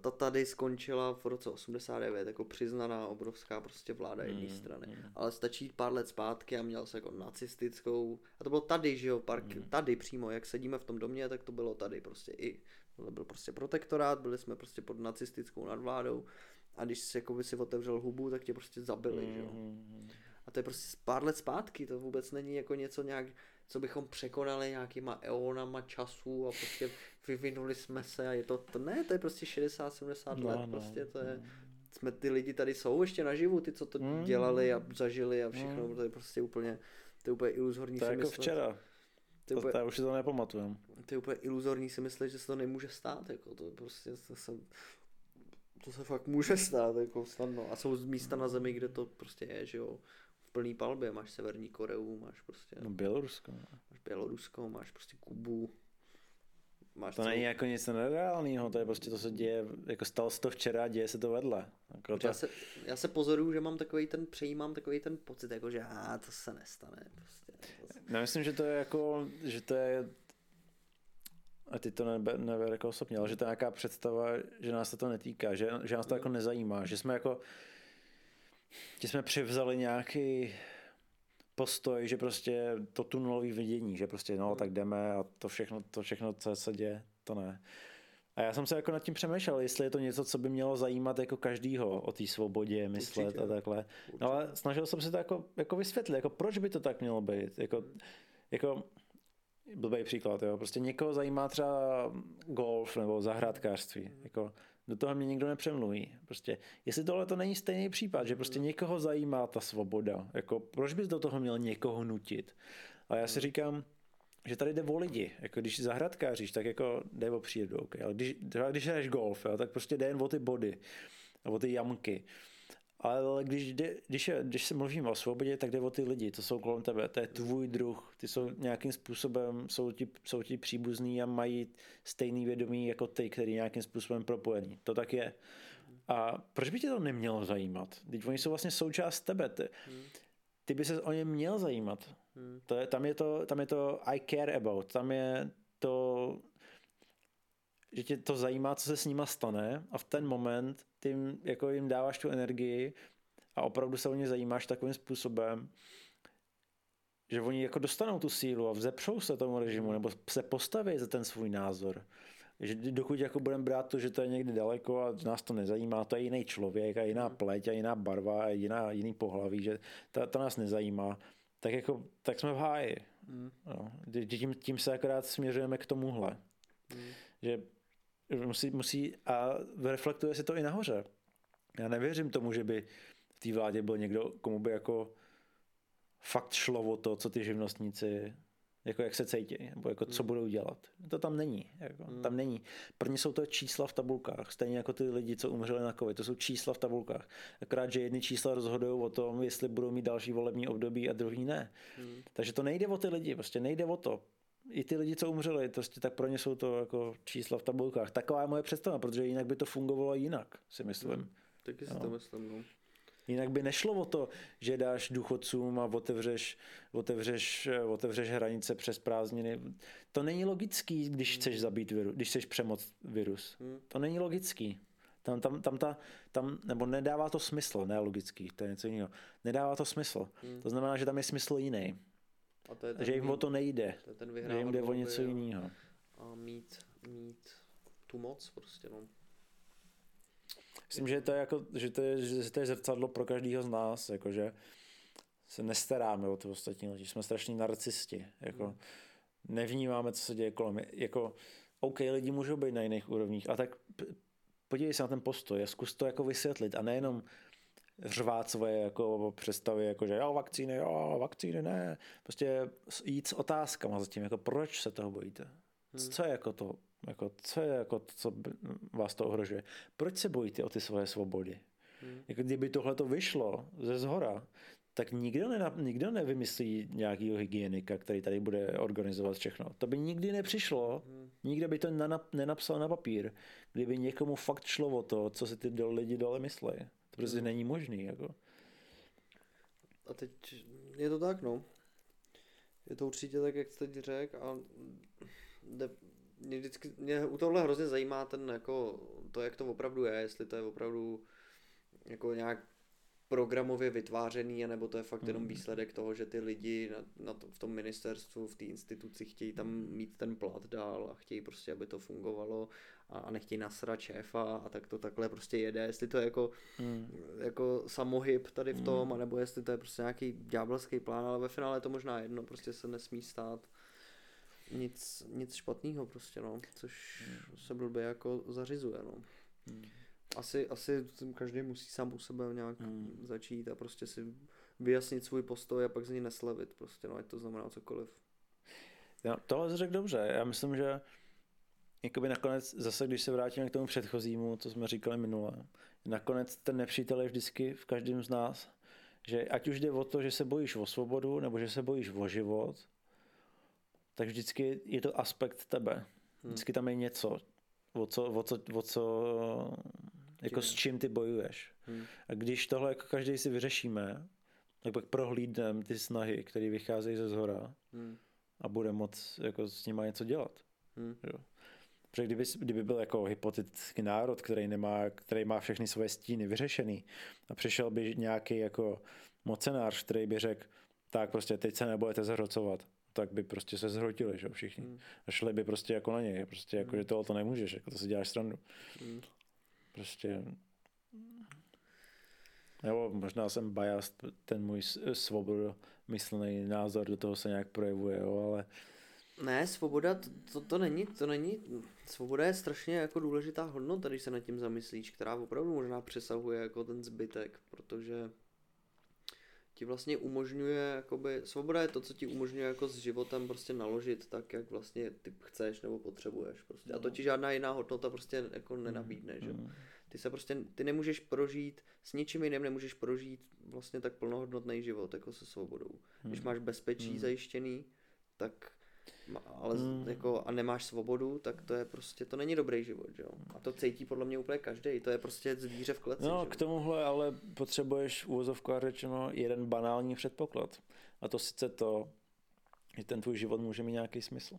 ta tady skončila v roce 89, jako přiznaná obrovská prostě vláda jedné strany. Ale stačí pár let zpátky a měl se jako nacistickou, a to bylo tady, že jo, tady přímo, jak sedíme v tom domě, tak to bylo tady prostě i. To byl prostě protektorát, byli jsme prostě pod nacistickou nadvládou a když jsi jako by si otevřel hubu, tak tě prostě zabili, že jo. A to je prostě pár let zpátky, to vůbec není jako něco nějak, co bychom překonali nějakýma eonama času a prostě vyvinuli jsme se a je to ne, to je prostě 60-70 let, prostě to je, jsme ty lidi tady jsou ještě naživu, ty, co to dělali a zažili a všechno, to je prostě úplně, to je úplně iluzorní. To je jako včera, já už si to nepamatujem. To je úplně iluzorní si myslet, že se to nemůže stát, jako to prostě to se fakt může stát, jako snadno. A jsou místa na zemi, kde to prostě je, že jo, v plný palbě. Máš Severní Koreu, máš prostě... No Bělorusko. Máš Bělorusko, máš prostě Kubu. Máš to není jako nic nereálného, to je prostě to, co děje, jako stalo se to včera, děje se to vedle. Jako to... Já se pozoruju, že mám takový ten, přejímám takový ten pocit, jako že to se nestane. Prostě, no, myslím, že to je jako, že to je, a ty to neber jako osobně, ale že to je nějaká představa, že nás se to netýká, že nás to jako nezajímá, že jsme převzali nějaký postoj, že prostě to tunelový vidění, že prostě no tak jdeme a to všechno, co se děje, to ne. A já jsem se jako nad tím přemýšlel, jestli je to něco, co by mělo zajímat jako každýho o té svobodě, myslet určitě, a takhle. No, ale snažil jsem se to jako vysvětlit, jako proč by to tak mělo být, jako blbý příklad, jo, prostě někoho zajímá třeba golf nebo zahrádkářství, jako do toho mě nikdo nepřemluví. Prostě, jestli tohle to není stejný případ, že prostě někoho zajímá ta svoboda, jako proč bys do toho měl někoho nutit? A já si říkám, že tady jde o lidi, jako když zahradkáříš, tak jako jde o přírodu, okay. Ale když hraješ golf, jo, tak prostě jde jen o ty body, o ty jamky. Ale když se mluvím o svobodě, tak jde o ty lidi, co jsou kolem tebe, to je tvůj druh, ty jsou nějakým způsobem, jsou ti příbuzní a mají stejný vědomí jako ty, který nějakým způsobem propojení. To tak je. A proč by tě to nemělo zajímat? Teď oni jsou vlastně součást tebe. Ty by se o ně měl zajímat. Tam je to I care about, tam je to... že tě to zajímá, co se s nima stane a v ten moment ty jako jim dáváš tu energii a opravdu se o ně zajímáš takovým způsobem, že oni jako dostanou tu sílu a vzepřou se tomu režimu nebo se postaví za ten svůj názor. Že dokud jako budeme brát to, že to je někde daleko a nás to nezajímá, to je jiný člověk a jiná pleť a jiná barva a jiný pohlaví, že to nás nezajímá, tak jako tak jsme v háji. No, tím se akorát směřujeme k tomuhle. Že musí a reflektuje se to i nahoře. Já nevěřím tomu, že by v té vládě byl někdo, komu by jako fakt šlo o to, co ty živnostníci, jako jak se cítí, nebo jako co budou dělat. To tam není. Jako, tam není. Pro ně jsou to čísla v tabulkách. Stejně jako ty lidi, co umřeli na covid. To jsou čísla v tabulkách. Akorát, že jedny čísla rozhodují o tom, jestli budou mít další volební období a druhý ne. Takže to nejde o ty lidi. Prostě nejde o to. I ty lidi, co umřeli, prostě tak pro ně jsou to jako čísla v tabulkách. Taková je moje představa, protože jinak by to fungovalo jinak, si myslím. Taky si to myslím, no. Jinak by nešlo o to, že dáš důchodcům a otevřeš hranice přes prázdniny. To není logický, když chceš zabít virus, když chceš přemoct virus. To není logický. Tam nebo nedává to smysl, ne logický, to je něco jiného. Nedává to smysl. To znamená, že tam je smysl jiný. Že jim o to nejde, že jim jde o něco jiného. A mít tu moc prostě, no. Myslím, že to je, jako, že to je zrcadlo pro každého z nás, jako, že se nestaráme o ty ostatní lidi, jsme strašní narcisti, jako, nevnímáme, co se děje kolem. Jako, OK, lidi můžou být na jiných úrovních, a tak podívej se na ten postoj a zkus to jako vysvětlit a nejenom řvát svoje jako představy, jako že vakcíny ne, prostě jít s otázkama zatím, jako proč se toho bojíte, co vás to ohrožuje, proč se bojíte o ty svoje svobody, jako kdyby tohle to vyšlo ze zhora, tak nikdo nevymyslí nějakýho hygienika, který tady bude organizovat všechno. To by nikdy nepřišlo, nikdo by to nenapsal na papír, kdyby někomu fakt šlo o to, co si ty lidi dole myslejí. To prostě není možný, jako. A teď je to tak, no. Je to určitě tak, jak jste teď řekl, a mě u tohle hrozně zajímá ten, jako, to, jak to opravdu je, jestli to je opravdu jako nějak programově vytvářený, anebo to je fakt jenom výsledek toho, že ty lidi v tom ministerstvu, v té instituci chtějí tam mít ten plat dál a chtějí prostě, aby to fungovalo a nechtějí nasrat šéfa a tak to takhle prostě jede, jestli to je jako samohyb tady v tom, anebo jestli to je prostě nějaký ďábelský plán, ale ve finále je to možná jedno, prostě se nesmí stát nic špatného prostě, no, což se blbě jako zařizuje, no. Asi každý musí sám u sebe nějak začít a prostě si vyjasnit svůj postoj a pak z něj neslevit prostě, no, ať to znamená cokoliv. No, tohle jsi řekl dobře, já myslím, že jakoby nakonec, zase když se vrátíme k tomu předchozímu, co jsme říkali minule, nakonec ten nepřítel je vždycky v každém z nás, že ať už jde o to, že se bojíš o svobodu, nebo že se bojíš o život, tak vždycky je to aspekt tebe. Vždycky tam je něco, o co jako s čím ty bojuješ. A když tohle jako každý si vyřešíme, tak pak prohlídneme ty snahy, které vycházejí ze zhora a bude moc jako s nima něco dělat. Jo. Protože kdyby byl jako hypotetický národ, který má všechny svoje stíny vyřešený a přišel by nějaký jako mocenář, který by řekl, tak prostě teď se nebudete zhrocovat, tak by prostě se zhrotili, že všichni. A šli by prostě jako na něj, prostě jako, že tohle to nemůžeš, jako to si děláš srandu. Prostě, nebo možná jsem biased, ten můj svobodomyslný názor do toho se nějak projevuje, jo, ale ne, svoboda, to není, svoboda je strašně jako důležitá hodnota, když se nad tím zamyslíš, která opravdu možná přesahuje jako ten zbytek, protože ti vlastně umožňuje, jakoby, svoboda je to, co ti umožňuje jako s životem prostě naložit tak, jak vlastně ty chceš nebo potřebuješ prostě. A to ti žádná jiná hodnota prostě jako nenabídne, že? Ty nemůžeš prožít, s ničím jiným nemůžeš prožít vlastně tak plnohodnotný život jako se svobodou. Když máš bezpečí zajištěný, tak ale jako, a nemáš svobodu, tak to je prostě, to není dobrý život, jo. A to cítí podle mě úplně každý, to je prostě zvíře v kleci. No, k tomuhle ale potřebuješ v uvozovkách řečeno jeden banální předpoklad. A to sice to, že ten tvůj život může mít nějaký smysl.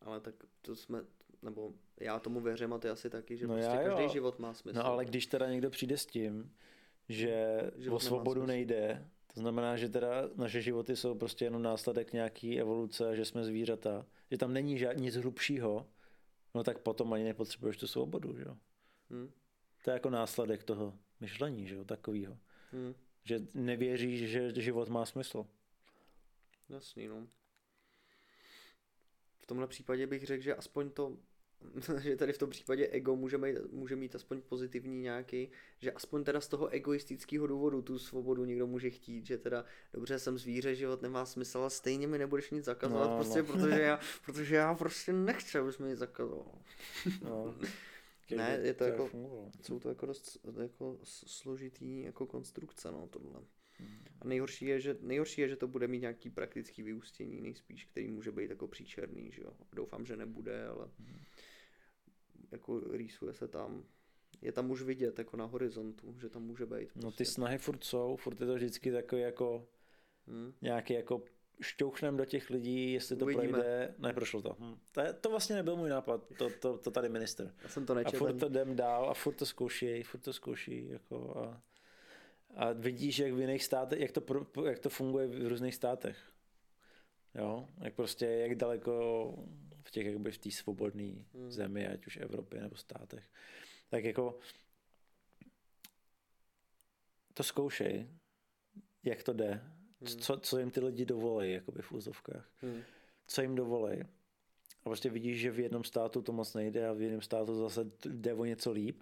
Ale tak to jsme, nebo já tomu věřím a ty asi taky, že no prostě každý život má smysl. No ale když teda někdo přijde s tím, že život o svobodu nejde, to znamená, že teda naše životy jsou prostě jenom následek nějaký evoluce, že jsme zvířata, že tam není nic hrubšího, no tak potom ani nepotřebuješ tu svobodu, že jo. To je jako následek toho myšlení, že jo, takovýho. Že nevěříš, že život má smysl. Jasný, no. V tomhle případě bych řekl, že aspoň to, že tady v tom případě ego může mít aspoň pozitivní nějaký, že aspoň teda z toho egoistického důvodu tu svobodu někdo může chtít, že teda dobře, jsem zvíře, život nemá smysl, ale stejně mi nebudeš nic zakazovat, no, prostě no. Protože já prostě nechci, abys mi nic zakazoval. No. Ne, je to jako, jsou to jako dost jako složitý jako konstrukce, no, tohle. A nejhorší je, že to bude mít nějaký praktický vyústění nejspíš, který může být jako příčerný, že jo. Doufám, že nebude, ale jako rýsuje se tam, je tam už vidět jako na horizontu, že tam může být. Prostě. No ty snahy furt jsou, furt je to vždycky takový jako nějaký jako šťouchnem do těch lidí, jestli to uvidíme. Projde, neprošlo to. To vlastně nebyl můj nápad, to tady minister. Já jsem to nečetl. A furt to jdem dál a furt to zkouší jako a vidíš, jak v jiných státech, jak to funguje v různých státech. Jo, jak prostě, jak daleko v těch, jakoby v té svobodné zemi, ať už Evropě nebo státech. Tak jako to zkoušej, jak to jde, co jim ty lidi dovolej, jakoby v úzovkách. Co jim dovolej. A prostě vidíš, že v jednom státu to moc nejde a v jiném státu zase jde o něco líp.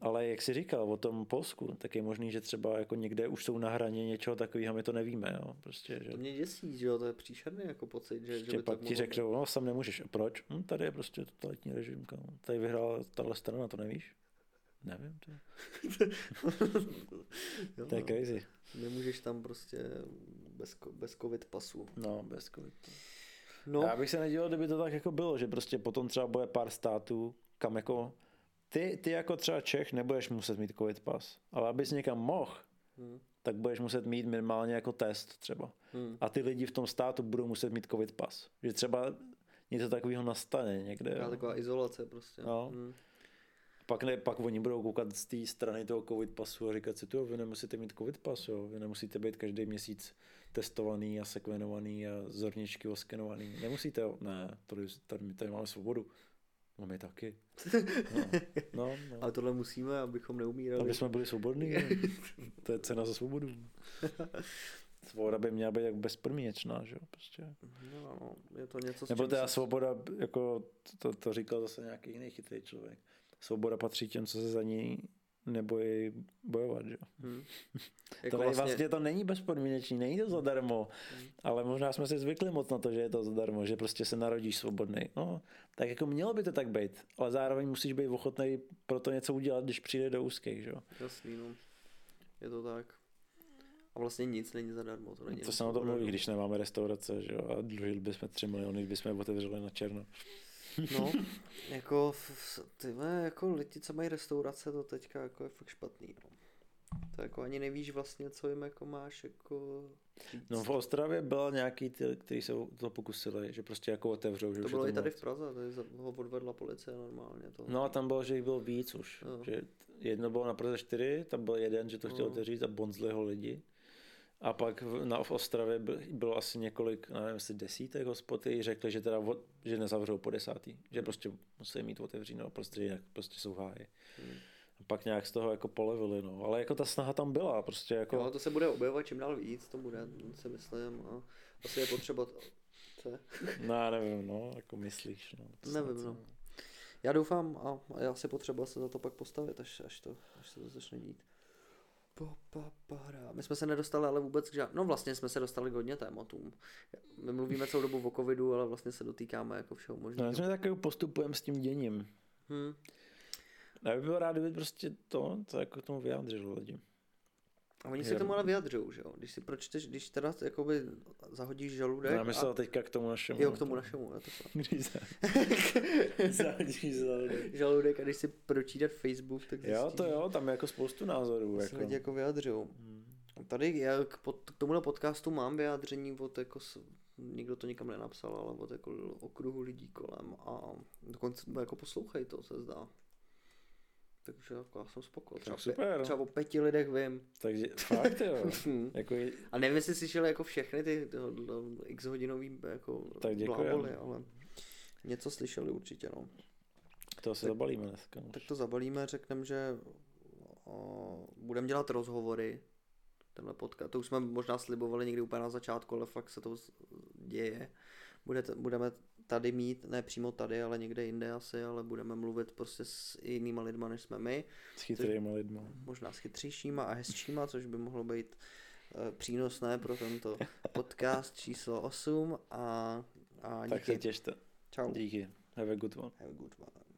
Ale jak jsi říkal o tom Polsku, tak je možný, že třeba jako někde už jsou na hraně něčeho takového, my to nevíme, jo, prostě, že. To mě děsí, že jo, to je příšerný jako pocit, že prostě že by pak ti řeknou, no, sam nemůžeš, proč? Tady je prostě totalitní režim, tady vyhrála tahle strana, to nevíš? Nevím, to. Jo, to je crazy. Nemůžeš tam prostě bez covid pasu. No, bez covid. No. Já bych se nedělal, kdyby to tak jako bylo, že prostě potom třeba bude pár států, kam jako Ty jako třeba Čech nebudeš muset mít covid pas, ale abys někam mohl, tak budeš muset mít minimálně jako test třeba. A ty lidi v tom státu budou muset mít covid pas. Že třeba něco takového nastane někde. Taková izolace prostě. No. Pak oni budou koukat z té strany toho covid pasu a říkat si, vy nemusíte mít covid pas, jo? Vy nemusíte být každý měsíc testovaný a sekvenovaný a zorničky oskenovaný. Nemusíte, jo? Ne, tady máme svobodu. Máme taky. No. Ale tohle musíme, abychom neumírali. Aby jsme byli svobodní. To je cena za svobodu. Svoboda by měla být jako bezpodmínečná, že jo? Prostě. No, je to něco, nebo ta svoboda, jako to říkal zase nějaký jiný chytrý člověk. Svoboda patří těm, co se za ní nebo i bojovat, že? Jako to vlastně to není bezpodmínečný, není to zadarmo, ale možná jsme si zvykli moc na to, že je to zadarmo, že prostě se narodíš svobodný. No, tak jako mělo by to tak být, ale zároveň musíš být ochotný pro to něco udělat, když přijde do úzkých, že? Jasný, no. Je to tak. A vlastně nic není zadarmo. To není. Co se na to mluví, když nemáme restaurace, že jo? A dlužili bychom 3 miliony, kdybychom otevřeli na černo. No, jako tyhle jako lidi, co mají restaurace, to teďka jako je fakt špatný, no. To jako ani nevíš vlastně, co jim jako máš jako... No v Ostravě byla nějaký ty, kteří se to pokusili, že prostě jako otevřou. Že to bylo i tady v Praze, tady ho odvedla policie normálně. Tohle. No a tam bylo, že jich bylo víc už. Že jedno bylo na Praze 4, tam byl jeden, že to chtěl otevřít a bonzli ho lidi. A pak v Ostravě bylo asi několik, nevím, jestli desítek hospod, kteří řekli, že, teda, že nezavřou po 10. Že prostě musí mít otevřeno, prostě jinak prostě jsou háje. A pak nějak z toho jako polevili, no. Ale jako ta snaha tam byla, prostě jako... Jo, to se bude objevovat čím dál víc, to bude, si myslím, a asi je potřeba... Co? No, nevím, no, jako myslíš, no. Nevím, no. Já doufám a já si potřeba se za to pak postavit, až se to začne dít. My jsme se nedostali ale vůbec k žádným. No vlastně jsme se dostali k hodně tématům. My mluvíme celou dobu o covidu, ale vlastně se dotýkáme jako všeho možného. No, my jsme taky postupujeme s tím děním. Já bych byl rád, kdyby prostě to, co jako tomu vyjádřilo lidi. A oni si tomu ale vyjadřují, že jo? Když si pročteš, když teda jakoby zahodíš žaludek... Já myslel teďka k tomu našemu. Jo, k tomu našemu. Když zahodíš žaludek a když si pročítat Facebook, tak zjistíš. Jo, to jo, tam je jako spoustu názorů. To jako. Lidi jako vyjadřují. Tady já k tomuhle podcastu mám vyjádření od jako... Nikdo to nikam nenapsal, ale od jako okruhu lidí kolem a dokonce jako poslouchej to, se zdá. Takže jako já jsem spokojen. Třeba o 5 lidech vím. Takže fakt jo. Jako je... A nevím, jestli slyšeli jako všechny ty x hodinový jako bláboly, ale něco slyšeli určitě. No. To asi zabalíme dneska. Tak to zabalíme, řekneme, že budeme dělat rozhovory. Tenhle podcast. To už jsme možná slibovali někdy úplně na začátku, ale fakt se to děje. Budeme tady mít, ne přímo tady, ale někde jinde asi, ale budeme mluvit prostě s jinýma lidma, než jsme my. S chytrýma lidma. Možná s chytřejšíma a hezčíma, což by mohlo být přínosné pro tento podcast číslo 8. A díky. Tak se těšte. Čau. Díky. Have a good one. Have a good one.